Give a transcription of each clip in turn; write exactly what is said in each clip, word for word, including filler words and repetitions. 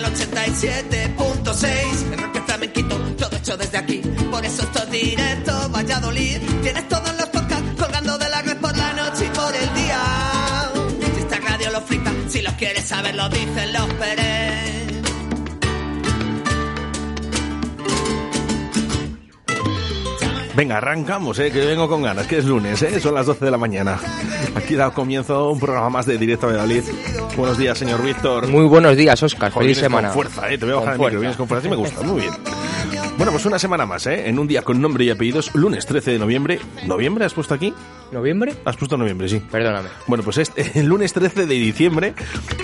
el ochenta y siete punto seis. Enrique Flamenquito, todo hecho desde aquí. Por eso esto es directo, Valladolid. Tienes todos los podcasts colgando de la red por la noche y por el día. Si esta radio lo flipa, si los quieres saber, lo dicen los Pérez. Venga, arrancamos, eh, que vengo con ganas, que es lunes, eh, son las doce de la mañana. Aquí da comienzo un programa más de Directo Valladolid. Buenos días, señor Víctor. Muy buenos días, Óscar. Feliz semana. Con fuerza, eh, te voy a bajar el micro, vienes con fuerza, sí me gusta, muy bien. Bueno, pues una semana más, eh, en un día con nombre y apellidos, lunes trece de noviembre. ¿Noviembre has puesto aquí? ¿Noviembre? Has puesto noviembre, sí. Perdóname. Bueno, pues este, el lunes trece de diciembre,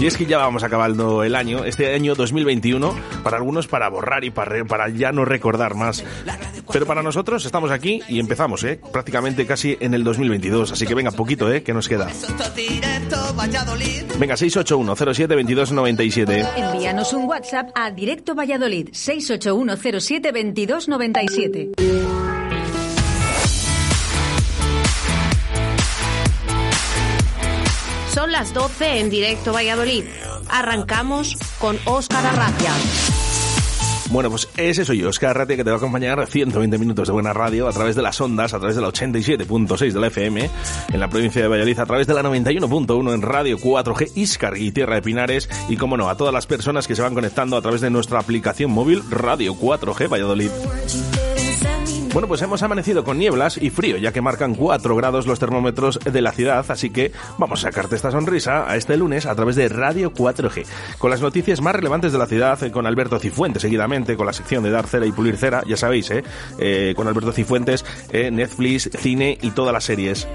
y es que ya vamos acabando el año, este año dos mil veintiuno, para algunos para borrar y para, para ya no recordar más. Pero para nosotros estamos aquí y empezamos, ¿eh? Prácticamente casi en el dos mil veintidós, así que venga, poquito, ¿eh? Que nos queda. Venga, seis ocho uno cero siete veintidós noventa y siete. Envíanos un WhatsApp a Directo Valladolid, seis ocho uno cero siete veintidós noventa y siete. Son las doce en Directo Valladolid. Arrancamos con Óscar Arratia. Bueno, pues ese soy yo, Óscar Arratia, que te va a acompañar ciento veinte minutos de buena radio a través de las ondas, a través de la ochenta y siete punto seis de la F M, en la provincia de Valladolid, a través de la noventa y uno punto uno en Radio cuatro G, Iscar y Tierra de Pinares, y como no, a todas las personas que se van conectando a través de nuestra aplicación móvil Radio cuatro G Valladolid. Bueno, pues hemos amanecido con nieblas y frío, ya que marcan cuatro grados los termómetros de la ciudad, así que vamos a sacarte esta sonrisa a este lunes a través de Radio cuatro G, con las noticias más relevantes de la ciudad, con Alberto Cifuentes seguidamente, con la sección de dar cera y pulir cera, ya sabéis, ¿eh? eh con Alberto Cifuentes, eh, Netflix, cine y todas las series.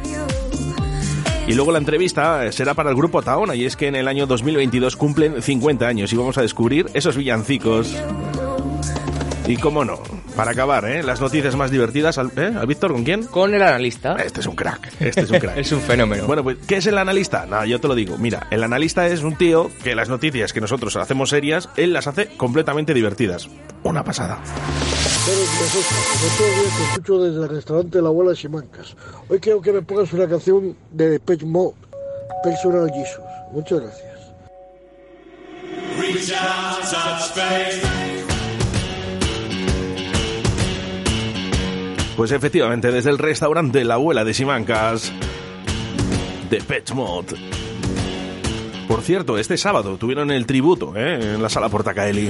Y luego la entrevista será para el grupo Tahona, y es que en el año dos mil veintidós cumplen cincuenta años y vamos a descubrir esos villancicos. Y cómo no, para acabar, ¿eh? Las noticias más divertidas, ¿eh? ¿Al Víctor con quién? Con el analista. Este es un crack, este es un crack. Es un fenómeno. Bueno, pues, ¿qué es el analista? Nada, yo te lo digo. Mira, el analista es un tío que las noticias que nosotros hacemos serias, él las hace completamente divertidas. Una pasada. Te escucho desde el restaurante La Abuela Simancas. Hoy quiero que me pongas una canción de Depeche Mode, Personal Jesus. Muchas gracias. Reach out, touch space. Pues efectivamente, desde el restaurante La Abuela de Simancas, Depeche Mode. Por cierto, este sábado tuvieron el tributo, ¿eh? En la sala Portacaeli.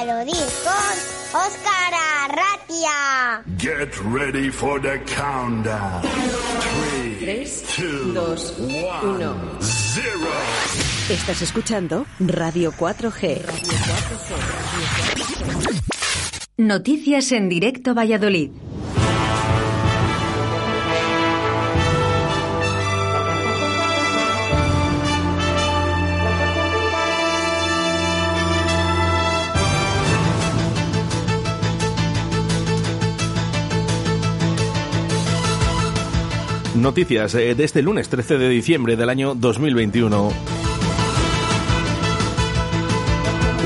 Con Óscar Arratia. Get ready for the countdown. tres, dos, uno, cero. Estás escuchando Radio cuatro G. Noticias en directo Valladolid. Noticias eh, de este lunes trece de diciembre del año dos mil veintiuno.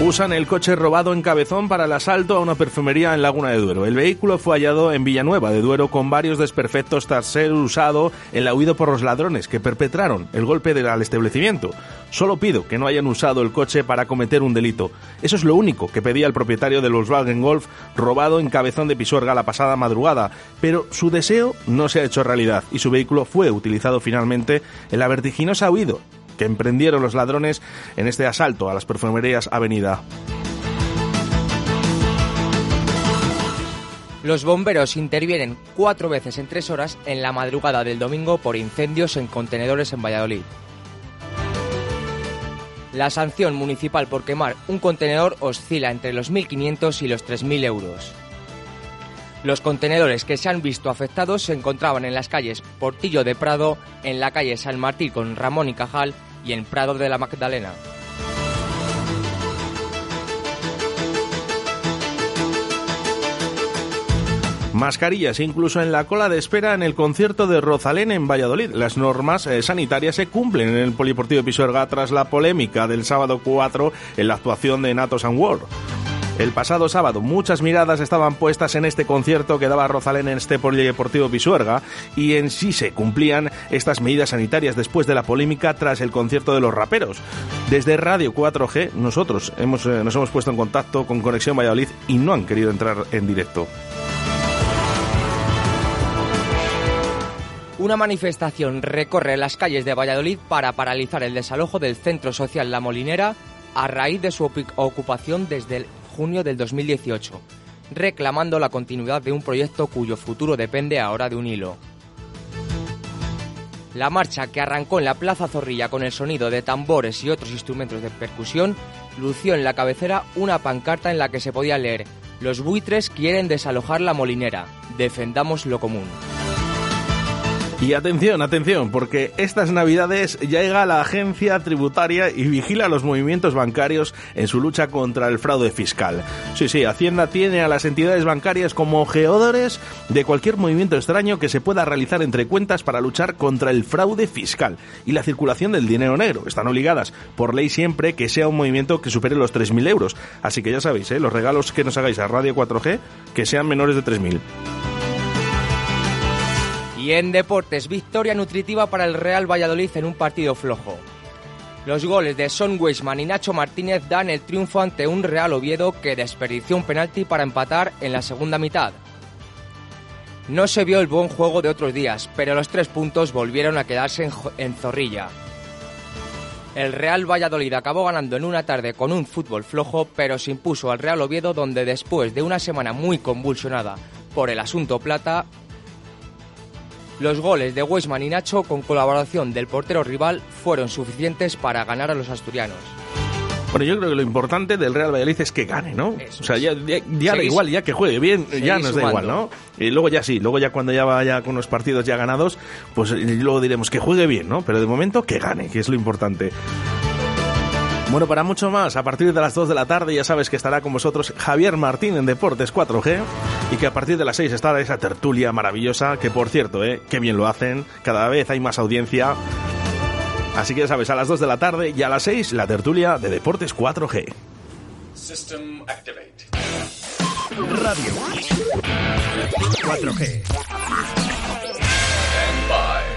Usan el coche robado en Cabezón para el asalto a una perfumería en Laguna de Duero. El vehículo fue hallado en Villanueva de Duero con varios desperfectos tras ser usado en la huida por los ladrones que perpetraron el golpe de, al establecimiento. Solo pido que no hayan usado el coche para cometer un delito. Eso es lo único que pedía el propietario del Volkswagen Golf robado en Cabezón de Pisuerga la pasada madrugada. Pero su deseo no se ha hecho realidad y su vehículo fue utilizado finalmente en la vertiginosa huida que emprendieron los ladrones en este asalto a las perfumerías Avenida. Los bomberos intervienen cuatro veces en tres horas en la madrugada del domingo por incendios en contenedores en Valladolid. La sanción municipal por quemar un contenedor oscila entre los mil quinientos y los tres mil euros. Los contenedores que se han visto afectados se encontraban en las calles Portillo de Prado, en la calle San Martín con Ramón y Cajal y en Prado de la Magdalena. Mascarillas incluso en la cola de espera en el concierto de Rosalén en Valladolid. Las normas eh, sanitarias se cumplen en el Polideportivo de Pisuerga tras la polémica del sábado cuatro en la actuación de Natos and World. El pasado sábado muchas miradas estaban puestas en este concierto que daba Rosalén en este Polideportivo Pisuerga y en sí se cumplían estas medidas sanitarias después de la polémica tras el concierto de los raperos. Desde Radio cuatro G nosotros hemos, eh, nos hemos puesto en contacto con Conexión Valladolid y no han querido entrar en directo. Una manifestación recorre las calles de Valladolid para paralizar el desalojo del Centro Social La Molinera a raíz de su ocupación desde el junio del dos mil dieciocho, reclamando la continuidad de un proyecto cuyo futuro depende ahora de un hilo. La marcha, que arrancó en la Plaza Zorrilla con el sonido de tambores y otros instrumentos de percusión, lució en la cabecera una pancarta en la que se podía leer: "Los buitres quieren desalojar La Molinera, defendamos lo común". Y atención, atención, porque estas Navidades llega la agencia tributaria y vigila los movimientos bancarios en su lucha contra el fraude fiscal. Sí, sí, Hacienda tiene a las entidades bancarias como ojeadores de cualquier movimiento extraño que se pueda realizar entre cuentas para luchar contra el fraude fiscal y la circulación del dinero negro. Están obligadas por ley siempre que sea un movimiento que supere los tres mil euros. Así que ya sabéis, ¿eh? Los regalos que nos hagáis a Radio cuatro G, que sean menores de tres mil. Y en deportes, victoria nutritiva para el Real Valladolid en un partido flojo. Los goles de Son Weisman y Nacho Martínez dan el triunfo ante un Real Oviedo que desperdició un penalti para empatar en la segunda mitad. No se vio el buen juego de otros días, pero los tres puntos volvieron a quedarse en, en Zorrilla. El Real Valladolid acabó ganando en una tarde con un fútbol flojo, pero se impuso al Real Oviedo, donde después de una semana muy convulsionada por el asunto plata, los goles de Weisman y Nacho, con colaboración del portero rival, fueron suficientes para ganar a los asturianos. Bueno, yo creo que lo importante del Real Valladolid es que gane, ¿no? Eso, o sea, ya, ya, ya da igual, ya que juegue bien, ya nos da igual, ¿no? Y luego ya sí, luego ya cuando ya vaya con los partidos ya ganados, pues luego diremos que juegue bien, ¿no? Pero de momento que gane, que es lo importante. Bueno, para mucho más, a partir de las dos de la tarde ya sabes que estará con vosotros Javier Martín en Deportes cuatro G y que a partir de las seis estará esa tertulia maravillosa, que por cierto, ¿eh? Qué bien lo hacen, cada vez hay más audiencia. Así que ya sabes, a las dos de la tarde y a las seis la tertulia de Deportes cuatro G. System activate. Radio cuatro G. Stand by.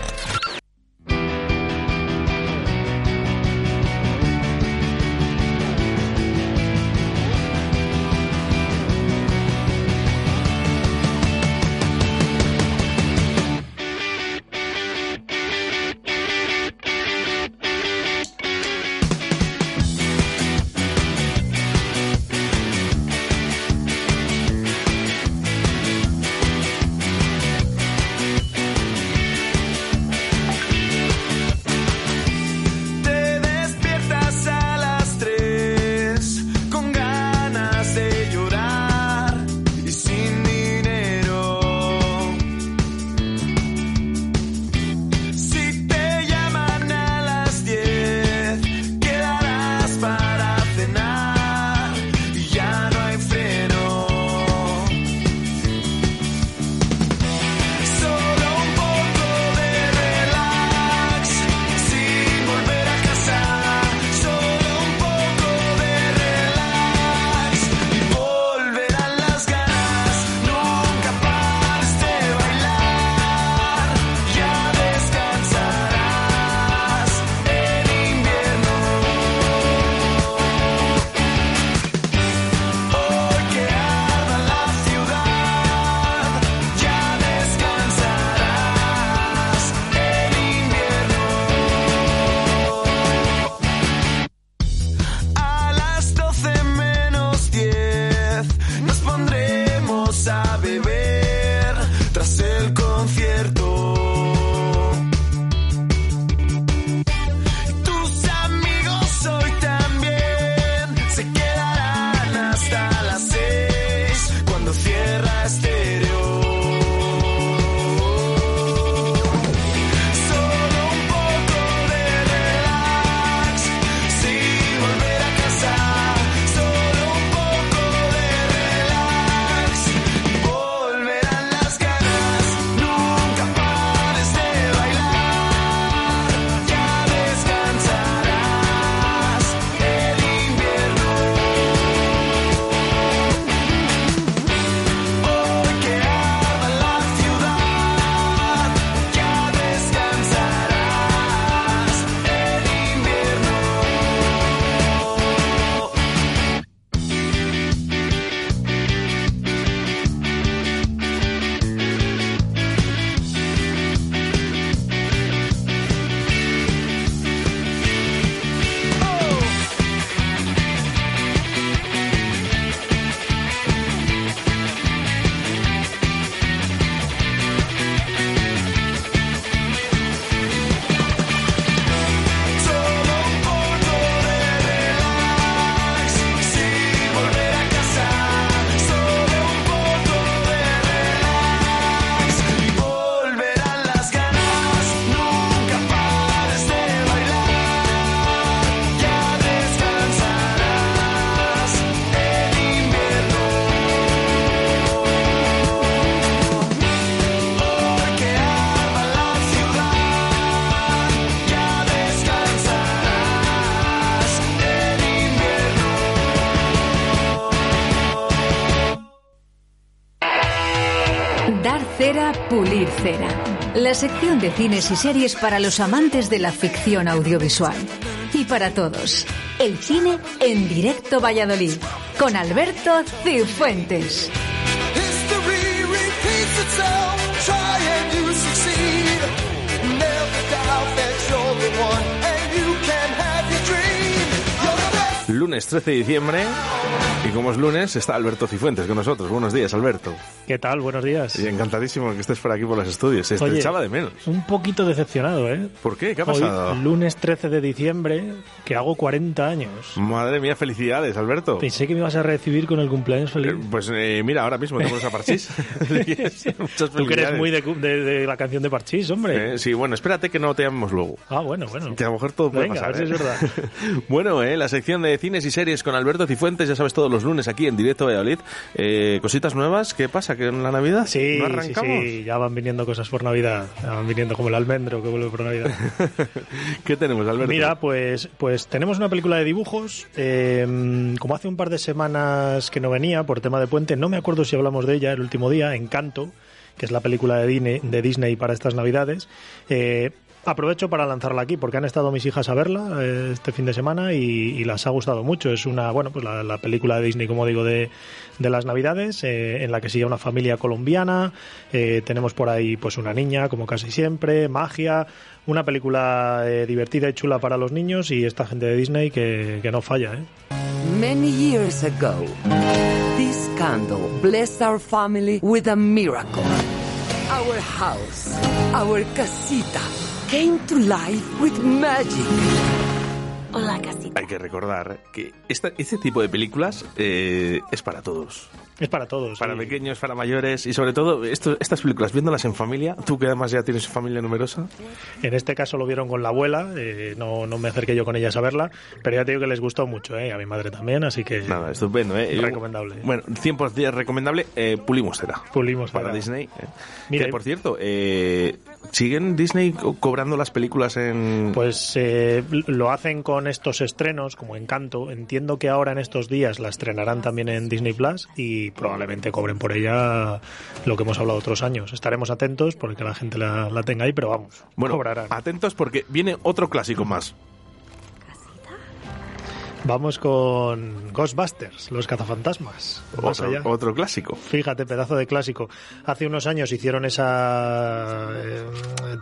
Pulir cera, la sección de cines y series para los amantes de la ficción audiovisual. Y para todos, el cine en directo Valladolid, con Alberto Cifuentes. Lunes trece de diciembre... Y como es lunes, está Alberto Cifuentes con nosotros. Buenos días, Alberto. ¿Qué tal? Buenos días. Y encantadísimo que estés por aquí por los estudios. Se te echaba de menos. Un poquito decepcionado, ¿eh? ¿Por qué? ¿Qué ha pasado? Hoy, lunes trece de diciembre, que hago cuarenta años. Madre mía, felicidades, Alberto. Pensé que me ibas a recibir con el cumpleaños feliz. Eh, pues eh, mira, ahora mismo te pones a Parchís. Tú que eres muy de, de, de la canción de Parchís, hombre. Eh, sí, bueno, espérate que no te llamemos luego. Ah, bueno, bueno. Que a lo mejor todo puede Venga, pasar. Venga, a ver si ¿eh? es verdad. Bueno, eh, la sección de cines y series con Alberto Cifuentes, ya sabes, todos los lunes aquí en Directo Valladolid. Eh, cositas nuevas, ¿qué pasa? ¿Que en la Navidad sí, no arrancamos? Sí, sí, ya van viniendo cosas por Navidad. Ya van viniendo como el almendro que vuelve por Navidad. ¿Qué tenemos, Alberto? Mira, pues, pues tenemos una película de dibujos. Eh, como hace un par de semanas que no venía por tema de puente, no me acuerdo si hablamos de ella el último día, Encanto, que es la película de Disney, de Disney para estas Navidades. Eh, Aprovecho para lanzarla aquí porque han estado mis hijas a verla eh, este fin de semana y, y las ha gustado mucho. Es una, bueno, pues la, la película de Disney, como digo, de, de las Navidades, eh, en la que sigue una familia colombiana. Eh, tenemos por ahí pues una niña, como casi siempre, magia. Una película eh, divertida y chula para los niños y esta gente de Disney que, que no falla, ¿eh? Many years ago, this candle blessed our family with a miracle. Our house, our casita. Came to life with magic. Hola, casita. Hay que recordar que esta, este tipo de películas eh, es para todos. Es para todos. Para sí. Pequeños, para mayores y sobre todo esto, estas películas, viéndolas en familia, tú que además ya tienes familia numerosa. En este caso lo vieron con la abuela, eh, no, no me acerqué yo con ellas a verla, pero ya te digo que les gustó mucho, eh, a mi madre también, así que... Nada, estupendo, ¿eh? Recomendable. Bueno, cien por cien recomendable, eh, pulimos era. Pulimos era. Para Disney. Eh. Mira, que por cierto, eh, ¿siguen Disney co- cobrando las películas en...? Pues eh, lo hacen con estos estrenos, como Encanto. Entiendo que ahora en estos días la estrenarán también en Disney Plus y y probablemente cobren por ella lo que hemos hablado otros años. Estaremos atentos porque la gente la, la tenga ahí, pero vamos, bueno, cobrarán. Atentos porque viene otro clásico más. Vamos con Ghostbusters, los cazafantasmas. Otro, allá. otro clásico. Fíjate, pedazo de clásico. Hace unos años hicieron esa eh,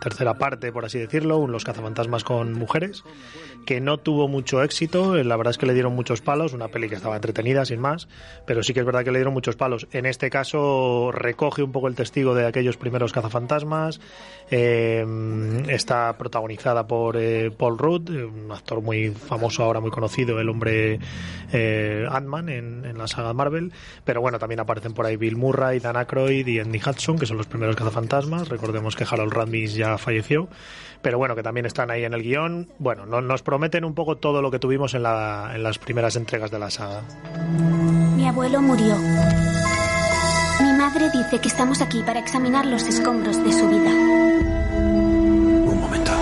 tercera parte, por así decirlo, los cazafantasmas con mujeres, que no tuvo mucho éxito. La verdad es que le dieron muchos palos, una peli que estaba entretenida, sin más, pero sí que es verdad que le dieron muchos palos. En este caso recoge un poco el testigo de aquellos primeros cazafantasmas. Eh, está protagonizada por eh, Paul Rudd, un actor muy famoso ahora, muy conocido, el hombre eh, Ant-Man en, en la saga Marvel, pero bueno, también aparecen por ahí Bill Murray, Dan Aykroyd y Andy Hudson, que son los primeros cazafantasmas. Recordemos que Harold Ramis ya falleció, pero bueno, que también están ahí en el guión. Bueno, no, nos prometen un poco todo lo que tuvimos en, la, en las primeras entregas de la saga. Mi abuelo murió. Mi madre dice que estamos aquí para examinar los escombros de su vida. Un momento.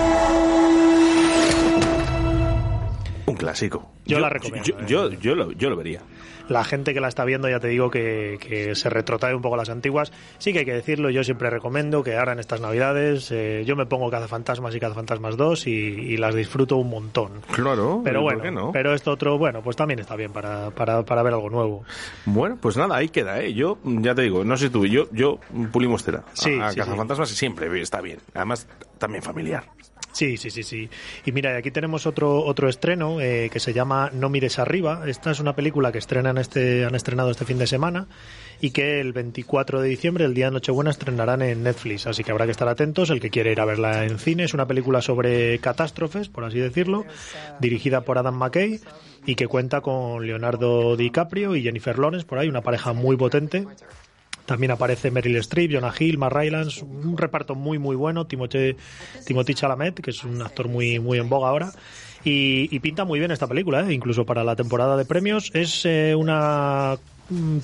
Un clásico. Yo, yo la recomiendo. Yo, yo, yo, yo, lo, yo lo vería. La gente que la está viendo, ya te digo que, que se retrotrae un poco las antiguas. Sí que hay que decirlo, yo siempre recomiendo que ahora en estas Navidades eh, yo me pongo Cazafantasmas y Cazafantasmas dos y, y las disfruto un montón. Claro, pero bueno, ¿por qué no? Pero esto otro, bueno, pues también está bien para, para, para ver algo nuevo. Bueno, pues nada, ahí queda, ¿eh? Yo, ya te digo, no sé tú, yo, yo pulimos tela. Sí, a, a sí, Cazafantasmas sí. Siempre está bien, además también familiar. Sí, sí, sí, sí. Y mira, aquí tenemos otro otro estreno eh, que se llama No mires arriba. Esta es una película que estrenan este han estrenado este fin de semana y que el veinticuatro de diciembre, el día de Nochebuena, estrenarán en Netflix. Así que habrá que estar atentos el que quiere ir a verla en cine. Es una película sobre catástrofes, por así decirlo, dirigida por Adam McKay y que cuenta con Leonardo DiCaprio y Jennifer Lawrence, por ahí, una pareja muy potente. También aparece Meryl Streep, Jonah Hill, Matt Rylance, un reparto muy muy bueno, Timothée Chalamet, que es un actor muy muy en boga ahora, y, y pinta muy bien esta película, ¿eh? Incluso para la temporada de premios. Es eh, una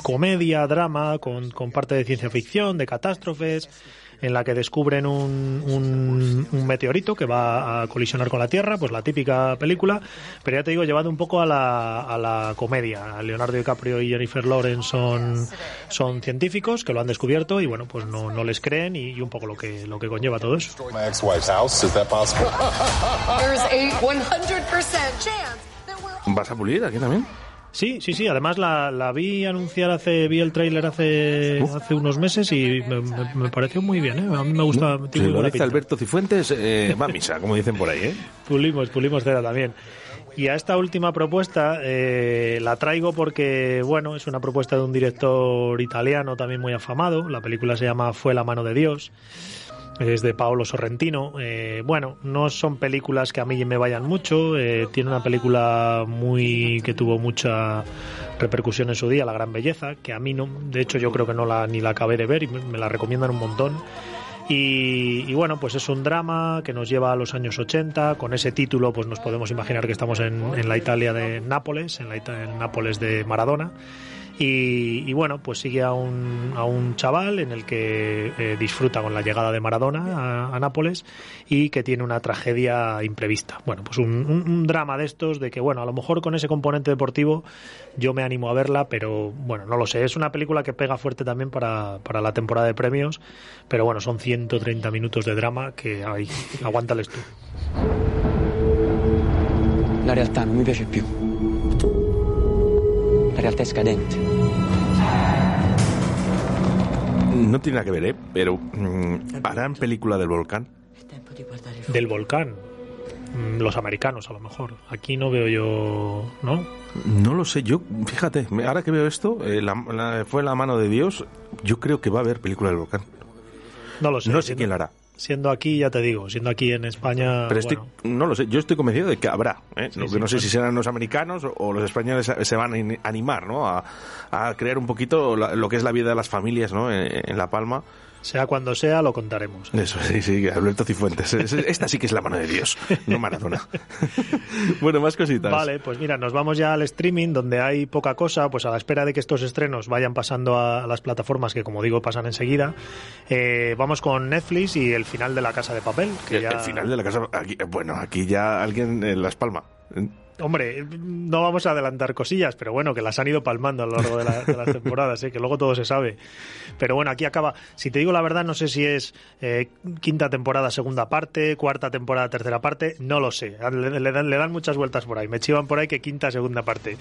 comedia, drama, con, con parte de ciencia ficción, de catástrofes, en la que descubren un, un, un meteorito que va a colisionar con la Tierra, pues la típica película, pero ya te digo, llevado un poco a la, a la comedia. Leonardo DiCaprio y Jennifer Lawrence son, son científicos que lo han descubierto y bueno, pues no, no les creen y, y un poco lo que, lo que conlleva todo eso. ¿Vas a pulir aquí también? Sí, sí, sí. Además la, la vi anunciar hace, vi el tráiler hace, hace unos meses y me, me, me pareció muy bien, ¿eh? A mí me gusta. Te lo dice Alberto Cifuentes, eh, va a misa, como dicen por ahí, ¿eh? Pulimos, pulimos cera también. Y a esta última propuesta eh, la traigo porque, bueno, es una propuesta de un director italiano también muy afamado. La película se llama Fue la mano de Dios. Es de Paolo Sorrentino. Eh, bueno, no son películas que a mí me vayan mucho. Eh, tiene una película muy que tuvo mucha repercusión en su día, La gran belleza, que a mí no, de hecho yo creo que no la ni la acabé de ver y me la recomiendan un montón. Y, y bueno, pues es un drama que nos lleva a los años ochenta. Con ese título pues nos podemos imaginar que estamos en, en la Italia de Nápoles, en la Ita- en Nápoles de Maradona. Y, y bueno, pues sigue a un, a un chaval en el que eh, disfruta con la llegada de Maradona a, a Nápoles y que tiene una tragedia imprevista. Bueno, pues un, un, un drama de estos de que, bueno, a lo mejor con ese componente deportivo yo me animo a verla, pero bueno, no lo sé. Es una película que pega fuerte también para, para la temporada de premios, pero bueno, son ciento treinta minutos de drama que hay. Aguántales tú. La realtà non mi piace più. La realtà è scadente. No tiene nada que ver, ¿eh? Pero mm, ¿harán película del volcán? ¿Del volcán? Mm, los americanos, a lo mejor. Aquí no veo yo... ¿No? No lo sé. Yo, fíjate, ahora que veo esto, eh, la, la, Fue la mano de Dios, yo creo que va a haber película del volcán. No lo sé. No sé siendo, quién la hará. Siendo aquí, ya te digo, siendo aquí en España... Pero estoy, bueno. No lo sé, yo estoy convencido de que habrá, ¿eh? Sí, no, sí, no sé claro. Si serán los americanos o los españoles se van a animar, ¿no? A, a crear un poquito la, lo que es la vida de las familias, ¿no? En, en La Palma. Sea cuando sea, lo contaremos. Eso, sí, sí, Alberto Cifuentes. Esta sí que es la mano de Dios, no Maradona. Bueno, más cositas. Vale, pues mira, nos vamos ya al streaming, donde hay poca cosa, pues a la espera de que estos estrenos vayan pasando a las plataformas que, como digo, pasan enseguida. Eh, vamos con Netflix y el final de La Casa de Papel. Que el, ya... el final de La Casa... Aquí, bueno, aquí ya alguien en Las Palmas. Hombre, no vamos a adelantar cosillas, pero bueno, que las han ido palmando a lo largo de, la, de las temporadas, ¿eh? Que luego todo se sabe. Pero bueno, aquí acaba, si te digo la verdad, no sé si es eh, quinta temporada, segunda parte, cuarta temporada, tercera parte, no lo sé. Le, le, dan, le dan muchas vueltas por ahí, me chivan por ahí que quinta, segunda parte.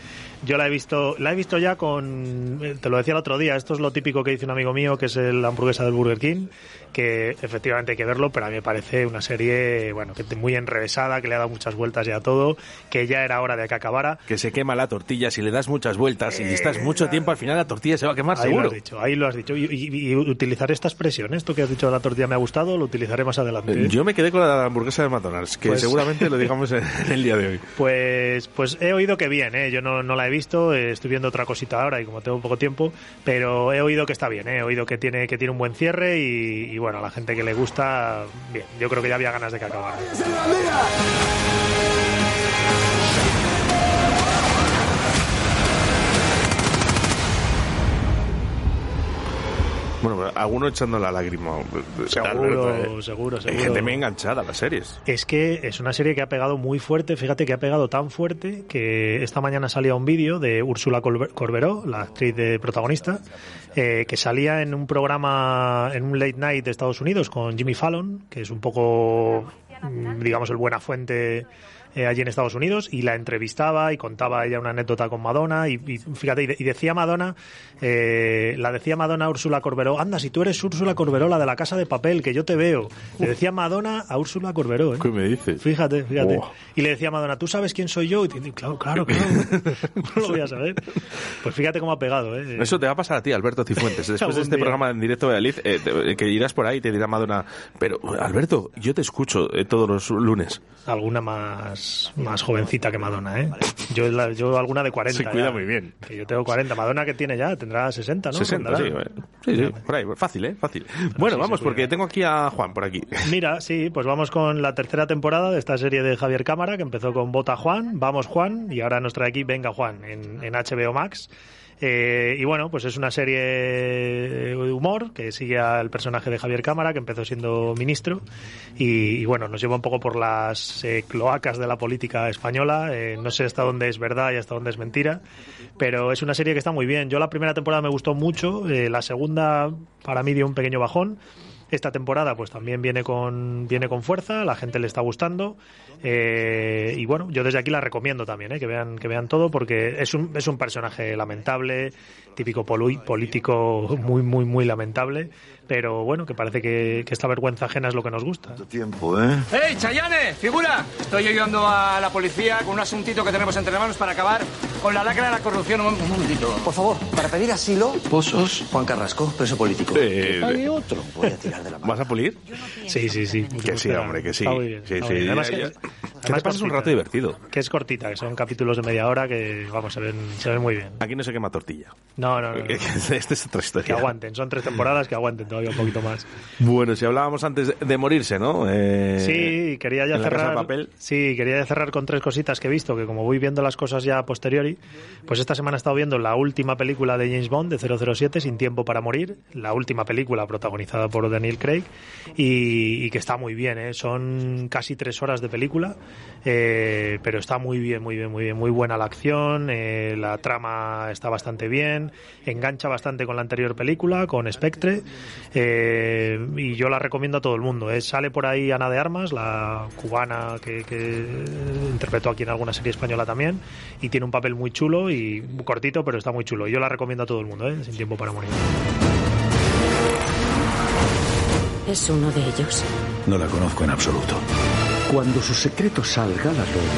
Yo la he visto la he visto ya con, te lo decía el otro día, esto es lo típico que dice un amigo mío, que es la hamburguesa del Burger King, que efectivamente hay que verlo, pero a mí me parece una serie, bueno, que muy enrevesada, que le ha dado muchas vueltas ya a todo, que ya era hora de que acabara. Que se quema la tortilla si le das muchas vueltas y eh, estás mucho tiempo, al final la tortilla se va a quemar, ahí seguro. Ahí lo has dicho, ahí lo has dicho. Y, y, y utilizaré esta expresión, esto que has dicho de la tortilla me ha gustado, lo utilizaré más adelante. Yo me quedé con la hamburguesa de McDonald's, que pues... seguramente lo digamos en el día de hoy. Pues pues he oído que bien, ¿eh? Yo no, no la he visto, eh, estoy viendo otra cosita ahora y como tengo poco tiempo, pero he oído que está bien, ¿eh? He oído que tiene, que tiene un buen cierre y, y bueno, a la gente que le gusta, bien. Yo creo que ya había ganas de que acabara. Bueno, alguno echando la lágrima. Seguro, Alberto, eh. seguro, seguro. Hay gente muy enganchada a las series. Es que es una serie que ha pegado muy fuerte. Fíjate que ha pegado tan fuerte que esta mañana salía un vídeo de Úrsula Corberó, la actriz de protagonista, eh, que salía en un programa, en un late night de Estados Unidos con Jimmy Fallon, que es un poco, digamos, el buena fuente... Eh, allí en Estados Unidos, y la entrevistaba y contaba ella una anécdota con Madonna y, y fíjate, y, de, y decía Madonna eh, la decía Madonna Úrsula Corberó, anda, si tú eres Úrsula Corberó, la de La Casa de Papel, que yo te veo. Le decía Madonna a Úrsula Corberó, ¿eh? ¿Qué me dices? Fíjate, fíjate. Oh. Y le decía Madonna, ¿tú sabes quién soy yo? Y te, claro, claro, claro. No lo voy a saber. Pues fíjate cómo ha pegado, ¿eh? Eso te va a pasar a ti, Alberto Cifuentes. Después de este día. Programa en directo de Valladolid, eh, te, que irás por ahí y te dirá Madonna, pero Alberto, yo te escucho eh, todos los lunes. Alguna más más jovencita que Madonna, ¿eh? Vale. Yo, la, yo alguna de cuarenta. Se cuida ya. Muy bien. Que yo tengo cuarenta. Madonna, ¿qué tiene ya? Tendrá sesenta, ¿no? sesenta, sí, sí, sí. Por ahí, fácil, ¿eh? Fácil. Pero bueno, sí, vamos, porque tengo aquí a Juan, por aquí. Mira, sí, pues vamos con la tercera temporada de esta serie de Javier Cámara, que empezó con Vota Juan, Vamos Juan, y ahora nos trae aquí Venga Juan, en, en H B O Max. Eh, y bueno, pues es una serie de humor que sigue al personaje de Javier Cámara, que empezó siendo ministro y, y bueno, nos lleva un poco por las eh, cloacas de la política española, eh, no sé hasta dónde es verdad y hasta dónde es mentira, pero es una serie que está muy bien. Yo la primera temporada me gustó mucho, eh, la segunda para mí dio un pequeño bajón. Esta temporada pues también viene con viene con fuerza, la gente le está gustando, eh, y bueno, yo desde aquí la recomiendo también, eh, que vean que vean todo, porque es un es un personaje lamentable, típico polu- político muy muy muy lamentable, pero bueno, que parece que, que esta vergüenza ajena es lo que nos gusta. Tiempo, ¿eh? ¡Hey, Chayane, figura! Estoy ayudando a la policía con un asuntito que tenemos entre manos para acabar con la lacra de la corrupción. Un momentito. Por favor, para pedir asilo... Pozos, Juan Carrasco, preso político. Eh, hay otro. Voy a tirar de la mano. ¿Vas a pulir? Sí, sí, sí. Que sí, hombre, que sí. Está muy bien. Sí, sí. Además, ya, ya. Que te pasas un rato divertido. Que es cortita, que son capítulos de media hora que, vamos, se ven, se ven muy bien. Aquí no se quema tortilla. No, no, no. no. Esta es otra historia. Que aguanten. Son tres temporadas que aguanten todavía un poquito más. Bueno, si hablábamos antes de morirse, ¿no? Eh, sí, quería ya cerrar... Papel. Sí, quería ya cerrar con tres cositas que he visto, que como voy viendo las cosas ya a posteriori, pues esta semana he estado viendo la última película de James Bond, de cero cero siete, Sin Tiempo para Morir, la última película protagonizada por Daniel Craig, y, y que está muy bien, ¿eh? Son casi tres horas de película, eh, pero está muy bien, muy bien, muy bien, muy buena la acción, eh, la trama está bastante bien, engancha bastante con la anterior película, con Spectre, eh, y yo la recomiendo a todo el mundo, ¿eh? Sale por ahí Ana de Armas, la cubana que, que interpretó aquí en alguna serie española también, y tiene un papel muy chulo y muy cortito, pero está muy chulo. Yo la recomiendo a todo el mundo, ¿eh? Sin Tiempo para Morir. ¿Es uno de ellos? No la conozco en absoluto. Cuando su secreto salga a la luz,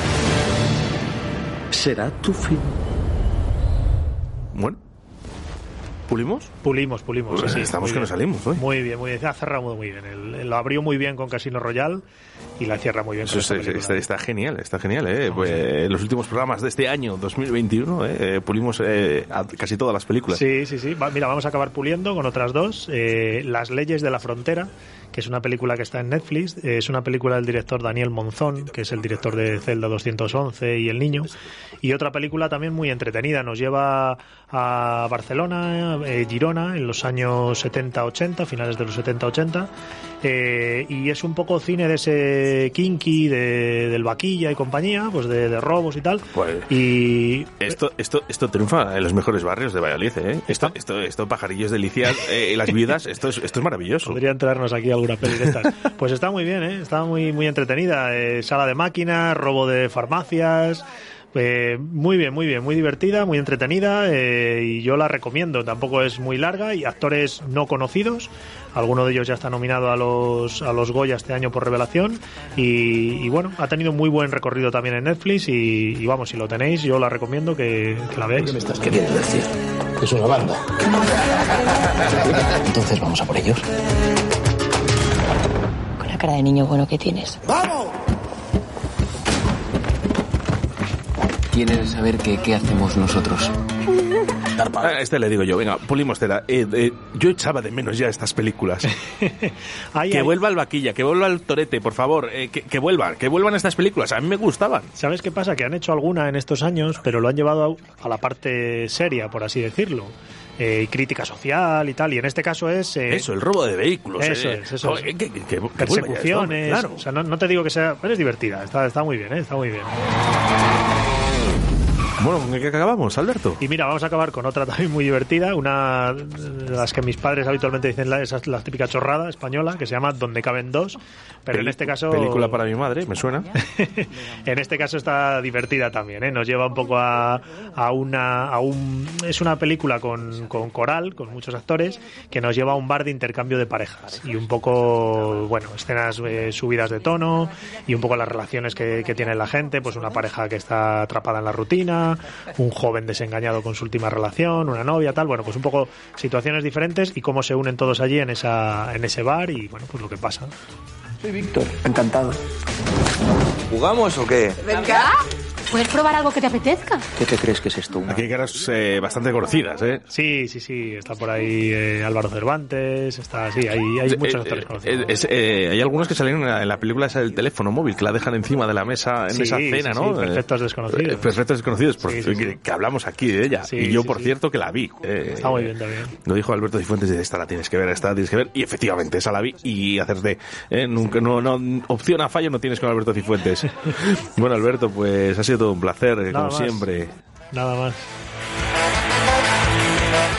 será tu fin. Bueno. ¿Pulimos? Pulimos, pulimos. Pues sí, estamos que nos salimos hoy. Muy bien, muy bien. Ha cerrado muy bien. El, el, lo abrió muy bien con Casino Royale y la cierra muy bien. Eso con está, está, está genial, está genial. ¿eh? Pues, eh, los últimos programas de este año dos mil veintiuno eh, pulimos eh, a casi todas las películas. Sí, sí, sí. Va, mira, vamos a acabar puliendo con otras dos. Eh, Las Leyes de la Frontera, que es una película que está en Netflix, es una película del director Daniel Monzón, que es el director de Celda doscientos once y El Niño, y otra película también muy entretenida, nos lleva a Barcelona, eh, Girona, en los años setenta ochenta, finales de los setenta ochenta, eh, y es un poco cine de ese kinky, de, del vaquilla y compañía, pues de, de robos y tal. Pues y esto esto esto triunfa en los mejores barrios de Valladolid, ¿eh? Esto, esto, esto pajarillos, delicias, eh, las viudas, esto es, esto es maravilloso. Podría entrarnos aquí alguna peli de estas. Pues está muy bien, ¿eh? Está muy muy entretenida. Eh, sala de máquinas, robo de farmacias. Eh, muy bien, muy bien, muy divertida, muy entretenida, eh, y yo la recomiendo. Tampoco es muy larga y actores no conocidos. Alguno de ellos ya está nominado a los a los Goya este año por Revelación, y, y bueno, ha tenido muy buen recorrido también en Netflix, y, y vamos, si lo tenéis, yo la recomiendo que, que la veáis. ¿Qué me estás queriendo decir? Es una banda. Entonces vamos a por ellos. Con la cara de niño bueno que tienes. ¡Vamos! Quiere saber que, qué hacemos nosotros. A este le digo yo, venga, pulimostela. Eh, eh, yo echaba de menos ya estas películas. ay, que ay. Vuelva el vaquilla, que vuelva el torete, por favor, eh, que, que vuelvan, que vuelvan estas películas. A mí me gustaban. ¿Sabes qué pasa? Que han hecho alguna en estos años, pero lo han llevado a, a la parte seria, por así decirlo. Eh, y crítica social y tal, y en este caso es... Eh, eso, el robo de vehículos. Eso eh, es, eso es. Que, que, que, que Persecuciones. Esto, claro. O sea, no, no te digo que sea... Pero es divertida, está, está muy bien, eh, está muy bien. Bueno, ¿con qué acabamos, Alberto? Y mira, vamos a acabar con otra también muy divertida, una de las que mis padres habitualmente dicen, la, esa, la típica chorrada española, que se llama Donde caben dos, pero Pel- en este caso... Película para mi madre, me suena. En este caso está divertida también, ¿eh? Nos lleva un poco a, a una... A un, es una película con, con coral, con muchos actores, que nos lleva a un bar de intercambio de parejas, y un poco, bueno, escenas eh, subidas de tono, y un poco las relaciones que, que tiene la gente, pues una pareja que está atrapada en la rutina, un joven desengañado con su última relación, una novia, tal, bueno, pues un poco situaciones diferentes y cómo se unen todos allí en esa en ese bar y, bueno, pues lo que pasa. Soy Víctor. Encantado. ¿Jugamos o qué? Venga. ¿Puedes probar algo que te apetezca? ¿Qué te crees que es esto? Una... Aquí hay caras eh, bastante conocidas, ¿eh? Sí, sí, sí. Está por ahí eh, Álvaro Cervantes, está... Sí, hay, hay muchos eh, actores eh, conocidos. Es, eh, hay algunos que salieron en la película esa del teléfono móvil, que la dejan encima de la mesa en sí, esa cena, sí, ¿no? Sí, Perfectos Desconocidos. Eh, Perfectos Desconocidos, por, sí, sí, sí. Que, que hablamos aquí de ella. Sí, y yo, sí, por sí. cierto, que la vi. Eh, está muy bien también. Lo dijo Alberto Cifuentes, esta la tienes que ver, esta la tienes que ver. Y efectivamente, esa la vi y hacerte... Eh, nunca, no, no, opción a fallo no tienes con Alberto Cifuentes. Bueno, Alberto, pues ha sido todo un placer, nada como más. Siempre. Nada más.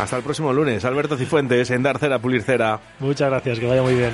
Hasta el próximo lunes. Alberto Cifuentes en Darcera Pulircera. Muchas gracias, que vaya muy bien.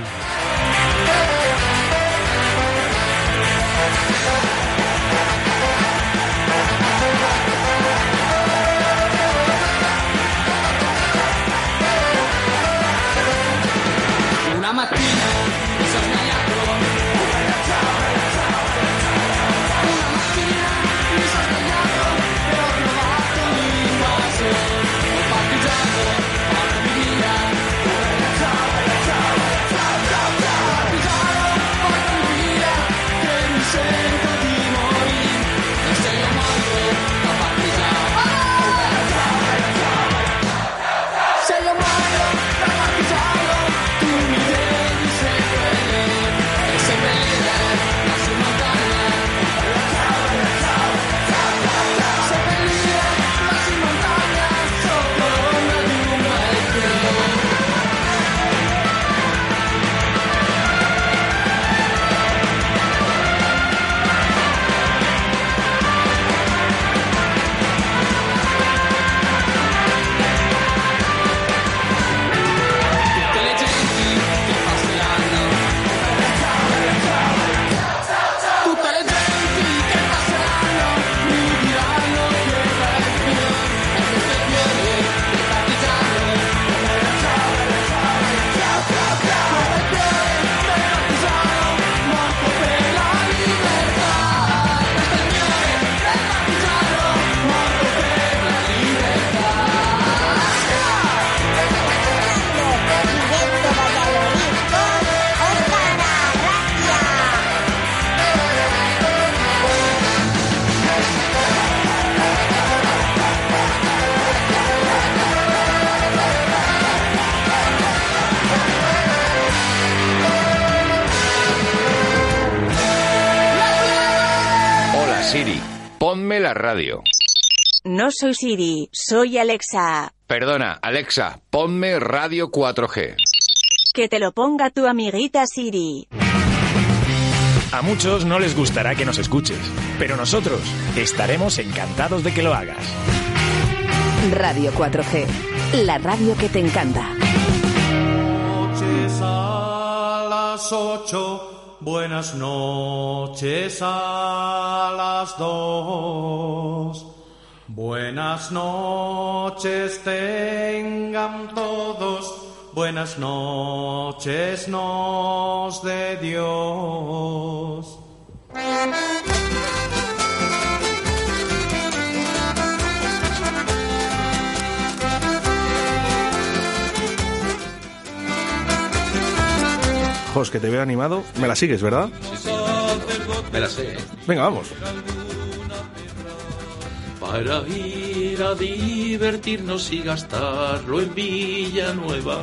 Ponme la radio. No soy Siri, soy Alexa. Perdona, Alexa, ponme Radio cuatro G. Que te lo ponga tu amiguita Siri. A muchos no les gustará que nos escuches, pero nosotros estaremos encantados de que lo hagas. Radio cuatro G, la radio que te encanta. Noches a las ocho. Buenas noches a las dos. Buenas noches tengan todos. Buenas noches nos dé Dios. Que te veo animado. Me la sigues, ¿verdad? Sí, sí. Me la sé. Venga, vamos. Para ir a divertirnos y gastarlo en Villanueva.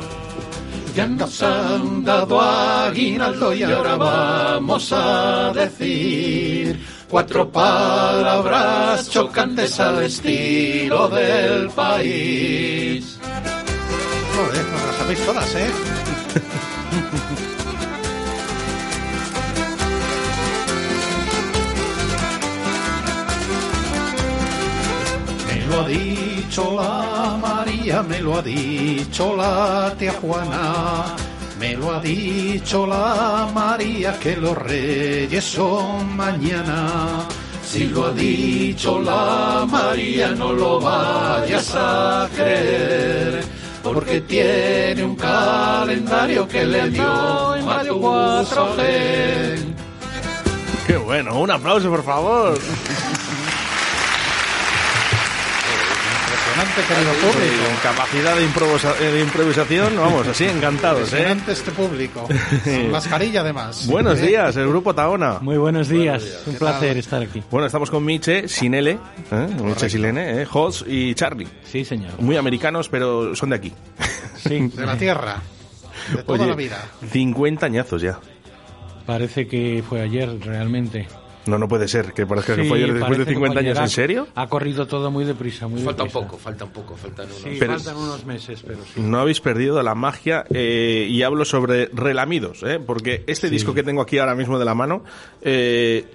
Ya nos han dado aguinaldo y ahora vamos a decir cuatro palabras chocantes al estilo del país. Joder, no las sabéis todas, ¿eh? Me lo ha dicho la María, me lo ha dicho la tía Juana, me lo ha dicho la María que los reyes son mañana. Si lo ha dicho la María no lo vayas a creer, porque tiene un calendario que le dio en Radio cuatro G. ¡Qué bueno! ¡Un aplauso, por favor! Querido público. Con capacidad de, improvisa- de improvisación, vamos, así encantados, ¿eh? Este público, sin mascarilla además. Buenos días, el grupo Tahona. Muy buenos días, buenos días. Un placer tal? estar aquí. Bueno, estamos con Miche, Sinele, ¿eh? Miche, Sinele, ¿eh? Hoss y Charlie. Sí, señor. Muy americanos, pero son de aquí. Sí. De la tierra, de toda Oye, la vida. cincuenta añazos ya. Parece que fue ayer, realmente. No, no puede ser, que parezca sí, que fue ayer después de cincuenta años, ¿en serio? Ha corrido todo muy deprisa, muy falta deprisa. Un poco, falta un poco, faltan unos, sí, faltan unos meses, pero sí. No habéis perdido la magia, eh, y hablo sobre relamidos, eh, porque este sí. disco que tengo aquí ahora mismo de la mano, eh,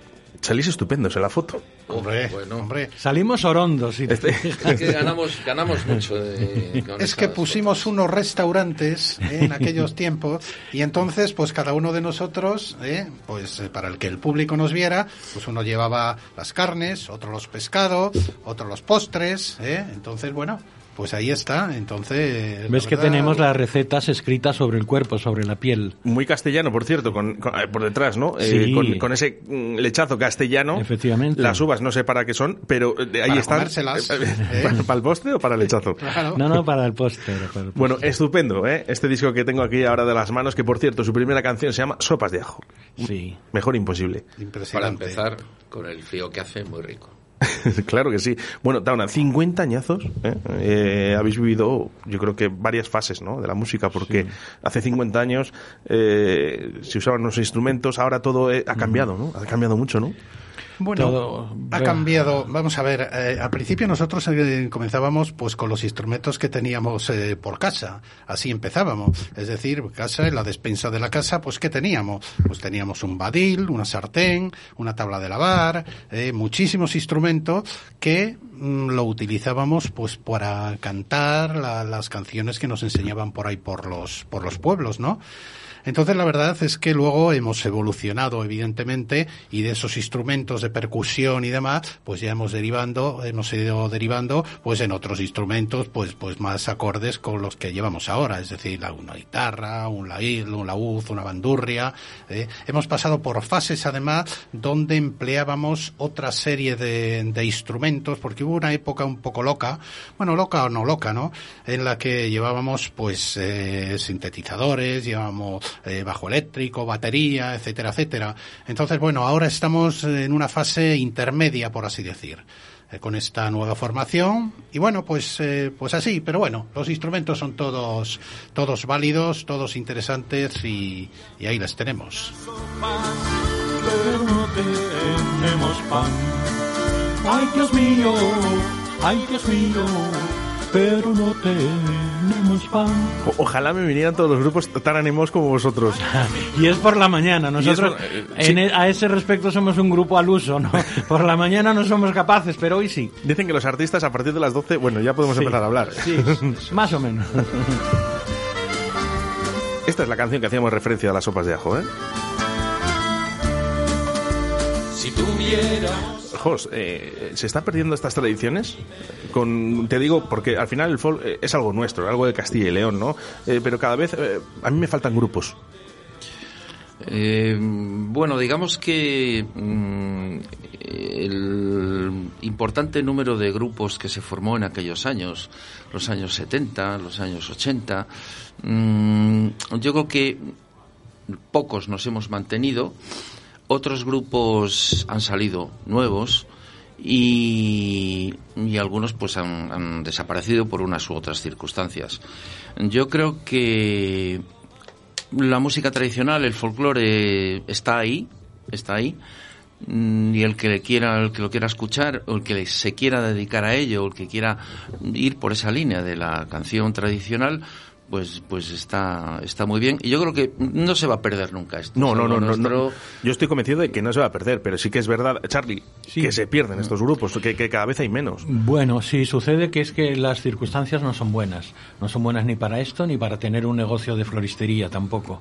Salís estupendos en la foto. Hombre, bueno, hombre. Salimos orondos. Y este... Es que ganamos, ganamos mucho. De, con es que pusimos fotos. Unos restaurantes eh, en aquellos tiempos y entonces, pues cada uno de nosotros, eh, pues para el que el público nos viera, pues uno llevaba las carnes, otro los pescados, otro los postres, eh, entonces, bueno... Pues ahí está, entonces... Ves que tenemos las recetas escritas sobre el cuerpo, sobre la piel. Muy castellano, por cierto, con, con, por detrás, ¿no? Sí. Eh, con, con ese lechazo castellano. Efectivamente. Las uvas no sé para qué son, pero ahí para están. Comérselas, eh, ¿eh? ¿Para, ¿Para el postre o para el lechazo? Claro. No, no, para el postre. Para el postre. Bueno, estupendo, ¿eh? Este disco que tengo aquí ahora de las manos, que por cierto, su primera canción se llama Sopas de Ajo. Sí. Mejor imposible. Impresionante. Para empezar, con el frío que hace, muy rico. Claro que sí. Bueno, Tahona, cincuenta añazos, ¿eh? Eh, habéis vivido, yo creo que varias fases, ¿no?, de la música, porque sí. Hace cincuenta años eh, se usaban los instrumentos, ahora todo ha cambiado, ¿no? Ha cambiado mucho, ¿no? Bueno, todo... ha cambiado. Vamos a ver, eh, al principio nosotros eh, comenzábamos pues con los instrumentos que teníamos eh, por casa, así empezábamos, es decir, casa, en la despensa de la casa, pues ¿qué teníamos? Pues teníamos un badil, una sartén, una tabla de lavar, eh, muchísimos instrumentos que mm, lo utilizábamos pues para cantar la, las canciones que nos enseñaban por ahí por los, por los pueblos, ¿no? Entonces la verdad es que luego hemos evolucionado, evidentemente, y de esos instrumentos de percusión y demás, pues ya hemos derivando, hemos ido derivando pues en otros instrumentos pues pues más acordes con los que llevamos ahora, es decir, una guitarra, un laúd, un laúd, una bandurria, eh. Hemos pasado por fases además donde empleábamos otra serie de, de instrumentos, porque hubo una época un poco loca, bueno, loca o no loca, ¿no?, en la que llevábamos pues eh, sintetizadores, llevábamos Eh, bajo eléctrico, batería, etcétera, etcétera. Entonces, bueno, ahora estamos en una fase intermedia, por así decir, eh, con esta nueva formación y bueno, pues eh, pues así, pero bueno, los instrumentos son todos todos válidos, todos interesantes y, y ahí les tenemos. Pero no tenemos pan. Ay, Dios mío, ay, Dios mío. Pero no tenemos pan. Ojalá me vinieran todos los grupos tan animosos como vosotros. Y es por la mañana. Nosotros por, eh, en sí. e, a ese respecto somos un grupo al uso, ¿no? Por la mañana no somos capaces, pero hoy sí. Dicen que los artistas a partir de las doce, bueno, ya podemos sí, empezar a hablar. Sí, más o menos. Esta es la canción que hacíamos referencia a las sopas de ajo, ¿eh? Si tuvieras... Jos, eh, ¿se están perdiendo estas tradiciones? Con, te digo, porque al final el folk es algo nuestro, algo de Castilla y León, ¿no? Eh, pero cada vez, eh, a mí me faltan grupos. Eh, bueno, digamos que mm, el importante número de grupos que se formó en aquellos años, los años setenta, los años ochenta, mm, yo creo que pocos nos hemos mantenido. Otros grupos han salido nuevos y, y algunos pues han, han desaparecido por unas u otras circunstancias. Yo creo que la música tradicional, el folclore, está ahí, está ahí. Y el que le quiera, el que lo quiera escuchar, o el que se quiera dedicar a ello, o el que quiera ir por esa línea de la canción tradicional, pues pues está está muy bien. Y yo creo que no se va a perder nunca esto. No, no, no, no, no. Yo estoy convencido de que no se va a perder, pero sí que es verdad, Charlie, sí, que se pierden estos grupos, que, que cada vez hay menos. Bueno, sí, sucede que es que las circunstancias no son buenas. No son buenas ni para esto, ni para tener un negocio de floristería tampoco.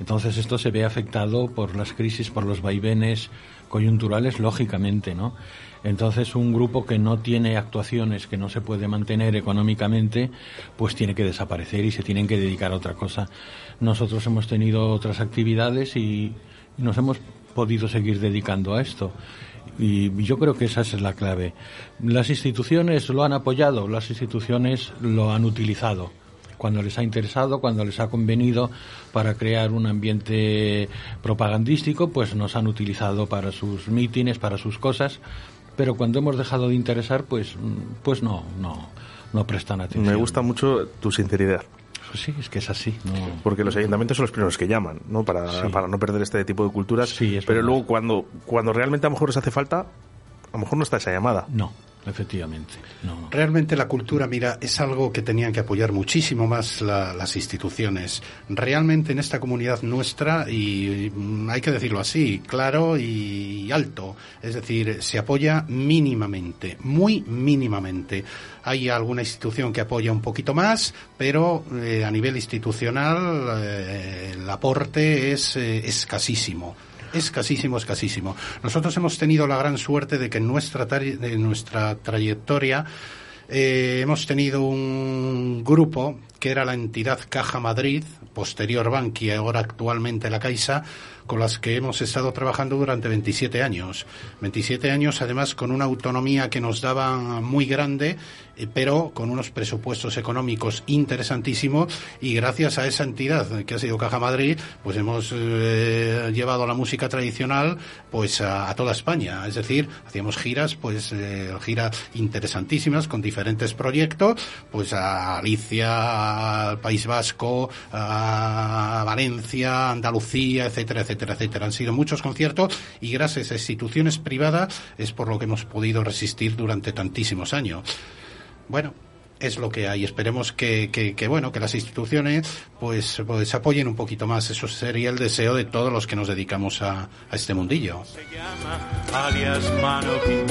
Entonces esto se ve afectado por las crisis, por los vaivenes coyunturales, lógicamente, ¿no? Entonces un grupo que no tiene actuaciones, que no se puede mantener económicamente, pues tiene que desaparecer y se tienen que dedicar a otra cosa. Nosotros hemos tenido otras actividades y nos hemos podido seguir dedicando a esto. Y yo creo que esa es la clave. Las instituciones lo han apoyado, las instituciones lo han utilizado cuando les ha interesado, cuando les ha convenido para crear un ambiente propagandístico, pues nos han utilizado para sus mítines, para sus cosas. Pero cuando hemos dejado de interesar, pues pues no, no, no prestan atención. Me gusta mucho tu sinceridad. Sí, es que es así, ¿no? Porque los ayuntamientos son los primeros que llaman, ¿no? Para, sí. para no perder este tipo de culturas. Sí, pero verdad. Luego cuando, cuando realmente a lo mejor les hace falta, a lo mejor no está esa llamada. No. Efectivamente. No. Realmente la cultura, mira, es algo que tenían que apoyar muchísimo más la, las instituciones. Realmente en esta comunidad nuestra, y hay que decirlo así, claro y alto, es decir, se apoya mínimamente, muy mínimamente. Hay alguna institución que apoya un poquito más, pero eh, a nivel institucional eh, el aporte es eh, escasísimo. Escasísimo, escasísimo. Nosotros hemos tenido la gran suerte de que en nuestra, tra- en nuestra trayectoria eh, hemos tenido un grupo que era la entidad Caja Madrid, posterior Bankia, ahora actualmente la Caixa, con las que hemos estado trabajando durante veintisiete años. veintisiete años, además, con una autonomía que nos daba muy grande, pero con unos presupuestos económicos interesantísimos, y gracias a esa entidad que ha sido Caja Madrid, pues hemos eh, llevado la música tradicional pues a, a toda España. Es decir, hacíamos giras, pues eh, giras interesantísimas con diferentes proyectos, pues a Galicia, al País Vasco, a Valencia, Andalucía, etcétera, etcétera, etcétera. Han sido muchos conciertos y gracias a instituciones privadas es por lo que hemos podido resistir durante tantísimos años. Bueno, es lo que hay. Esperemos que, que, que bueno, que las instituciones pues, pues apoyen un poquito más. Eso sería el deseo de todos los que nos dedicamos a, a este mundillo. Se llama alias Manoquín.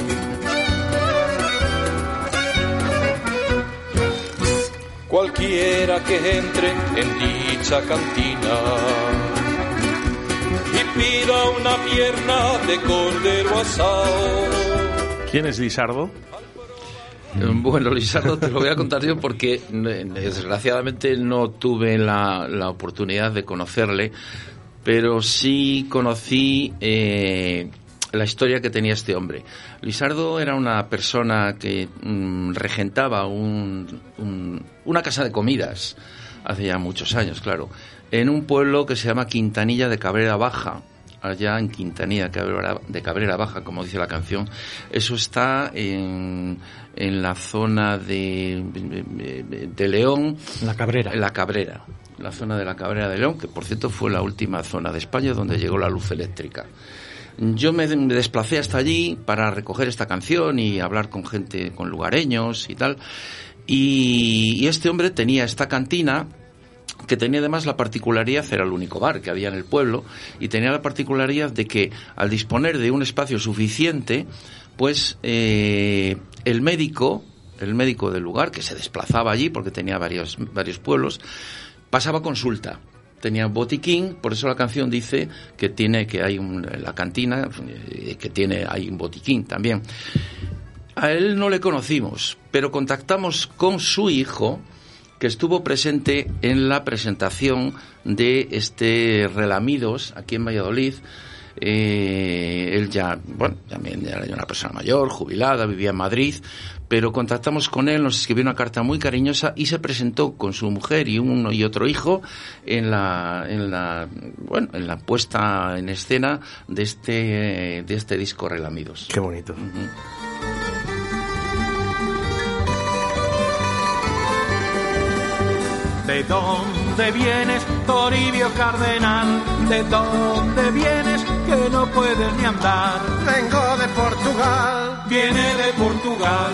Cualquiera que entre en dicha cantina y pida una pierna de cordero asado. ¿Quién es Lizardo? Bueno, Lizardo te lo voy a contar yo porque desgraciadamente no tuve la, la oportunidad de conocerle, pero sí conocí eh, la historia que tenía este hombre. Lizardo era una persona que mm, regentaba un, un, una casa de comidas, hace ya muchos años, claro, en un pueblo que se llama Quintanilla de Cabrera Baja, allá en Quintanilla de Cabrera Baja, como dice la canción. Eso está en, en la zona de, de León. La Cabrera. La Cabrera, la zona de la Cabrera de León, que por cierto fue la última zona de España donde llegó la luz eléctrica. Yo me desplacé hasta allí para recoger esta canción y hablar con gente, con lugareños y tal. Y, y este hombre tenía esta cantina, que tenía además la particularidad, era el único bar que había en el pueblo, y tenía la particularidad de que al disponer de un espacio suficiente, pues eh, el médico, el médico del lugar, que se desplazaba allí porque tenía varios, varios pueblos, pasaba consulta. Tenía botiquín, por eso la canción dice que tiene que hay un, la cantina, que tiene hay un botiquín también. A él no le conocimos, pero contactamos con su hijo, que estuvo presente en la presentación de este Relamidos aquí en Valladolid. Eh, él ya, bueno, también era una persona mayor, jubilada, vivía en Madrid, pero contactamos con él, nos escribió una carta muy cariñosa y se presentó con su mujer y uno y otro hijo en la, en la, bueno, en la puesta en escena de este, de este disco Relamidos. Qué bonito. Uh-huh. ¿De dónde vienes, Toribio Cardenal? ¿De dónde vienes que no puedes ni andar? Vengo de Portugal. Viene de Portugal.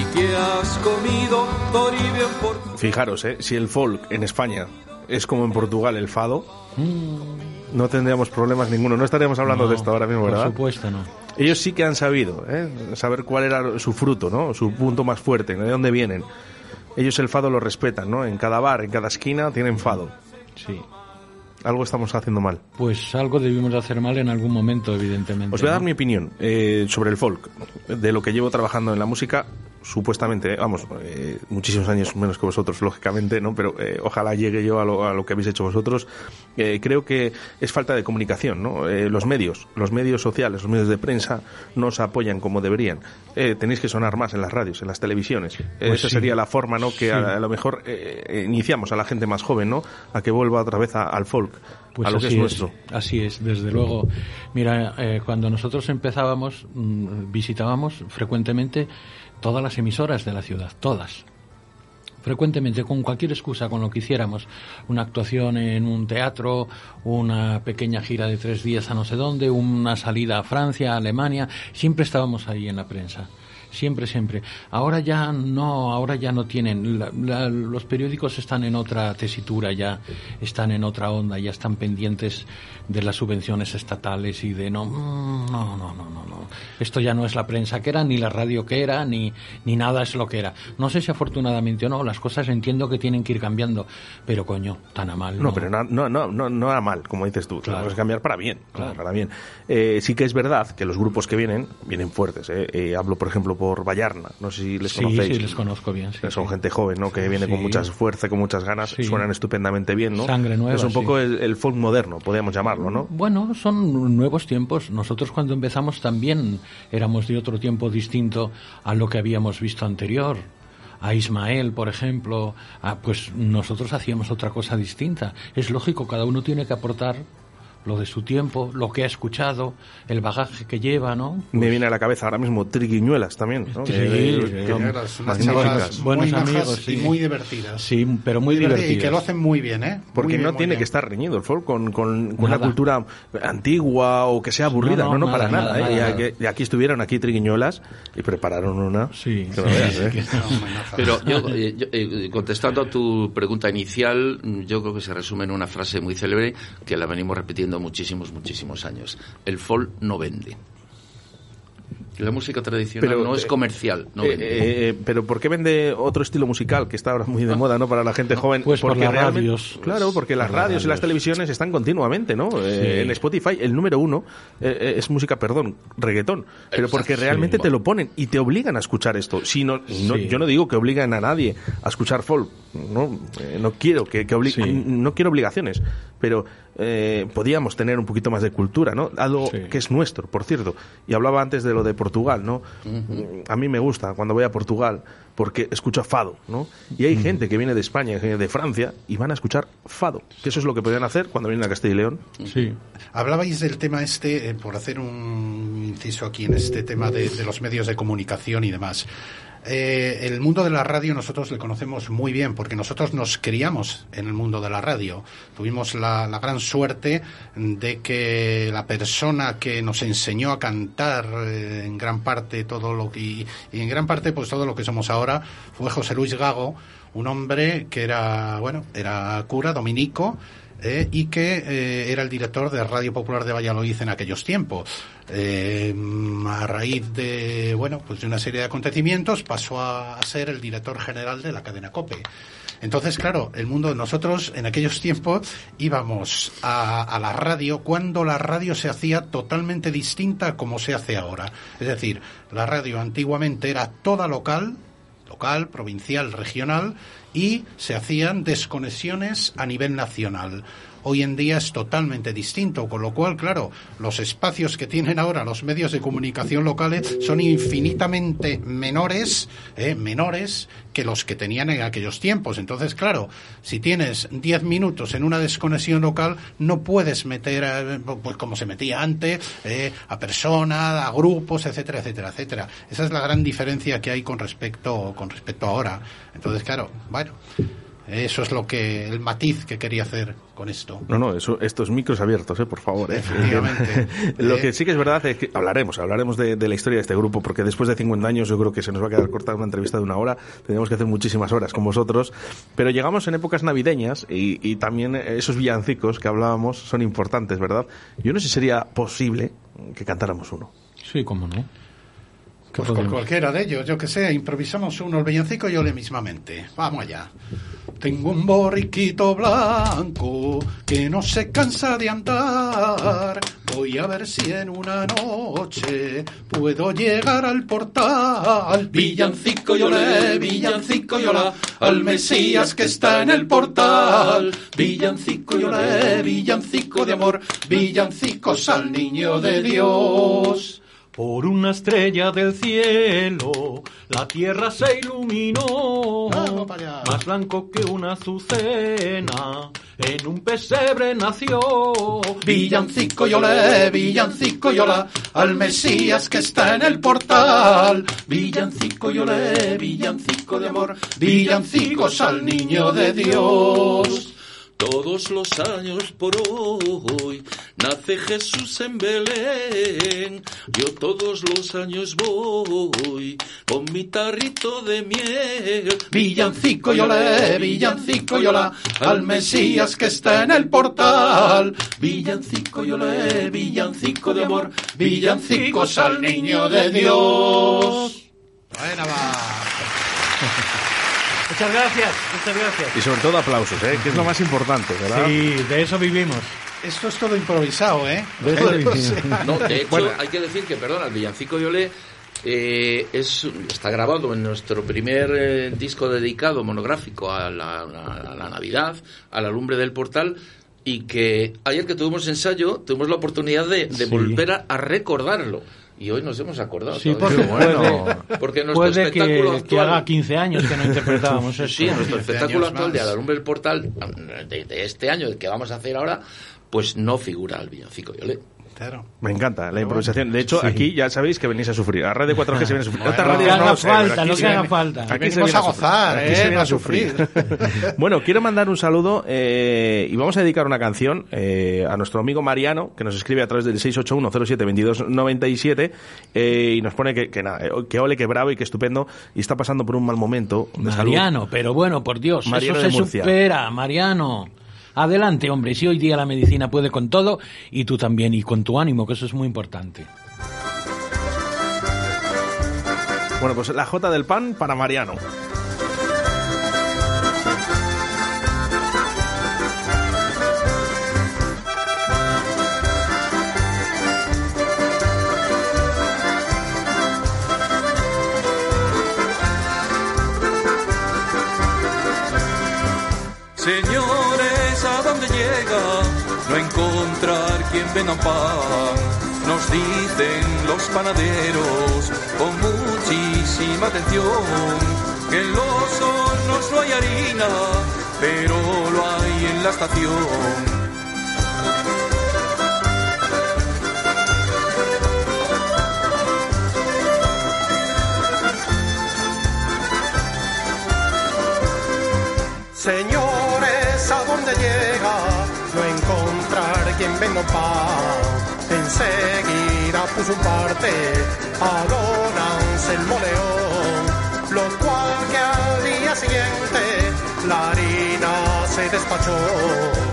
¿Y qué has comido, Toribio, en Portugal? Fijaros, eh, si el folk en España es como en Portugal el fado, mm. no tendríamos problemas ninguno. No estaríamos hablando no, de esto ahora mismo, ¿verdad? Por supuesto, no. Ellos sí que han sabido, eh, saber cuál era su fruto, ¿no? Su punto más fuerte, de dónde vienen. Ellos el fado lo respetan, ¿no? En cada bar, en cada esquina tienen fado. Sí. Algo estamos haciendo mal. Pues algo debimos hacer mal en algún momento, evidentemente. Os voy a dar ¿no? mi opinión eh, sobre el folk, de lo que llevo trabajando en la música, supuestamente, eh, vamos, eh, muchísimos años menos que vosotros, lógicamente, ¿no? Pero eh, ojalá llegue yo a lo, a lo que habéis hecho vosotros. Eh, creo que es falta de comunicación, ¿no? Eh, los medios, los medios sociales, los medios de prensa no os apoyan como deberían. Eh, tenéis que sonar más en las radios, en las televisiones. Eh, pues esa sí. sería la forma, ¿no? Que sí. a, a lo mejor eh, iniciamos a la gente más joven, ¿no? A que vuelva otra vez a, al folk. Pues a lo así que es nuestro. Es, así es, desde luego. Mira, eh, cuando nosotros empezábamos, mmm, visitábamos frecuentemente todas las emisoras de la ciudad, todas. Frecuentemente, con cualquier excusa, con lo que hiciéramos, una actuación en un teatro, una pequeña gira de tres días a no sé dónde, una salida a Francia, a Alemania, siempre estábamos ahí en la prensa. siempre, siempre. Ahora ya no, ahora ya no tienen. La, la, los periódicos están en otra tesitura, ya están en otra onda, ya están pendientes de las subvenciones estatales y de no, no, no, no, no, no. Esto ya no es la prensa que era, ni la radio que era, ni, ni nada es lo que era. No sé si afortunadamente o no, las cosas entiendo que tienen que ir cambiando, pero coño, tan a mal. No, no pero no, no, no, no, no a mal, como dices tú. Claro. Vamos a cambiar para bien, claro. para bien. Eh, sí que es verdad que los grupos que vienen, vienen fuertes, ¿eh? Eh, hablo, por ejemplo, por Vallarna, no sé si les sí, conocéis. Sí, les conozco bien. Sí, Son sí. gente joven, ¿no? Que viene sí. con mucha fuerza, con muchas ganas, sí. suenan estupendamente bien, ¿no? Sangre nueva, es un poco sí. el, el folk moderno, podríamos llamarlo, ¿no? Bueno, son nuevos tiempos. Nosotros cuando empezamos también éramos de otro tiempo distinto a lo que habíamos visto anterior. A Ismael, por ejemplo, a, pues nosotros hacíamos otra cosa distinta. Es lógico, cada uno tiene que aportar lo de su tiempo, lo que ha escuchado, el bagaje que lleva, ¿no? Pues... Me viene a la cabeza ahora mismo Triguiñuelas también, ¿no? Sí, eh, unas eh, chicas buenos muy amigos sí. y muy divertidas. Sí, pero muy, muy divertidas. divertidas. Y que lo hacen muy bien, ¿eh? Porque bien, no tiene bien. que estar reñido el folk con, con, con una cultura antigua o que sea aburrida. No, no, no, no nada, para nada. nada, nada, ¿eh? nada. Y aquí estuvieron aquí Triguiñuelas y prepararon una. Sí, sí, veas, sí, ¿eh? que no, pero yo, yo eh, contestando a tu pregunta inicial, yo creo que se resume en una frase muy célebre que la venimos repitiendo muchísimos, muchísimos años. El folk no vende. La música tradicional pero, no es comercial, no eh, vende. Eh, pero ¿por qué vende otro estilo musical que está ahora muy de moda, ¿no? Para la gente joven. Pues porque por las radios. Claro, porque las por radios, radios y las televisiones están continuamente, ¿no? Sí. Eh, en Spotify el número uno eh, es música, perdón, reggaetón. Pero porque realmente sí. te lo ponen y te obligan a escuchar esto. Si no, no sí. yo no digo que obligan a nadie a escuchar folk. No, eh, no quiero que, que obli- sí. no quiero obligaciones, pero eh, podíamos tener un poquito más de cultura, ¿no? Algo sí. que es nuestro, por cierto. Y hablaba antes de lo de Portugal, ¿no? Uh-huh. A mí me gusta cuando voy a Portugal porque escucho fado, ¿no? Y hay uh-huh. gente que viene de España, de Francia y van a escuchar fado, que eso es lo que podrían hacer cuando vienen a Castilla y León. Sí. Hablabais del tema este, eh, por hacer un inciso aquí en este tema de, de los medios de comunicación y demás. Eh, el mundo de la radio nosotros le conocemos muy bien porque nosotros nos criamos en el mundo de la radio. Tuvimos la, la gran suerte de que la persona que nos enseñó a cantar eh, en gran parte todo lo que y, y en gran parte pues todo lo que somos ahora fue José Luis Gago, un hombre que era bueno era cura dominico. Eh, y que eh, era el director de Radio Popular de Valladolid en aquellos tiempos. Eh, a raíz de bueno, pues de una serie de acontecimientos pasó a ser el director general de la cadena COPE. Entonces, claro, el mundo de nosotros en aquellos tiempos íbamos a, a la radio cuando la radio se hacía totalmente distinta a como se hace ahora. Es decir, la radio antiguamente era toda local, local, provincial, regional... y se hacían desconexiones a nivel nacional. Hoy en día es totalmente distinto, con lo cual, claro, los espacios que tienen ahora los medios de comunicación locales son infinitamente menores, eh, menores que los que tenían en aquellos tiempos. Entonces, claro, si tienes diez minutos en una desconexión local, no puedes meter, a, pues como se metía antes, eh, a personas, a grupos, etcétera, etcétera, etcétera. Esa es la gran diferencia que hay con respecto, con respecto a ahora. Entonces, claro, bueno... Eso es lo que el matiz que quería hacer con esto. No, no, eso, estos micros abiertos, eh, por favor. Eh. Lo que sí que es verdad es que hablaremos, hablaremos de, de la historia de este grupo, porque después de cincuenta años yo creo que se nos va a quedar corta una entrevista de una hora, tenemos que hacer muchísimas horas con vosotros, pero llegamos en épocas navideñas y, y también esos villancicos que hablábamos son importantes, ¿verdad? Yo no sé si sería posible que cantáramos uno. Sí, cómo no. Pues con cualquiera de ellos, yo que sé, improvisamos uno, el villancico y yo le mismamente. Vamos allá. Tengo un borriquito blanco que no se cansa de andar. Voy a ver si en una noche puedo llegar al portal. Villancico y olé, villancico y olá, al Mesías que está en el portal. Villancico y olé, villancico de amor, villancicos al niño de Dios. Por una estrella del cielo la tierra se iluminó, más blanco que una azucena, en un pesebre nació. Villancico y olé, villancico y olá, al Mesías que está en el portal. Villancico y olé, villancico de amor, villancicos al niño de Dios. Todos los años por hoy nace Jesús en Belén. Yo todos los años voy con mi tarrito de miel. Villancico y olé, villancico y olá, al Mesías que está en el portal. Villancico y olé, villancico de amor, villancicos al niño de Dios. Buena va. Muchas gracias, muchas gracias. Y sobre todo aplausos, ¿eh? Que es lo más importante, ¿verdad? Sí, de eso vivimos. Esto es todo improvisado, ¿eh? De eso vivimos. O sea, no, de hecho, bueno, hay que decir que, perdona, el villancico de Olé eh, es, está grabado en nuestro primer eh, disco dedicado monográfico a la, a la Navidad, a la lumbre del portal. Y que ayer que tuvimos ensayo, tuvimos la oportunidad de, de sí. volver a, a recordarlo. Y hoy nos hemos acordado. Sí, porque, bueno, porque nuestro puede espectáculo que, actual... que haga quince años que no interpretábamos eso. Sí, nuestro espectáculo actual más. de A la lumbre del portal, de, de este año, el que vamos a hacer ahora, pues no figura el villancico de Olé. Claro. Me encanta la improvisación. De hecho, sí. Aquí ya sabéis que venís a sufrir. A Radio cuatro G se viene a sufrir. Bueno, no, no, haga sé, falta, no se haga falta. Aquí venimos se a gozar, aquí eh, se viene a sufrir. Bueno, quiero mandar un saludo eh, y vamos a dedicar una canción eh, a nuestro amigo Mariano, que nos escribe a través del seis ocho uno cero siete veintidós noventa y siete eh, y nos pone que, que, nada, que ole, que bravo y que estupendo y está pasando por un mal momento de Mariano, salud. Pero bueno, por Dios, Mariano eso se Murcia. supera, Mariano. Adelante, hombre, si hoy día la medicina puede con todo, y tú también, y con tu ánimo, que eso es muy importante. Bueno, pues la Jota del Pan para Mariano. Señor, no encontrar quien venda pan, nos dicen los panaderos con muchísima atención, que en los hornos no hay harina, pero lo hay en la estación. Señores, ¿a dónde llega? No encontrar quien venda pan, enseguida puso un parte a don Anselmo León, lo cual que al día siguiente la harina se despachó.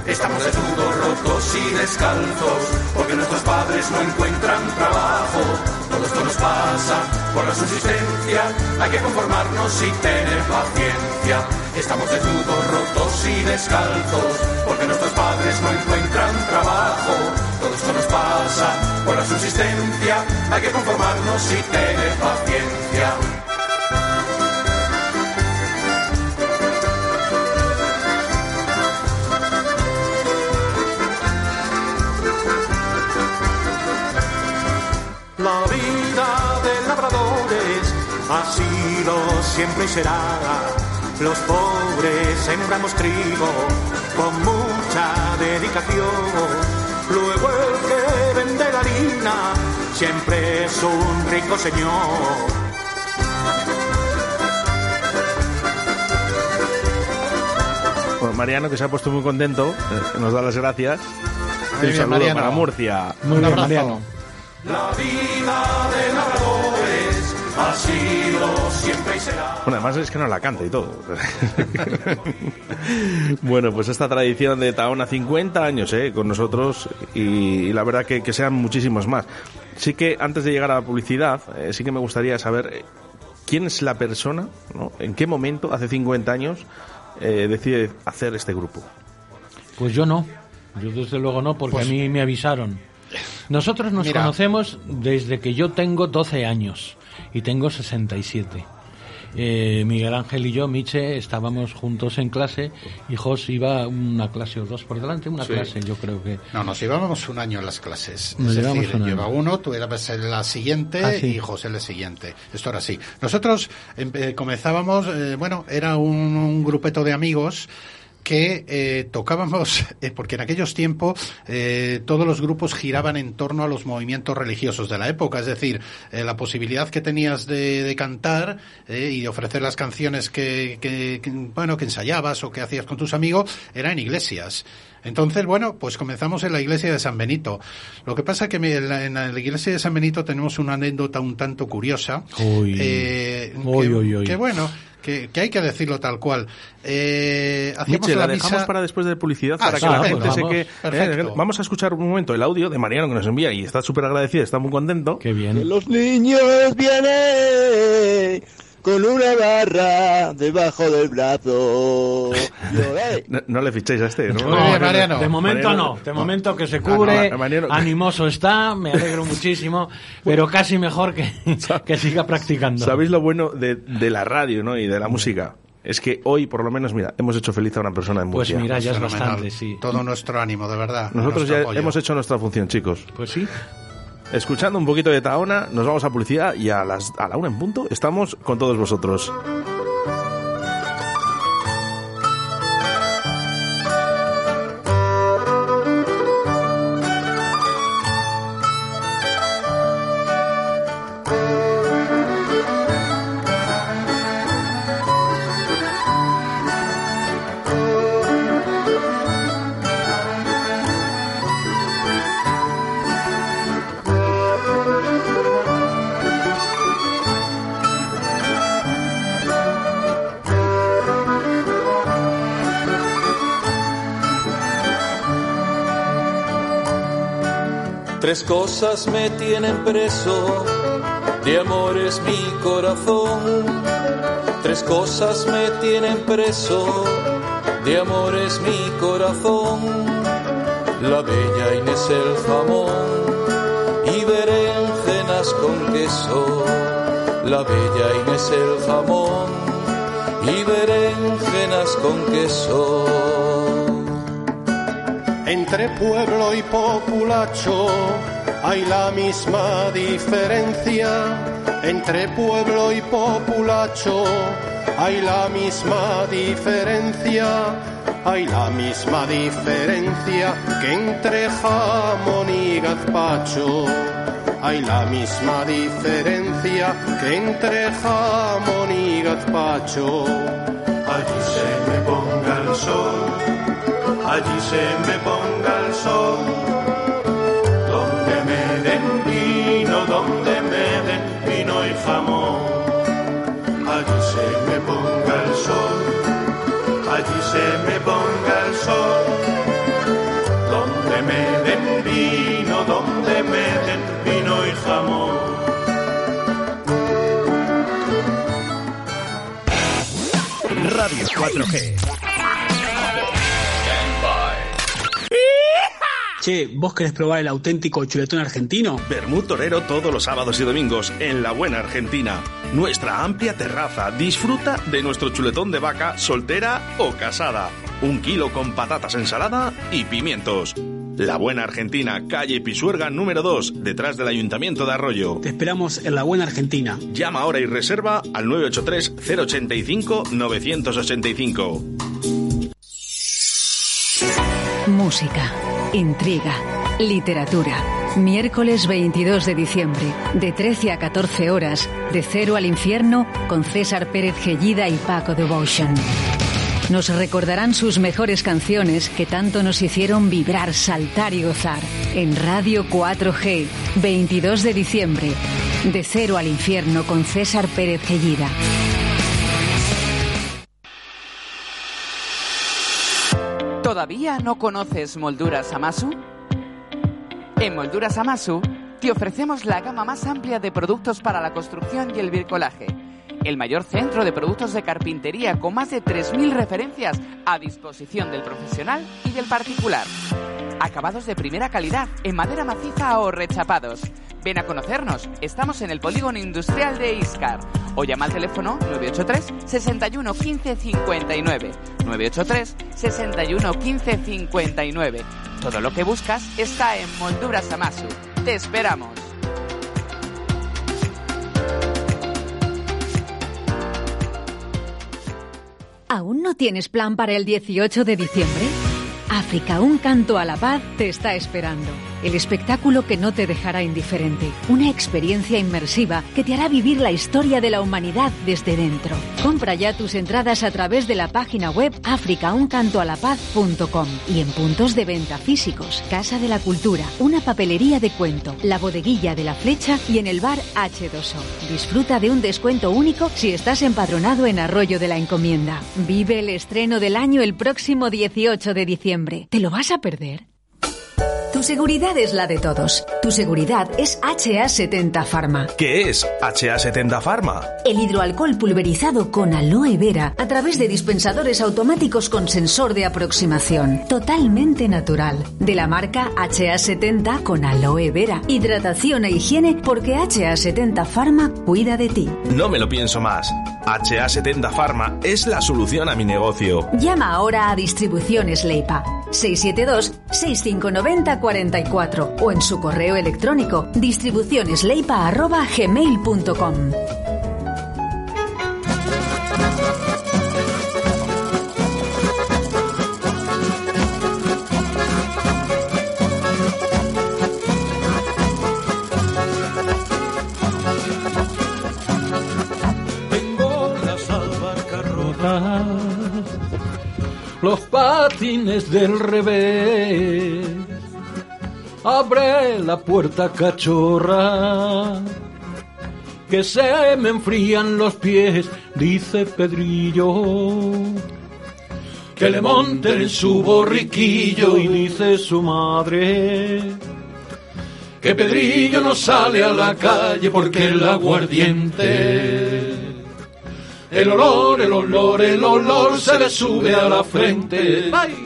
Estamos desnudos, rotos y descalzos, porque nuestros padres no encuentran trabajo. Todo esto nos pasa por la subsistencia, hay que conformarnos y tener paciencia. Estamos desnudos, rotos y descalzos, porque nuestros padres no encuentran trabajo. Todo esto nos pasa por la subsistencia, hay que conformarnos y tener paciencia. La vida de labradores ha sido siempre y será. Los pobres sembramos trigo con mucha dedicación. Luego el que vende la harina siempre es un rico señor. Bueno, Mariano, que se ha puesto muy contento, nos da las gracias. Muy un bien, saludo Mariano. Para Murcia. Muy un abrazo. Mariano. La vida de labradores ha sido siempre y será. Bueno, además es que nos la canta y todo. Bueno, pues esta tradición de Tahona, cincuenta años eh, con nosotros y, y la verdad que, que sean muchísimos más. Sí que antes de llegar a la publicidad, eh, sí que me gustaría saber quién es la persona, ¿no? En qué momento, hace cincuenta años, eh, decide hacer este grupo. Pues yo no, yo desde luego no, porque pues... a mí me avisaron. Nosotros nos Mira. conocemos desde que yo tengo doce años y tengo sesenta y siete. Eh, Miguel Ángel y yo, Miche, estábamos juntos en clase y Jos iba una clase o dos por delante, una sí. clase yo creo que... No, nos llevábamos un año en las clases, nos es decir, un lleva uno, tú eras la siguiente ah, sí. y José la siguiente, esto era así. Nosotros eh, comenzábamos, eh, bueno, era un, un grupeto de amigos... que eh, tocábamos, eh, porque en aquellos tiempos eh, todos los grupos giraban en torno a los movimientos religiosos de la época, es decir, eh, la posibilidad que tenías de, de cantar eh, y de ofrecer las canciones que, que, que, bueno, que ensayabas o que hacías con tus amigos era en iglesias. Entonces, bueno, pues comenzamos en la iglesia de San Benito. Lo que pasa es que en la, en la iglesia de San Benito tenemos una anécdota un tanto curiosa. Uy, eh, uy, que, uy, uy. que bueno... Que, que hay que decirlo tal cual. Eh, hacíamos Miche, la, la dejamos misa... para después de publicidad, ah, para que la gente se que... Eh, vamos a escuchar un momento el audio de Mariano que nos envía y está súper agradecido, está muy contento. Qué bien. Los niños vienen con una barra debajo del brazo. no, no le fichéis a este, ¿no? No, Mariano. De momento Mariano, no. De momento que se cubre. No, no, no, animoso está, me alegro muchísimo. Pero casi mejor que, que siga practicando. ¿Sabéis lo bueno de, de la radio, ¿no? Y de la música? Es que hoy, por lo menos, mira, hemos hecho feliz a una persona en Murcia. Pues mira, ya es bastante, sí. Todo nuestro ánimo, de verdad. Nosotros ya apoyo. Hemos hecho nuestra función, chicos. Pues sí. Escuchando un poquito de Tahona, nos vamos a publicidad y a las a la una en punto estamos con todos vosotros. Tres cosas me tienen preso, de amor es mi corazón. Tres cosas me tienen preso, de amor es mi corazón. La bella Inés el jamón y berenjenas con queso. La bella Inés el jamón y berenjenas con queso. Entre pueblo y populacho hay la misma diferencia. Entre pueblo y populacho hay la misma diferencia. Hay la misma diferencia que entre jamón y gazpacho. Hay la misma diferencia que entre jamón y gazpacho. Allí se me ponga el sol, allí se me ponga el sol, donde me den vino, donde me den vino y jamón. Allí se me ponga el sol, allí se me ponga el sol, donde me den vino, donde me den vino y jamón. Radio cuatro G. Che, ¿vos querés probar el auténtico chuletón argentino? Vermut Torero todos los sábados y domingos en La Buena Argentina. Nuestra amplia terraza. Disfruta de nuestro chuletón de vaca soltera o casada. Un kilo con patatas, ensalada y pimientos. La Buena Argentina, calle Pisuerga número dos, detrás del Ayuntamiento de Arroyo. Te esperamos en La Buena Argentina. Llama ahora y reserva al nueve ocho tres, cero ocho cinco, nueve ocho cinco. Música, intriga, literatura. Miércoles veintidós de diciembre, de trece a catorce horas, de Cero al Infierno, con César Pérez Gellida y Paco Devotion. Nos recordarán sus mejores canciones que tanto nos hicieron vibrar, saltar y gozar. En Radio cuatro G, veintidós de diciembre, de Cero al Infierno, con César Pérez Gellida. ¿Todavía no conoces Molduras Amasu? En Molduras Amasu te ofrecemos la gama más amplia de productos para la construcción y el bricolaje. El mayor centro de productos de carpintería con más de tres mil referencias a disposición del profesional y del particular. Acabados de primera calidad en madera maciza o rechapados. Ven a conocernos, estamos en el polígono industrial de Iscar o llama al teléfono nueve ocho tres, sesenta y uno, quince, cincuenta y nueve, nueve ocho tres, sesenta y uno, quince, cincuenta y nueve. Todo lo que buscas está en Molduras Amasu. ¡Te esperamos! ¿Aún no tienes plan para el dieciocho de diciembre? África, un canto a la paz, te está esperando. El espectáculo que no te dejará indiferente. Una experiencia inmersiva que te hará vivir la historia de la humanidad desde dentro. Compra ya tus entradas a través de la página web áfrica un canto a la paz punto com y en puntos de venta físicos, Casa de la Cultura, una papelería de cuento, la bodeguilla de la Flecha y en el bar hache dos o. Disfruta de un descuento único si estás empadronado en Arroyo de la Encomienda. Vive el estreno del año el próximo dieciocho de diciembre. ¿Te lo vas a perder? Tu seguridad es la de todos. Tu seguridad es hache a setenta Pharma. ¿Qué es hache a setenta Pharma? El hidroalcohol pulverizado con aloe vera a través de dispensadores automáticos con sensor de aproximación. Totalmente natural. De la marca hache a setenta con aloe vera. Hidratación e higiene porque hache a setenta Pharma cuida de ti. No me lo pienso más. hache a setenta Pharma es la solución a mi negocio. Llama ahora a Distribuciones Leipa. seis siete dos, seis cinco nueve cero cuatro cuatro o en su correo electrónico distribuciones leipa arroba gmail punto com. Tengo las albarcarrotas, los patines del revés. Abre la puerta, cachorra, que se me enfrían los pies, dice Pedrillo, que le monten su borriquillo, y dice su madre, que Pedrillo no sale a la calle porque el aguardiente, el olor, el olor, el olor se le sube a la frente. ¡Ay!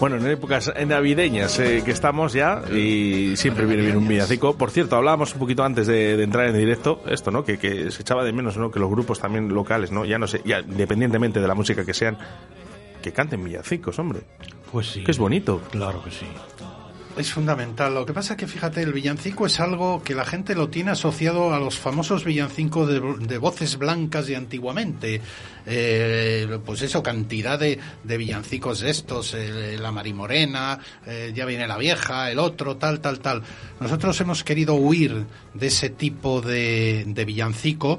Bueno, en épocas navideñas eh, que estamos ya, y siempre viene bien un villancico. Por cierto, hablábamos un poquito antes de, de entrar en directo, esto, ¿no? Que, que se echaba de menos, ¿no? Que los grupos también locales, ¿no? Ya no sé, ya independientemente de la música que sean, que canten villancicos, hombre. Pues sí. Que es bonito. Claro que sí. Es fundamental. Lo que pasa es que, fíjate, el villancico es algo que la gente lo tiene asociado a los famosos villancicos de, de voces blancas de antiguamente. Eh, pues eso, cantidad de, de villancicos de estos, eh, la Marimorena, eh, ya viene la vieja, el otro, tal, tal, tal. Nosotros hemos querido huir de ese tipo de, de villancico,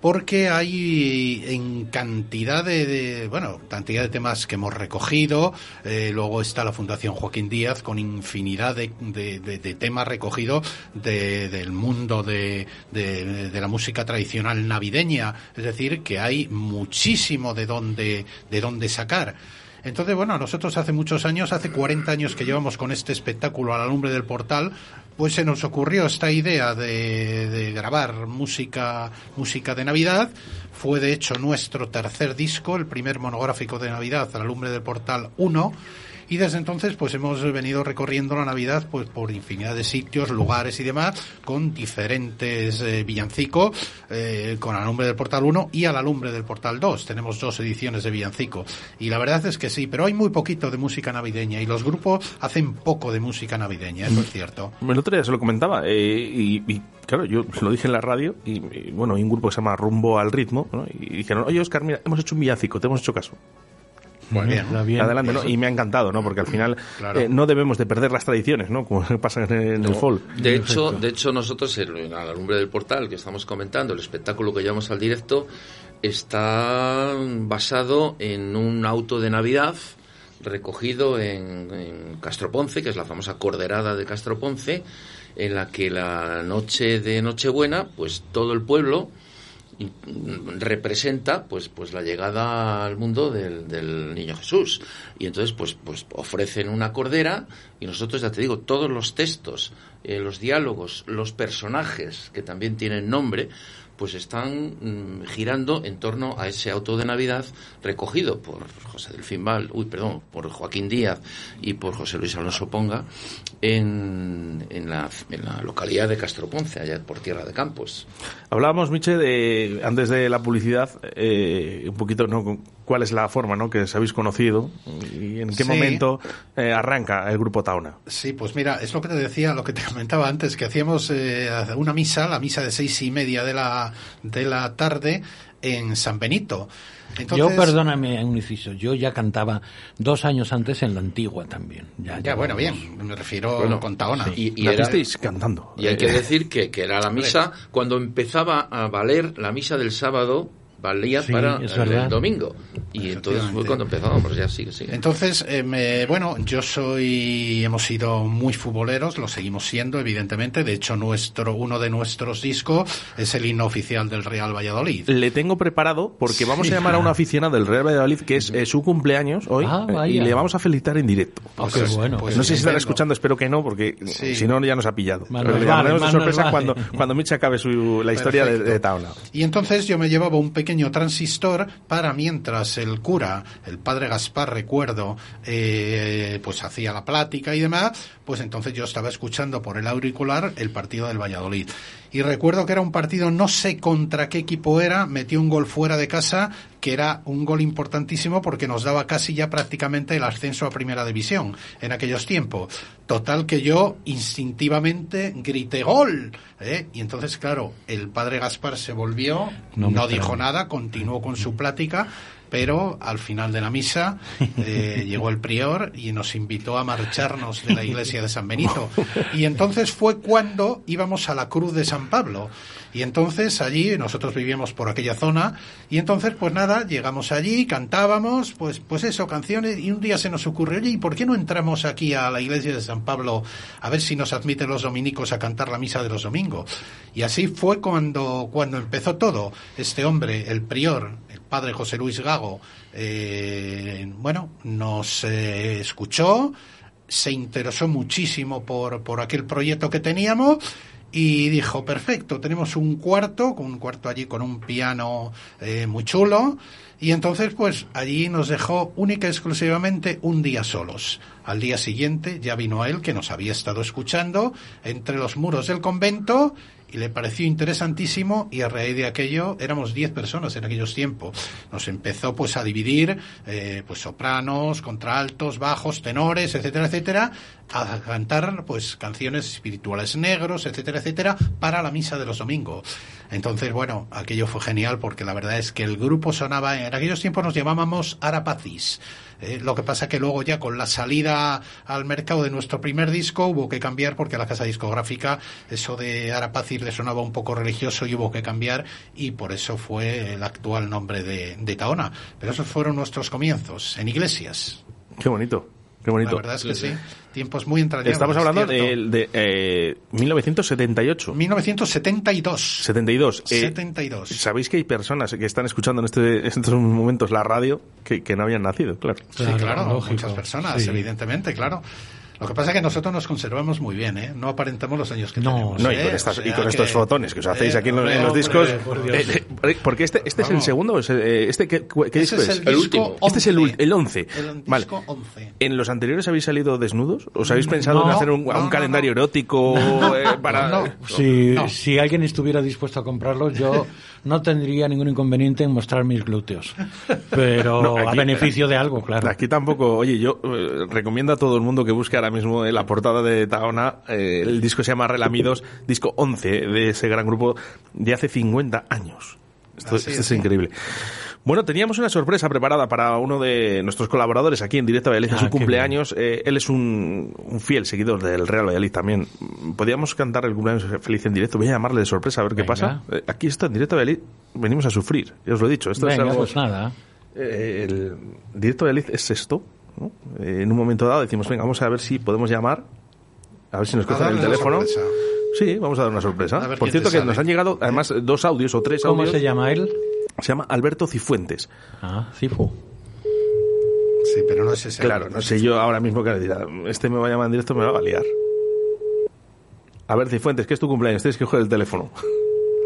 porque hay en cantidad de, de, bueno, cantidad de temas que hemos recogido, eh, luego está la Fundación Joaquín Díaz con infinidad de, de, de, de temas recogidos de, del mundo de, de, de la música tradicional navideña, es decir, que hay muchísimo de dónde, de dónde sacar. Entonces, bueno, nosotros hace muchos años, hace cuarenta años que llevamos con este espectáculo A la lumbre del portal, pues se nos ocurrió esta idea de, de grabar música, música de Navidad. Fue, de hecho, nuestro tercer disco, el primer monográfico de Navidad, A la lumbre del portal uno. Y desde entonces pues hemos venido recorriendo la Navidad pues por infinidad de sitios, lugares y demás, con diferentes eh, villancicos, eh, con A la lumbre del portal uno y A la lumbre del portal dos. Tenemos dos ediciones de villancico. Y la verdad es que sí, pero hay muy poquito de música navideña y los grupos hacen poco de música navideña, eso es cierto. El otro día se lo comentaba eh, y, y claro, yo lo dije en la radio y, y bueno, hay un grupo que se llama Rumbo al Ritmo, ¿no? Y dijeron, oye Óscar, mira, hemos hecho un villancico, te hemos hecho caso. Muy bien, ¿no? Bien, adelante, ¿no? Y me ha encantado, ¿no? Porque al final claro. eh, no debemos de perder las tradiciones, ¿no? Como pasa en el, no, el folk. De hecho, de hecho nosotros en La lumbre del portal que estamos comentando, el espectáculo que llevamos al directo está basado en un auto de Navidad recogido en, en Castroponce, que es la famosa corderada de Castroponce, en la que la noche de Nochebuena, pues todo el pueblo representa pues pues la llegada al mundo del, del niño Jesús, y entonces pues pues ofrecen una cordera y nosotros, ya te digo, todos los textos, eh, los diálogos, los personajes que también tienen nombre, pues están mmm, girando en torno a ese auto de Navidad recogido por José Delfín Val, uy, perdón, por Joaquín Díaz y por José Luis Alonso Ponga en, en, la, en la localidad de Castroponce, allá por Tierra de Campos. Hablábamos, Miche, de, antes de la publicidad, eh, un poquito, ¿no?, cuál es la forma, ¿no?, que os habéis conocido y en qué sí. momento eh, arranca el grupo Tahona. Sí, pues mira, es lo que te decía, lo que te comentaba antes, que hacíamos eh, una misa, la misa de seis y media de la, de la tarde en San Benito. Entonces, yo, perdóname, un inciso, yo ya cantaba dos años antes en la antigua también. Ya, ya, ya bueno, bien, me refiero bueno, con Tahona. Sí. Y, y nacisteis cantando. Y hay que decir que, que era la misa, cuando empezaba a valer la misa del sábado, valía sí, para el domingo. Y entonces fue cuando empezábamos, ya sigue, sigue. Entonces, eh, me, bueno, yo soy, hemos sido muy futboleros, lo seguimos siendo, evidentemente. De hecho, nuestro uno de nuestros discos es el himno oficial del Real Valladolid. Le tengo preparado, porque vamos sí. a llamar a una aficionada del Real Valladolid, que es eh, su cumpleaños hoy, ah, y le vamos a felicitar en directo. Ah, pues, pues, bueno, pues, no sé si estará escuchando, espero que no, porque sí. si no ya nos ha pillado. Manuel, pero le daremos de sorpresa vale. cuando, cuando Micha acabe su, la historia de, de Tahona. Y entonces yo me llevaba un pequeño transistor para mientras el cura, el padre Gaspar, recuerdo, eh, pues hacía la plática y demás, pues entonces yo estaba escuchando por el auricular el partido del Valladolid. Y recuerdo que era un partido, no sé contra qué equipo era, metió un gol fuera de casa, que era un gol importantísimo porque nos daba casi ya prácticamente el ascenso a Primera División en aquellos tiempos. Total que yo instintivamente grité ¡gol! ¿Eh? Y entonces, claro, el padre Gaspar se volvió, no, no dijo nada, continuó con su plática, pero al final de la misa eh, llegó el prior y nos invitó a marcharnos de la iglesia de San Benito. Y entonces fue cuando íbamos a la Cruz de San Pablo. Y entonces allí, nosotros vivíamos por aquella zona, y entonces, pues nada, llegamos allí, cantábamos, pues pues eso, canciones, y un día se nos ocurrió, oye, ¿y por qué no entramos aquí a la iglesia de San Pablo a ver si nos admiten los dominicos a cantar la misa de los domingos? Y así fue cuando, cuando empezó todo. Este hombre, el prior, el padre José Luis Gago, eh, bueno, nos eh, escuchó, se interesó muchísimo por, por aquel proyecto que teníamos, y dijo, perfecto, tenemos un cuarto, un cuarto allí con un piano eh, muy chulo, y entonces pues allí nos dejó única y exclusivamente un día solos. Al día siguiente ya vino él, que nos había estado escuchando entre los muros del convento, y le pareció interesantísimo, y a raíz de aquello éramos diez personas en aquellos tiempos. Nos empezó pues a dividir eh, pues sopranos, contraltos, bajos, tenores, etcétera, etcétera, a cantar pues canciones espirituales negros, etcétera, etcétera, para la misa de los domingos. Entonces, bueno, aquello fue genial porque la verdad es que el grupo sonaba, en aquellos tiempos nos llamábamos Ara Pacis. Eh, lo que pasa que luego ya con la salida al mercado de nuestro primer disco hubo que cambiar porque a la casa discográfica eso de Ara Pacis le sonaba un poco religioso y hubo que cambiar, y por eso fue el actual nombre de, de Tahona. Pero esos fueron nuestros comienzos en iglesias. Qué bonito, qué bonito. La verdad es que sí. Tiempos muy entrañables. Estamos hablando ¿cierto? de, de eh, mil novecientos setenta y ocho. mil novecientos setenta y dos. setenta y dos. Eh, setenta y dos. ¿Sabéis que hay personas que están escuchando en, este, en estos momentos la radio que, que no habían nacido? Claro. Sí, claro, claro, muchas personas, sí. evidentemente, claro. Lo que pasa es que nosotros nos conservamos muy bien, ¿eh? No aparentamos los años que no, tenemos. No, ¿eh? y con, estas, o sea, y con que, estos fotones que os hacéis eh, aquí en los, no, en los discos. Por eh, eh, porque este, este es el segundo, este ¿qué, qué disco es? El, el último. Este es el once. El, once. el vale. disco once. ¿En los anteriores habéis salido desnudos? ¿Os habéis pensado no, en hacer un, no, un no, calendario no. erótico? Eh, para... no, no. Si, no. si alguien estuviera dispuesto a comprarlo, yo no tendría ningún inconveniente en mostrar mis glúteos. Pero no, aquí, a beneficio de algo, claro. Aquí tampoco. Oye, yo eh, recomiendo a todo el mundo que busque ahora mismo en la portada de Tahona, eh, el disco se llama Relamidos, disco once de ese gran grupo de hace cincuenta años. Esto, esto es, es increíble. Bueno, teníamos una sorpresa preparada para uno de nuestros colaboradores aquí en Directo Valladolid, ah, su cumpleaños. Eh, él es un, un fiel seguidor del Real Valladolid también. Podíamos cantar el cumpleaños feliz en directo. Voy a llamarle de sorpresa a ver Venga. qué pasa. Eh, aquí está en Directo Valladolid, venimos a sufrir, ya os lo he dicho. Esto Venga, es algo, pues nada. Eh, el Directo Valladolid es esto. ¿No? Eh, en un momento dado decimos, venga, vamos a ver si podemos llamar, a ver si nos cogen el teléfono. Sí, vamos a dar una sorpresa. Por cierto, que nos han llegado además dos audios o tres audios. ¿Cómo se llama él? Se llama Alberto Cifuentes. Ah, Cifu. Sí, pero no es ese. Claro, no sé yo ahora mismo qué decir. Este me va a llamar en directo, me va a liar. A ver, Cifuentes, que es tu cumpleaños, tienes que coger el teléfono.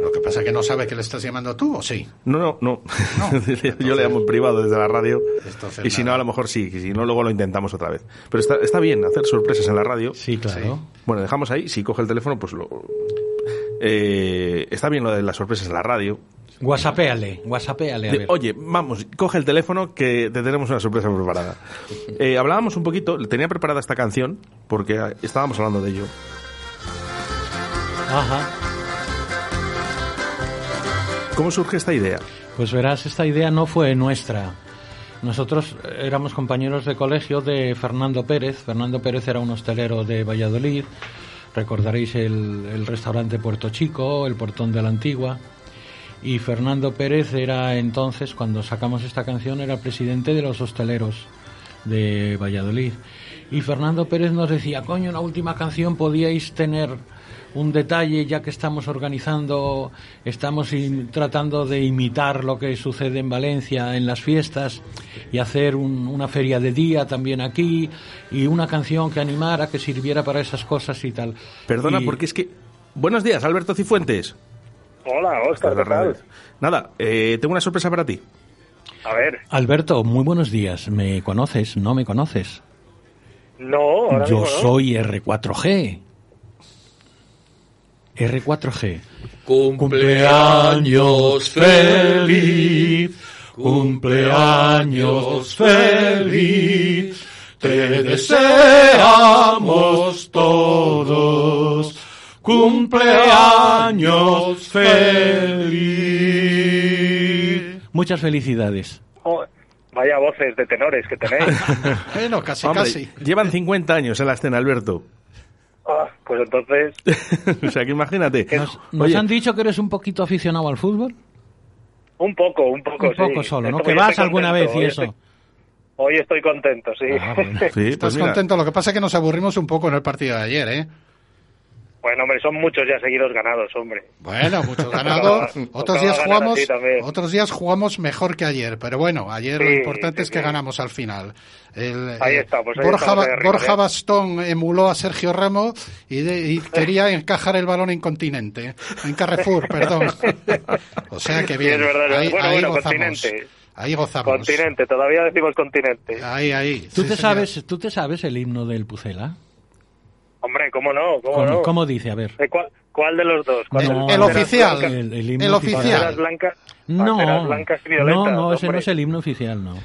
Lo que pasa es que no sabe que le estás llamando tú, ¿o sí? No, no, no. no. Entonces, yo le llamo en privado desde la radio. Y si nada. no, a lo mejor sí. Y si no, luego lo intentamos otra vez. Pero está, está bien hacer sorpresas en la radio. Sí, claro. Sí. Bueno, dejamos ahí. Si coge el teléfono, pues lo... Eh, está bien lo de las sorpresas en la radio. Whatsapéale, whatsapéale, a ver. Oye, vamos, coge el teléfono que te tenemos una sorpresa preparada. Eh, hablábamos un poquito, tenía preparada esta canción porque estábamos hablando de ello. Ajá. ¿Cómo surge esta idea? Pues verás, esta idea no fue nuestra. Nosotros éramos compañeros de colegio de Fernando Pérez. Fernando Pérez era un hostelero de Valladolid. Recordaréis el, el restaurante Puerto Chico, el Portón de la Antigua. Y Fernando Pérez era entonces, cuando sacamos esta canción, era presidente de los hosteleros de Valladolid. Y Fernando Pérez nos decía, coño, en la última canción podíais tener un detalle, ya que estamos organizando, estamos in, tratando de imitar lo que sucede en Valencia en las fiestas y hacer un, una feria de día también aquí y una canción que animara, que sirviera para esas cosas y tal. Perdona, y... porque es que... Buenos días, Alberto Cifuentes. Hola, Óscar, ¿qué tal? Nada, eh, tengo una sorpresa para ti. A ver. Alberto, muy buenos días. ¿Me conoces? ¿No me conoces? No, ahora Yo mismo no. soy erre cuatro ge. erre cuatro ge. Cumpleaños feliz, cumpleaños feliz, te deseamos todos. ¡Cumpleaños feliz! Muchas felicidades. Oh, vaya voces de tenores que tenéis. Bueno, casi, Hombre, casi. Llevan cincuenta años en la escena, Alberto. Ah, pues entonces... o sea, que imagínate. ¿Nos, ¿nos han dicho que eres un poquito aficionado al fútbol? Un poco, un poco, un sí. Un poco solo, ¿no? Que vas alguna vez y eso. Estoy... Hoy estoy contento, sí. Ah, bueno. sí Estás pues contento. Lo que pasa es que nos aburrimos un poco en el partido de ayer, ¿eh? Bueno, hombre, son muchos ya seguidos ganados, hombre. Bueno, muchos ganados. otros, días jugamos, otros días jugamos mejor que ayer, pero bueno, ayer sí, lo importante sí, es que sí. ganamos al final. El, ahí está, pues ahí Borja, arriba, Borja ¿eh? Bastón emuló a Sergio Ramos y, de, y quería encajar el balón en Continente, en Carrefour, perdón. O sea que bien, sí, ahí, bueno, ahí bueno, gozamos. Continente. Ahí gozamos. Continente, todavía decimos Continente. Ahí, ahí. ¿Tú, sí, te, sabes, ¿tú te sabes el himno del Pucela? Hombre, ¿cómo no? ¿Cómo, ¿Cómo, no? ¿Cómo dice? A ver. ¿Cuál, cuál de los dos? ¿Cuál no, el, el oficial. Blancas, el, el, himno el oficial. Blancas, no, blancas y violetas, no, no, ese no es el himno oficial, no.